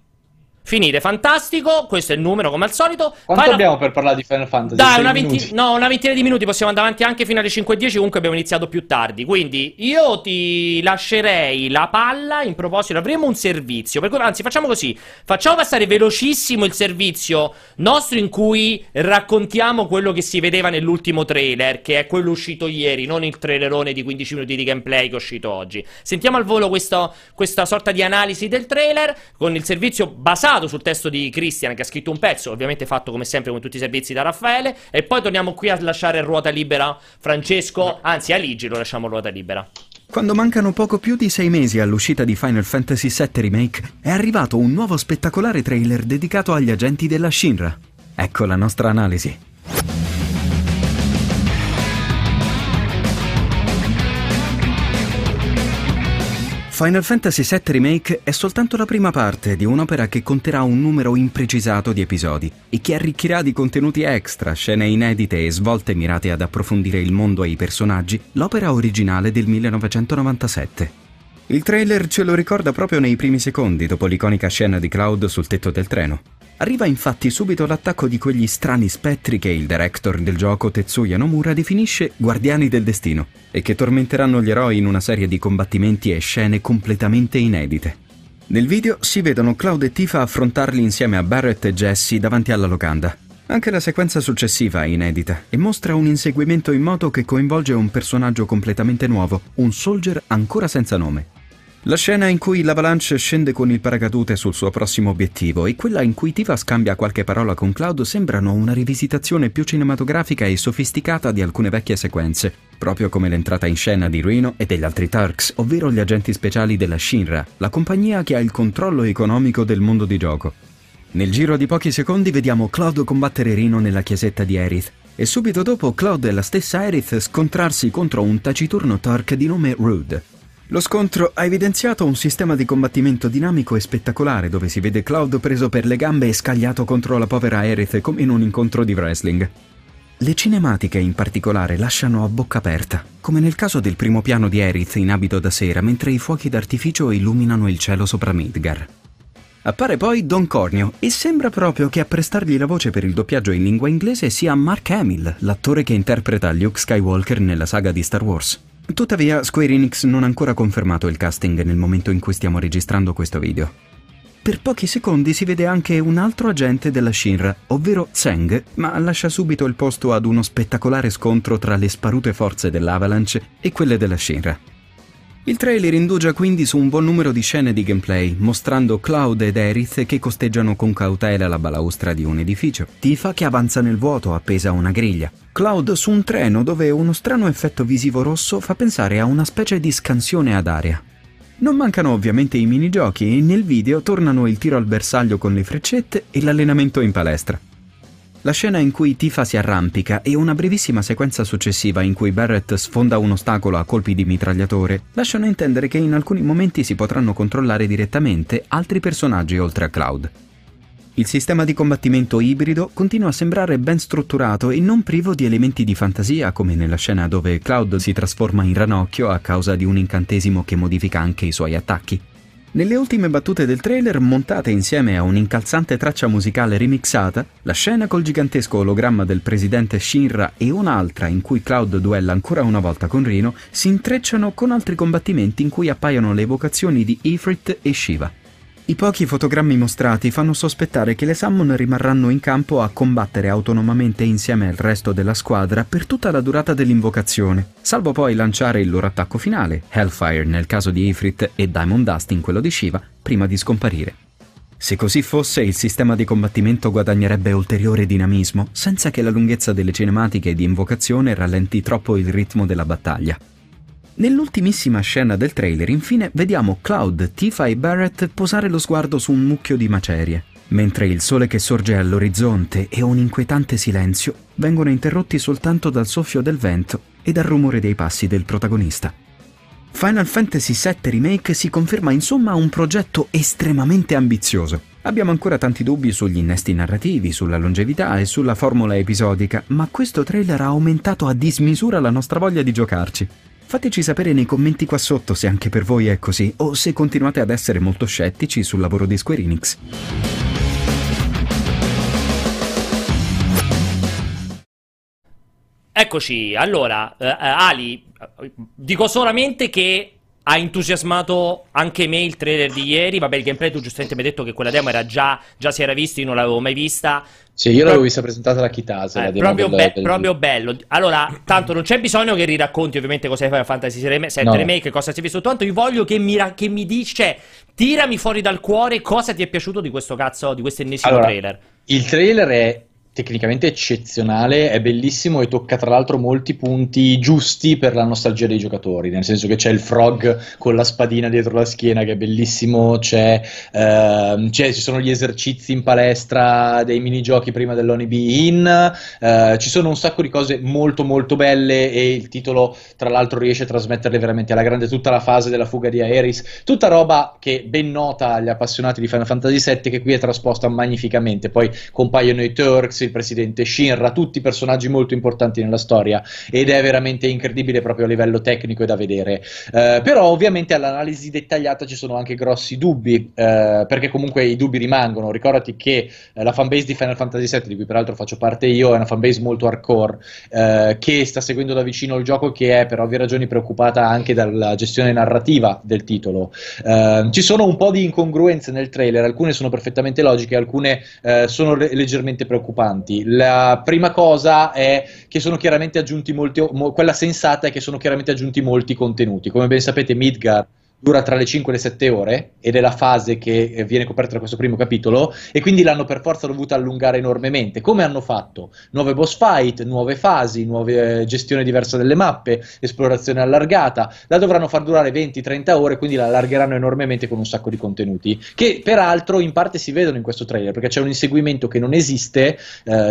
Finite, fantastico, questo è il numero come al solito. Quanto abbiamo per parlare di Final Fantasy? Dai, una ventina di minuti, possiamo andare avanti anche fino alle 5:10, comunque abbiamo iniziato più tardi. Quindi io ti lascerei la palla, in proposito avremo un servizio, anzi facciamo così, facciamo passare velocissimo il servizio nostro in cui raccontiamo quello che si vedeva nell'ultimo trailer, che è quello uscito ieri, non il trailerone di 15 minuti di gameplay che è uscito oggi. Sentiamo al volo questa sorta di analisi del trailer con il servizio basato sul testo di Christian che ha scritto un pezzo, ovviamente fatto come sempre con tutti i servizi da Raffaele, e poi torniamo qui a lasciare ruota libera Francesco, anzi Aligi lo lasciamo ruota libera. Quando mancano poco più di 6 mesi all'uscita di Final Fantasy VII Remake è arrivato un nuovo spettacolare trailer dedicato agli agenti della Shinra. Ecco la nostra analisi. Final Fantasy VII Remake è soltanto la prima parte di un'opera che conterrà un numero imprecisato di episodi e che arricchirà di contenuti extra, scene inedite e svolte mirate ad approfondire il mondo e i personaggi, l'opera originale del 1997. Il trailer ce lo ricorda proprio nei primi secondi dopo l'iconica scena di Cloud sul tetto del treno. Arriva infatti subito l'attacco di quegli strani spettri che il director del gioco Tetsuya Nomura definisce guardiani del destino e che tormenteranno gli eroi in una serie di combattimenti e scene completamente inedite. Nel video si vedono Cloud e Tifa affrontarli insieme a Barrett e Jesse davanti alla locanda. Anche la sequenza successiva è inedita e mostra un inseguimento in moto che coinvolge un personaggio completamente nuovo, un soldier ancora senza nome. La scena in cui l'Avalanche scende con il paracadute sul suo prossimo obiettivo e quella in cui Tifa scambia qualche parola con Cloud sembrano una rivisitazione più cinematografica e sofisticata di alcune vecchie sequenze, proprio come l'entrata in scena di Reno e degli altri Turks, ovvero gli agenti speciali della Shinra, la compagnia che ha il controllo economico del mondo di gioco. Nel giro di pochi secondi vediamo Cloud combattere Reno nella chiesetta di Aerith e subito dopo Cloud e la stessa Aerith scontrarsi contro un taciturno Turk di nome Rude. Lo scontro ha evidenziato un sistema di combattimento dinamico e spettacolare dove si vede Cloud preso per le gambe e scagliato contro la povera Aerith come in un incontro di wrestling. Le cinematiche in particolare lasciano a bocca aperta, come nel caso del primo piano di Aerith in abito da sera mentre i fuochi d'artificio illuminano il cielo sopra Midgar. Appare poi Don Corneo e sembra proprio che a prestargli la voce per il doppiaggio in lingua inglese sia Mark Hamill, l'attore che interpreta Luke Skywalker nella saga di Star Wars. Tuttavia, Square Enix non ha ancora confermato il casting nel momento in cui stiamo registrando questo video. Per pochi secondi si vede anche un altro agente della Shinra, ovvero Tseng, ma lascia subito il posto ad uno spettacolare scontro tra le sparute forze dell'Avalanche e quelle della Shinra. Il trailer indugia quindi su un buon numero di scene di gameplay, mostrando Cloud ed Aerith che costeggiano con cautela la balaustra di un edificio, Tifa che avanza nel vuoto appesa a una griglia, Cloud su un treno dove uno strano effetto visivo rosso fa pensare a una specie di scansione ad aria. Non mancano ovviamente i minigiochi e nel video tornano il tiro al bersaglio con le freccette e l'allenamento in palestra. La scena in cui Tifa si arrampica e una brevissima sequenza successiva in cui Barrett sfonda un ostacolo a colpi di mitragliatore lasciano intendere che in alcuni momenti si potranno controllare direttamente altri personaggi oltre a Cloud. Il sistema di combattimento ibrido continua a sembrare ben strutturato e non privo di elementi di fantasia come nella scena dove Cloud si trasforma in ranocchio a causa di un incantesimo che modifica anche i suoi attacchi. Nelle ultime battute del trailer, montate insieme a un'incalzante traccia musicale remixata, la scena col gigantesco ologramma del presidente Shinra e un'altra in cui Cloud duella ancora una volta con Reno, si intrecciano con altri combattimenti in cui appaiono le evocazioni di Ifrit e Shiva. I pochi fotogrammi mostrati fanno sospettare che le Summon rimarranno in campo a combattere autonomamente insieme al resto della squadra per tutta la durata dell'invocazione, salvo poi lanciare il loro attacco finale, Hellfire nel caso di Ifrit e Diamond Dust in quello di Shiva, prima di scomparire. Se così fosse, il sistema di combattimento guadagnerebbe ulteriore dinamismo, senza che la lunghezza delle cinematiche di invocazione rallenti troppo il ritmo della battaglia. Nell'ultimissima scena del trailer, infine, vediamo Cloud, Tifa e Barrett posare lo sguardo su un mucchio di macerie, mentre il sole che sorge all'orizzonte e un inquietante silenzio vengono interrotti soltanto dal soffio del vento e dal rumore dei passi del protagonista. Final Fantasy VII Remake si conferma insomma un progetto estremamente ambizioso. Abbiamo ancora tanti dubbi sugli innesti narrativi, sulla longevità e sulla formula episodica, ma questo trailer ha aumentato a dismisura la nostra voglia di giocarci. Fateci sapere nei commenti qua sotto se anche per voi è così o se continuate ad essere molto scettici sul lavoro di Square Enix. Eccoci, allora, Ali, dico solamente che ha entusiasmato anche me il trailer di ieri. Vabbè, il gameplay tu giustamente mi hai detto che quella demo era già si era vista, io non l'avevo mai vista. Sì, io l'avevo vista presentata la Kitase, la demo proprio bello. Allora, tanto non c'è bisogno che riracconti ovviamente cosa hai fatto a Final Fantasy VII Remake, cosa si è visto, tanto io voglio che mi dici, cioè, tirami fuori dal cuore cosa ti è piaciuto di questo cazzo, di questo ennesimo trailer. Il trailer è tecnicamente eccezionale, è bellissimo e tocca tra l'altro molti punti giusti per la nostalgia dei giocatori, nel senso che c'è il frog con la spadina dietro la schiena che è bellissimo, ci sono gli esercizi in palestra dei minigiochi prima dell'Honey Bee Inn, ci sono un sacco di cose molto molto belle e il titolo tra l'altro riesce a trasmetterle veramente alla grande, tutta la fase della fuga di Aeris, tutta roba che ben nota agli appassionati di Final Fantasy VII, che qui è trasposta magnificamente. Poi compaiono i Turks, il presidente Shinra, tutti personaggi molto importanti nella storia, ed è veramente incredibile proprio a livello tecnico e da vedere, però ovviamente all'analisi dettagliata ci sono anche grossi dubbi, perché comunque i dubbi rimangono. Ricordati che la fanbase di Final Fantasy VII, di cui peraltro faccio parte io, è una fanbase molto hardcore, che sta seguendo da vicino il gioco, che è per ovvie ragioni preoccupata anche dalla gestione narrativa del titolo. Ci sono un po' di incongruenze nel trailer, alcune sono perfettamente logiche, alcune sono leggermente preoccupanti. La prima cosa è che sono chiaramente aggiunti molti, quella sensata è che sono chiaramente aggiunti molti contenuti. Come ben sapete, Midgar dura tra le 5 e le 7 ore ed è la fase che viene coperta da questo primo capitolo, e quindi l'hanno per forza dovuta allungare enormemente. Come hanno fatto? Nuove boss fight, nuove fasi, nuove gestione diversa delle mappe, esplorazione allargata. La dovranno far durare 20-30 ore, quindi la allargheranno enormemente con un sacco di contenuti che peraltro in parte si vedono in questo trailer, perché c'è un inseguimento che non esiste,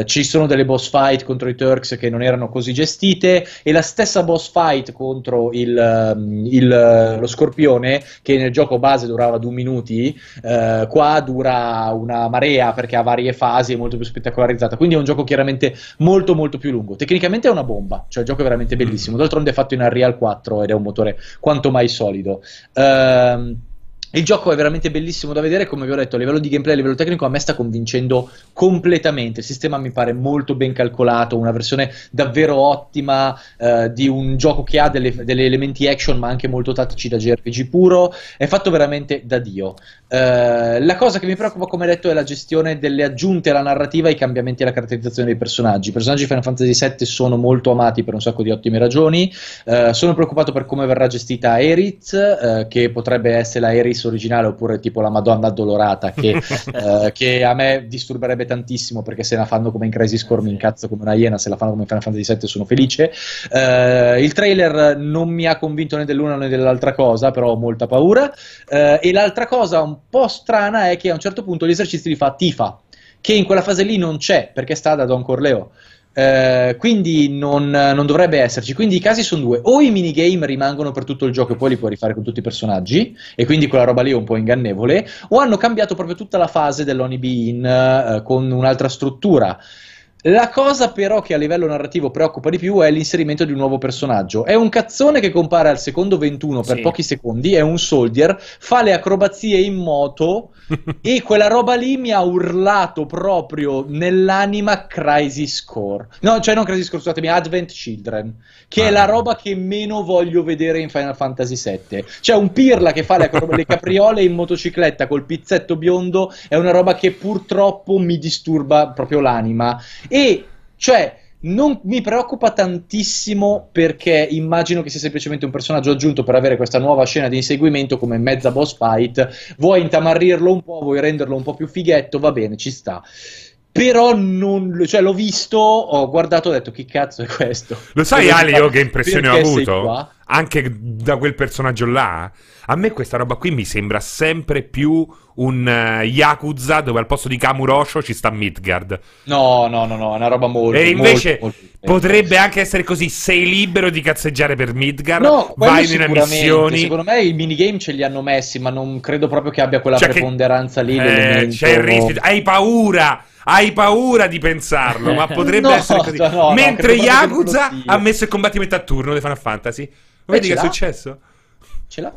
ci sono delle boss fight contro i Turks che non erano così gestite, e la stessa boss fight contro lo scorpione, che nel gioco base durava 2 minuti, qua dura una marea perché ha varie fasi, è molto più spettacolarizzata, quindi è un gioco chiaramente molto molto più lungo. Tecnicamente è una bomba, cioè il gioco è veramente bellissimo, d'altronde è fatto in Unreal 4 ed è un motore quanto mai solido. Il gioco è veramente bellissimo da vedere, come vi ho detto, a livello di gameplay, a livello tecnico a me sta convincendo completamente. Il sistema mi pare molto ben calcolato, una versione davvero ottima di un gioco che ha degli elementi action ma anche molto tattici da JRPG puro. È fatto veramente da Dio. La cosa che mi preoccupa, come detto, è la gestione delle aggiunte alla narrativa, i cambiamenti alla caratterizzazione dei personaggi. I personaggi di Final Fantasy VII sono molto amati per un sacco di ottime ragioni. Sono preoccupato per come verrà gestita Aerith, che potrebbe essere la Aerith originale oppure tipo la Madonna addolorata che a me disturberebbe tantissimo, perché se la fanno come in Crisis Core mi incazzo come una iena, se la fanno come in Final Fantasy VII sono felice. Il trailer non mi ha convinto né dell'una né dell'altra cosa, però ho molta paura. E l'altra cosa un po' strana è che a un certo punto gli esercizi li fa Tifa, che in quella fase lì non c'è perché sta da Don Corleo. Quindi non dovrebbe esserci. Quindi i casi sono due: o i minigame rimangono per tutto il gioco e poi li puoi rifare con tutti i personaggi, e quindi quella roba lì è un po' ingannevole, o hanno cambiato proprio tutta la fase dell'Honey Bee Inn con un'altra struttura. La cosa però che a livello narrativo preoccupa di più è l'inserimento di un nuovo personaggio. È un cazzone che compare al secondo 21 per pochi secondi, è un soldier, fa le acrobazie in moto e quella roba lì mi ha urlato proprio nell'anima Crisis Core. No, cioè non Crisis Core, scusatemi, Advent Children, che è la roba che meno voglio vedere in Final Fantasy VII. C'è un pirla che fa le capriole in motocicletta col pizzetto biondo, è una roba che purtroppo mi disturba proprio l'anima. E cioè non mi preoccupa tantissimo, perché immagino che sia semplicemente un personaggio aggiunto per avere questa nuova scena di inseguimento come mezza boss fight. Vuoi intamarrirlo un po', vuoi renderlo un po' più fighetto, va bene, ci sta. Però non, cioè l'ho visto, ho guardato e ho detto che cazzo è questo. Lo sai Ali, io che impressione ho avuto? Anche da quel personaggio là? A me questa roba qui mi sembra sempre più un Yakuza, dove al posto di Kamurocho ci sta Midgard. No, è una roba molto... E invece molto potrebbe anche essere così, sei libero di cazzeggiare per Midgard, no, vai in missioni... Secondo me i minigame ce li hanno messi, ma non credo proprio che abbia quella preponderanza lì. C'è il rischio... Hai paura! Hai paura di pensarlo, ma potrebbe essere così. Mentre Yakuza ha messo il combattimento a turno di Final Fantasy. Vedi che è successo? Ce l'ha.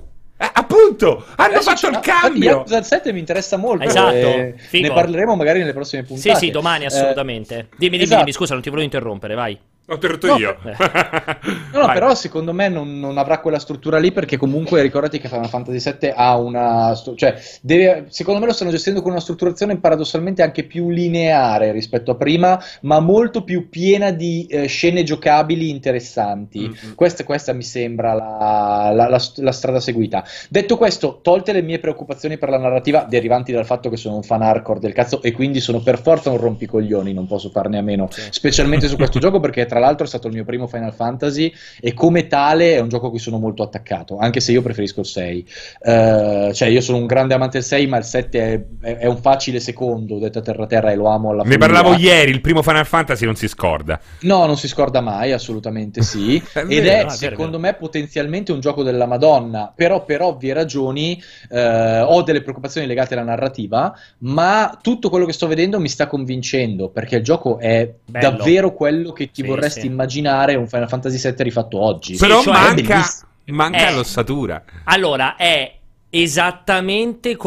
Appunto, hanno fatto il cambio. Yakuza 7 mi interessa molto. Esatto. Ne parleremo magari nelle prossime puntate. Sì, domani assolutamente. Dimmi, scusa, non ti volevo interrompere, vai. Ho detto no, io. No, però secondo me non avrà quella struttura lì, perché comunque ricordati che Final Fantasy VII ha una... cioè, deve, secondo me lo stanno gestendo con una strutturazione paradossalmente anche più lineare rispetto a prima, ma molto più piena di scene giocabili interessanti. Mm-hmm. Questa mi sembra la strada seguita. Detto questo, tolte le mie preoccupazioni per la narrativa derivanti dal fatto che sono un fan hardcore del cazzo e quindi sono per forza un rompicoglioni, non posso farne a meno, sì, specialmente su questo gioco, perché tra l'altro è stato il mio primo Final Fantasy e come tale è un gioco a cui sono molto attaccato, anche se io preferisco il 6, cioè io sono un grande amante del 6, ma il 7 è un facile secondo, detto a terra e lo amo alla fine. Ne parlavo ieri, il primo Final Fantasy non si scorda. No, non si scorda mai, assolutamente sì. È vero, ed è secondo me potenzialmente un gioco della Madonna, però per ovvie ragioni ho delle preoccupazioni legate alla narrativa, ma tutto quello che sto vedendo mi sta convincendo, perché il gioco è bello, davvero quello che ti vorresti immaginare un Final Fantasy VII rifatto oggi. Però cioè, manca l'ossatura. Allora, è esattamente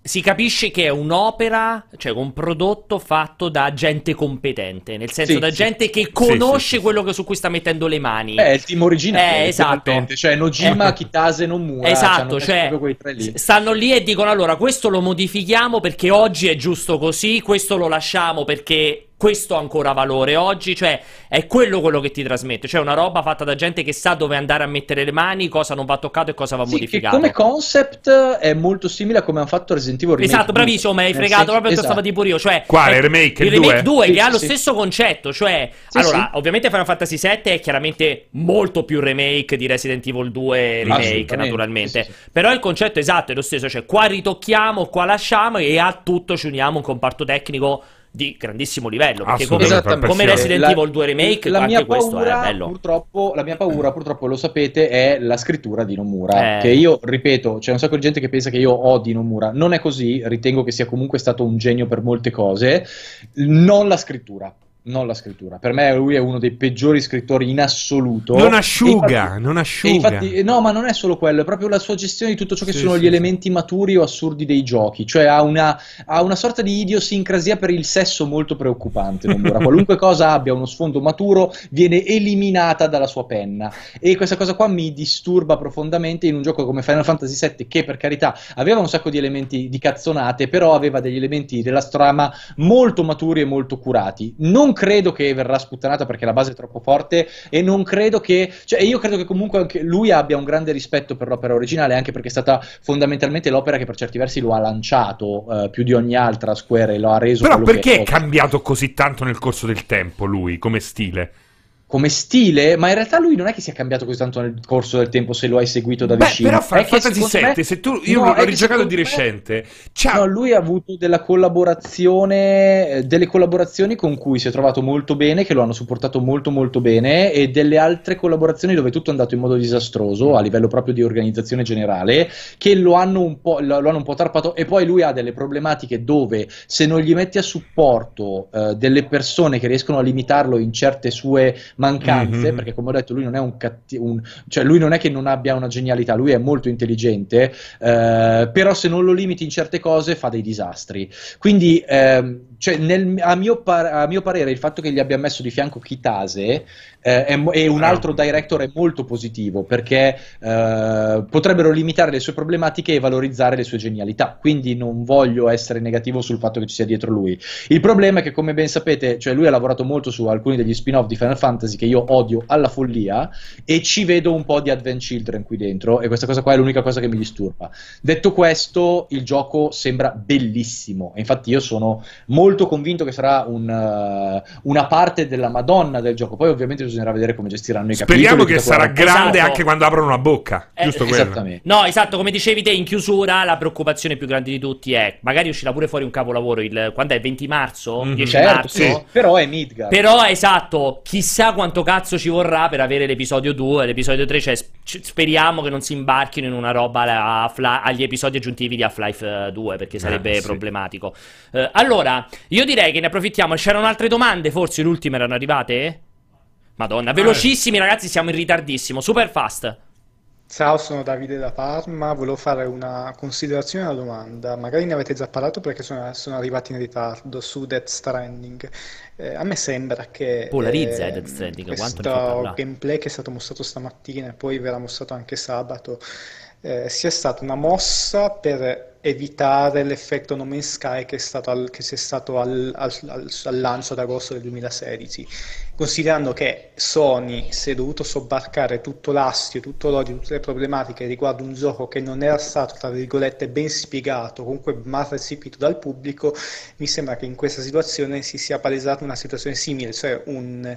si capisce che è un'opera, cioè un prodotto fatto da gente competente, nel senso gente che conosce quello che su cui sta mettendo le mani. È il team originale, competente, cioè Nojima, Kitase, Nomura. Esatto, quei tre lì. Stanno lì e dicono allora questo lo modifichiamo perché oggi è giusto così, questo lo lasciamo perché questo ha ancora valore oggi, cioè è quello che ti trasmette, cioè una roba fatta da gente che sa dove andare a mettere le mani, cosa non va toccato e cosa va modificato. Che come concept è molto simile a come hanno fatto Resident Evil Remake. Esatto, bravissimo, ma hai fregato proprio questo stavo tipo io, cioè quale Remake? Il Remake 2 che ha lo stesso concetto, cioè allora, ovviamente Final Fantasy VII è chiaramente molto più remake di Resident Evil 2 Remake, naturalmente. Però il concetto esatto è lo stesso, cioè qua ritocchiamo, qua lasciamo e a tutto ci uniamo un comparto tecnico di grandissimo livello, perché come Resident Evil 2 Remake anche questo è bello. La mia paura purtroppo lo sapete è la scrittura di Nomura, che io ripeto c'è un sacco di gente che pensa che io odi Nomura, non è così, ritengo che sia comunque stato un genio per molte cose, non la scrittura. Per me lui è uno dei peggiori scrittori in assoluto. Non asciuga. No, ma non è solo quello, è proprio la sua gestione di tutto ciò che sono gli elementi maturi o assurdi dei giochi. Cioè ha una sorta di idiosincrasia per il sesso molto preoccupante. Qualunque cosa abbia uno sfondo maturo viene eliminata dalla sua penna. E questa cosa qua mi disturba profondamente in un gioco come Final Fantasy VII, che per carità aveva un sacco di elementi di cazzonate, però aveva degli elementi della trama molto maturi e molto curati. Non credo che verrà sputtanata perché la base è troppo forte e non credo che... Cioè io credo che comunque anche lui abbia un grande rispetto per l'opera originale, anche perché è stata fondamentalmente l'opera che per certi versi lo ha lanciato più di ogni altra Square e lo ha reso... Però perché è cambiato così tanto nel corso del tempo lui come stile? Come stile, ma in realtà lui non è che sia cambiato così tanto nel corso del tempo se lo hai seguito da vicino. Però Final Fantasy VII, se tu io l'ho rigiocato di recente. No, lui ha avuto delle collaborazioni con cui si è trovato molto bene, che lo hanno supportato molto molto bene, e delle altre collaborazioni dove tutto è andato in modo disastroso a livello proprio di organizzazione generale, che lo hanno un po' tarpato, e poi lui ha delle problematiche dove se non gli metti a supporto delle persone che riescono a limitarlo in certe sue mancanze, perché come ho detto lui non è un cattivo, cioè lui non è che non abbia una genialità, lui è molto intelligente, però se non lo limiti in certe cose fa dei disastri, quindi a mio parere il fatto che gli abbia messo di fianco Kitase e un altro director è molto positivo, perché potrebbero limitare le sue problematiche e valorizzare le sue genialità, quindi non voglio essere negativo sul fatto che ci sia dietro lui. Il problema è che, come ben sapete, cioè lui ha lavorato molto su alcuni degli spin-off di Final Fantasy che io odio alla follia, e ci vedo un po' di Advent Children qui dentro, e questa cosa qua è l'unica cosa che mi disturba. Detto questo, il gioco sembra bellissimo, e infatti io sono molto convinto che sarà una parte della Madonna del gioco. Poi ovviamente bisognerà vedere come gestiranno i capitoli. Speriamo che sarà grande anche quando aprono la bocca, giusto quello. No, esatto, come dicevi te in chiusura, la preoccupazione più grande di tutti è magari uscirà pure fuori un capolavoro quando è 20 marzo, 10 marzo. Sì. Però è Midgard. Però esatto, chissà quanto cazzo ci vorrà per avere l'episodio 2, l'episodio 3, cioè speriamo che non si imbarchino in una roba agli episodi aggiuntivi di Half-Life 2, perché sarebbe problematico. Allora, io direi che ne approfittiamo. C'erano altre domande, forse le ultime erano arrivate? Madonna, velocissimi ragazzi, siamo in ritardissimo, super fast. Ciao, sono Davide da Parma, volevo fare una considerazione e una domanda. Magari ne avete già parlato perché sono arrivati in ritardo su Death Stranding. A me sembra che polarizza Death Stranding, quanto ne puoi questo parlare? Gameplay che è stato mostrato stamattina e poi verrà mostrato anche sabato sia stata una mossa per evitare l'effetto No Man's Sky che c'è stato al lancio ad agosto del 2016, considerando che Sony si è dovuto sobbarcare tutto l'astio, tutto l'odio, tutte le problematiche riguardo un gioco che non era stato, tra virgolette, ben spiegato, comunque mal recepito dal pubblico. Mi sembra che in questa situazione si sia palesata una situazione simile, cioè un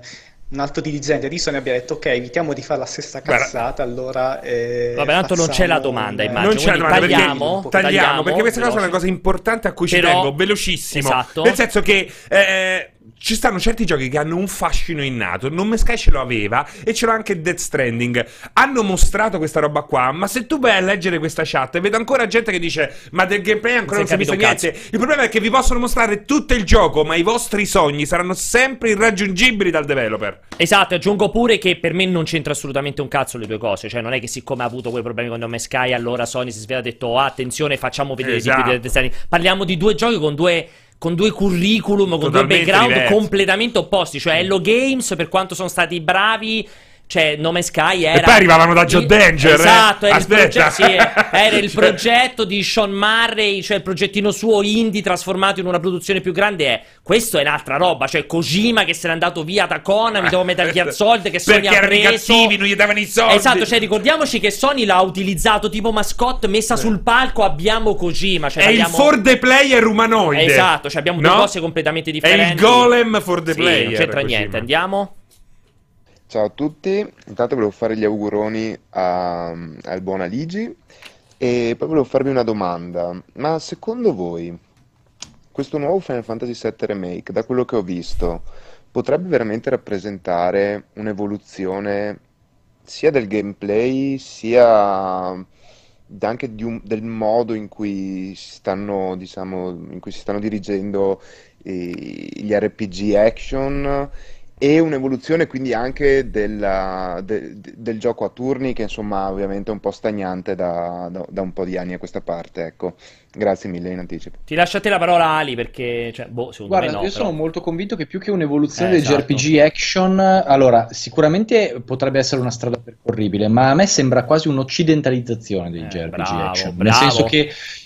alto dirigente di Sony abbia detto ok, evitiamo di fare la stessa cazzata. Allora vabbè, tanto non c'è la domanda, immagino. Non c'è la domanda, tagliamo perché questa cosa è una cosa importante a cui ci tengo, velocissimo, esatto. Nel senso che ci stanno certi giochi che hanno un fascino innato. Non Man's Sky ce lo aveva e ce l'ha anche Death Stranding. Hanno mostrato questa roba qua, ma se tu vai a leggere questa chat, vedo ancora gente che dice ma del gameplay ancora non si è visto niente. Il problema è che vi possono mostrare tutto il gioco, ma i vostri sogni saranno sempre irraggiungibili dal developer. Esatto, aggiungo pure che per me non c'entra assolutamente un cazzo le due cose. Cioè non è che siccome ha avuto quei problemi con No Man's Sky, allora Sony si sveglia e ha detto attenzione, facciamo vedere di più Death Stranding. Parliamo di due giochi con due curriculum, con totalmente due background diversi, completamente opposti. Cioè Hello Games, per quanto sono stati bravi, cioè No Man's Sky era... E poi arrivavano da Joe Danger. Esatto, era il progetto di Sean Murray, cioè il progettino suo indie trasformato in una produzione più grande. Questo è un'altra roba, cioè Kojima che se n'è andato via da Konami dopo Metal Gear Solid, che Sony ha preso perché erano cattivi, non gli davano i soldi. Esatto, cioè ricordiamoci che Sony l'ha utilizzato tipo mascotte, messa sul palco abbiamo Kojima, cioè il for the player umanoide. Esatto, cioè abbiamo due cose completamente differenti. È il golem for the player. Non c'entra niente, andiamo. Ciao a tutti, intanto volevo fare gli auguroni al buon Aligi e poi volevo farvi una domanda. Ma secondo voi questo nuovo Final Fantasy VII Remake, da quello che ho visto, potrebbe veramente rappresentare un'evoluzione sia del gameplay sia anche del modo in cui si stanno, dirigendo gli RPG action, e un'evoluzione quindi anche del gioco a turni, che insomma ovviamente è un po' stagnante da un po' di anni a questa parte, ecco. Grazie mille in anticipo. Ti lascio a te la parola, Ali, perché sono molto convinto che più che un'evoluzione del JRPG action, allora sicuramente potrebbe essere una strada percorribile, ma a me sembra quasi un'occidentalizzazione dei JRPG action,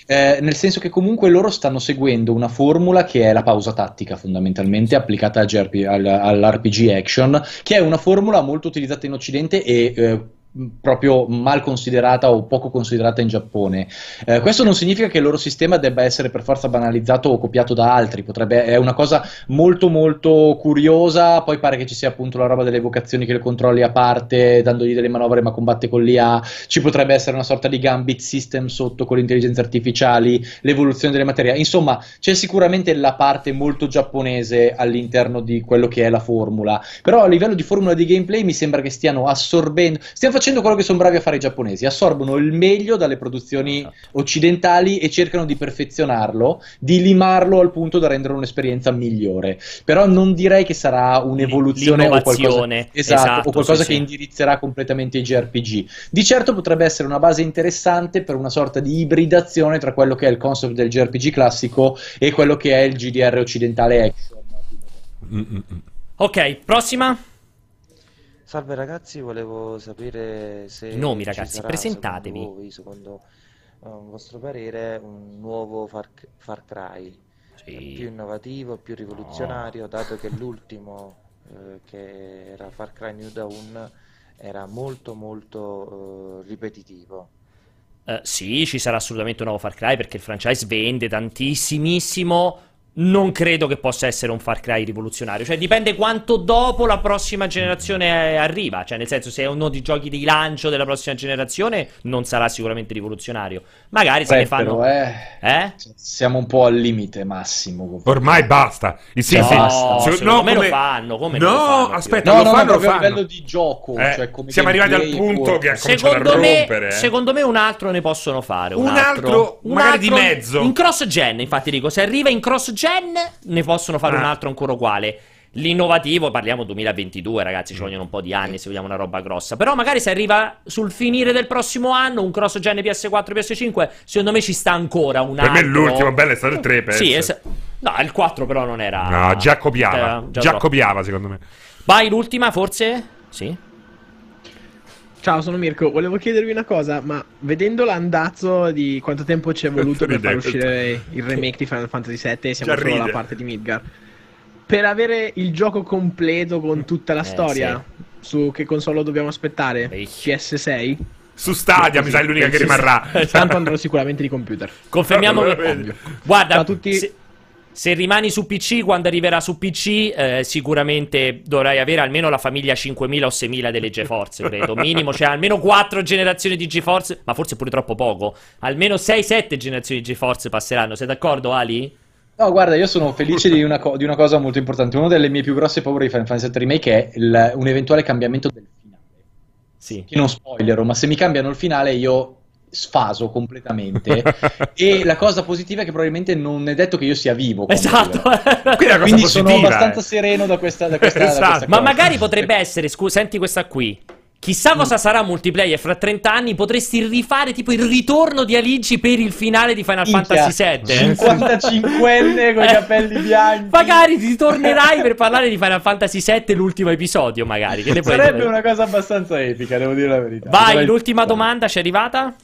nel senso che comunque loro stanno seguendo una formula che è la pausa tattica fondamentalmente applicata all'RPG action, che è una formula molto utilizzata in Occidente e proprio mal considerata o poco considerata in Giappone. Questo non significa che il loro sistema debba essere per forza banalizzato o copiato da altri, è una cosa molto molto curiosa. Poi pare che ci sia appunto la roba delle vocazioni che lo controlli a parte dandogli delle manovre ma combatte con l'IA, ci potrebbe essere una sorta di Gambit System sotto con le intelligenze artificiali, l'evoluzione delle materie, insomma c'è sicuramente la parte molto giapponese all'interno di quello che è la formula, però a livello di formula di gameplay mi sembra che stiamo facendo quello che sono bravi a fare i giapponesi, assorbono il meglio dalle produzioni occidentali e cercano di perfezionarlo, di limarlo al punto da rendere un'esperienza migliore. Però non direi che sarà un'evoluzione o qualcosa, che indirizzerà completamente i JRPG. Di certo potrebbe essere una base interessante per una sorta di ibridazione tra quello che è il concept del JRPG classico e quello che è il GDR occidentale action. Ok, prossima. Salve ragazzi, volevo sapere se nomi ragazzi, sarà, presentatevi. Secondo il vostro parere, un nuovo Far Cry, più innovativo, più rivoluzionario, dato che l'ultimo che era Far Cry New Dawn era molto molto ripetitivo. Sì, ci sarà assolutamente un nuovo Far Cry perché il franchise vende tantissimissimo. Non credo che possa essere un Far Cry rivoluzionario, cioè dipende quanto dopo la prossima generazione arriva, cioè nel senso se è uno dei giochi di lancio della prossima generazione non sarà sicuramente rivoluzionario, magari se ne fanno siamo un po' al limite massimo ormai, basta. Lo fanno a livello di gioco, cioè come siamo arrivati al punto che secondo me un altro ne possono fare, un altro di mezzo, in cross gen, infatti dico se arriva in cross gen ne possono fare un altro ancora uguale. L'innovativo, parliamo 2022, ragazzi, ci vogliono un po' di anni se vogliamo una roba grossa. Però magari se arriva sul finire del prossimo anno un cross-gen PS4 PS5, secondo me ci sta ancora un anno. Per me l'ultimo bello è stato il 3 PS. Sì, no, il 4 però non era. No, già copiava, già copiava secondo me. Vai, l'ultima forse? Sì. Ciao, sono Mirko, volevo chiedervi una cosa, ma vedendo l'andazzo di quanto tempo ci è voluto per far uscire il remake di Final Fantasy VII, siamo solo alla parte di Midgar, per avere il gioco completo con tutta la storia, sì, su che console dobbiamo aspettare? PS6? Su Stadia, mi sa, è l'unica che rimarrà. Tanto andrò sicuramente di computer. Confermiamo che... Guarda, ciao a tutti... Se rimani su PC, quando arriverà su PC, sicuramente dovrai avere almeno la famiglia 5000 o 6000 delle GeForce, credo. Minimo, cioè almeno 4 generazioni di GeForce, ma forse pure troppo poco. Almeno 6-7 generazioni di GeForce passeranno. Sei d'accordo, Ali? No, guarda, io sono felice di una cosa molto importante. Una delle mie più grosse paure di Final Fantasy VII Remake è un eventuale cambiamento del finale. Sì. Che non spoilerò, ma se mi cambiano il finale io... sfaso completamente. E la cosa positiva è che probabilmente non è detto che io sia vivo. Esatto. Quindi positiva, sono abbastanza sereno da questa cosa. Ma magari potrebbe essere, senti questa qui, chissà cosa sarà multiplayer fra 30 anni, potresti rifare tipo il ritorno di Aligi per il finale di Final Fantasy VII. 55enne con i capelli bianchi. Magari ti tornerai per parlare di Final Fantasy VII, l'ultimo episodio magari. Che sarebbe una cosa abbastanza epica, devo dire la verità. Vai, l'ultima domanda ci è arrivata?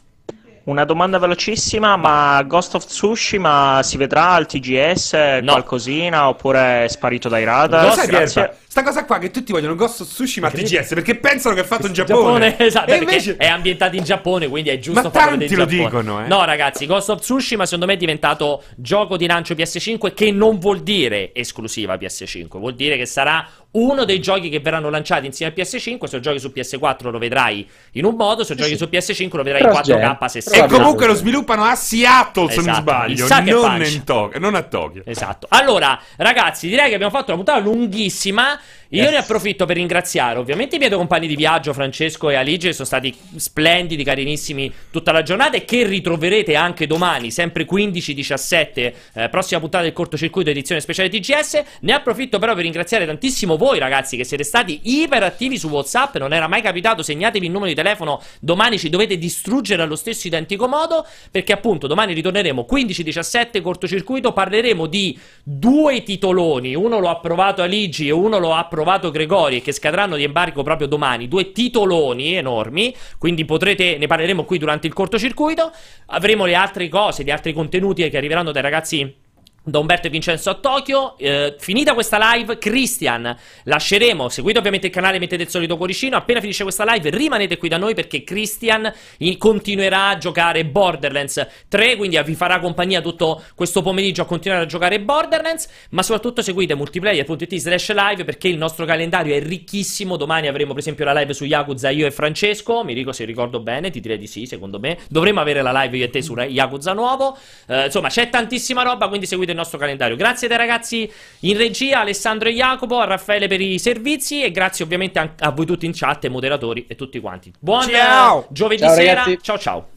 Una domanda velocissima, ma Ghost of Tsushima si vedrà al TGS? No. Qualcosina? Oppure è sparito dai radar? Lo sai, Pierpa, sta cosa qua che tutti vogliono Ghost of Tsushima al TGS perché pensano che è fatto in Giappone. Esatto, e invece... è ambientato in Giappone, quindi è giusto farlo del Giappone. Ma tanti lo dicono, eh. No, ragazzi, Ghost of Tsushima secondo me è diventato gioco di lancio PS5, che non vuol dire esclusiva PS5, vuol dire che sarà uno dei giochi che verranno lanciati insieme a PS5. Se giochi su PS4 lo vedrai in un modo, se giochi su PS5 lo vedrai in 4K 60. E comunque lo sviluppano a Seattle, esatto, se non sbaglio, non a Tokyo. Esatto. Allora, ragazzi, direi che abbiamo fatto una puntata lunghissima. Io ne approfitto per ringraziare ovviamente i miei due compagni di viaggio, Francesco e Aligi, che sono stati splendidi, carinissimi tutta la giornata, e che ritroverete anche domani, sempre 15-17, prossima puntata del cortocircuito edizione speciale TGS. Ne approfitto però per ringraziare tantissimo voi, ragazzi, che siete stati iperattivi su WhatsApp, non era mai capitato. Segnatevi il numero di telefono, domani ci dovete distruggere allo stesso identico modo, perché appunto domani ritorneremo 15-17 cortocircuito, parleremo di due titoloni, uno lo ha provato Aligi e uno lo ha provato Gregori, e che scadranno di embargo proprio domani, due titoloni enormi, quindi potrete, ne parleremo qui durante il cortocircuito. Avremo le altre cose, gli altri contenuti che arriveranno dai ragazzi, da Umberto e Vincenzo a Tokyo. Finita questa live, Christian lasceremo, seguite ovviamente il canale, mettete il solito cuoricino, appena finisce questa live rimanete qui da noi, perché Christian continuerà a giocare Borderlands 3, quindi vi farà compagnia tutto questo pomeriggio a continuare a giocare Borderlands. Ma soprattutto seguite multiplayer.it/live, perché il nostro calendario è ricchissimo. Domani avremo per esempio la live su Yakuza, io e Francesco, se ricordo bene, ti direi di sì, secondo me dovremmo avere la live io e te su Yakuza nuovo, insomma c'è tantissima roba, quindi seguite il nostro calendario. Grazie dai ragazzi in regia, Alessandro e Jacopo, a Raffaele per i servizi, e grazie ovviamente a voi tutti in chat, moderatori e tutti quanti. Buon giovedì sera, ciao ciao.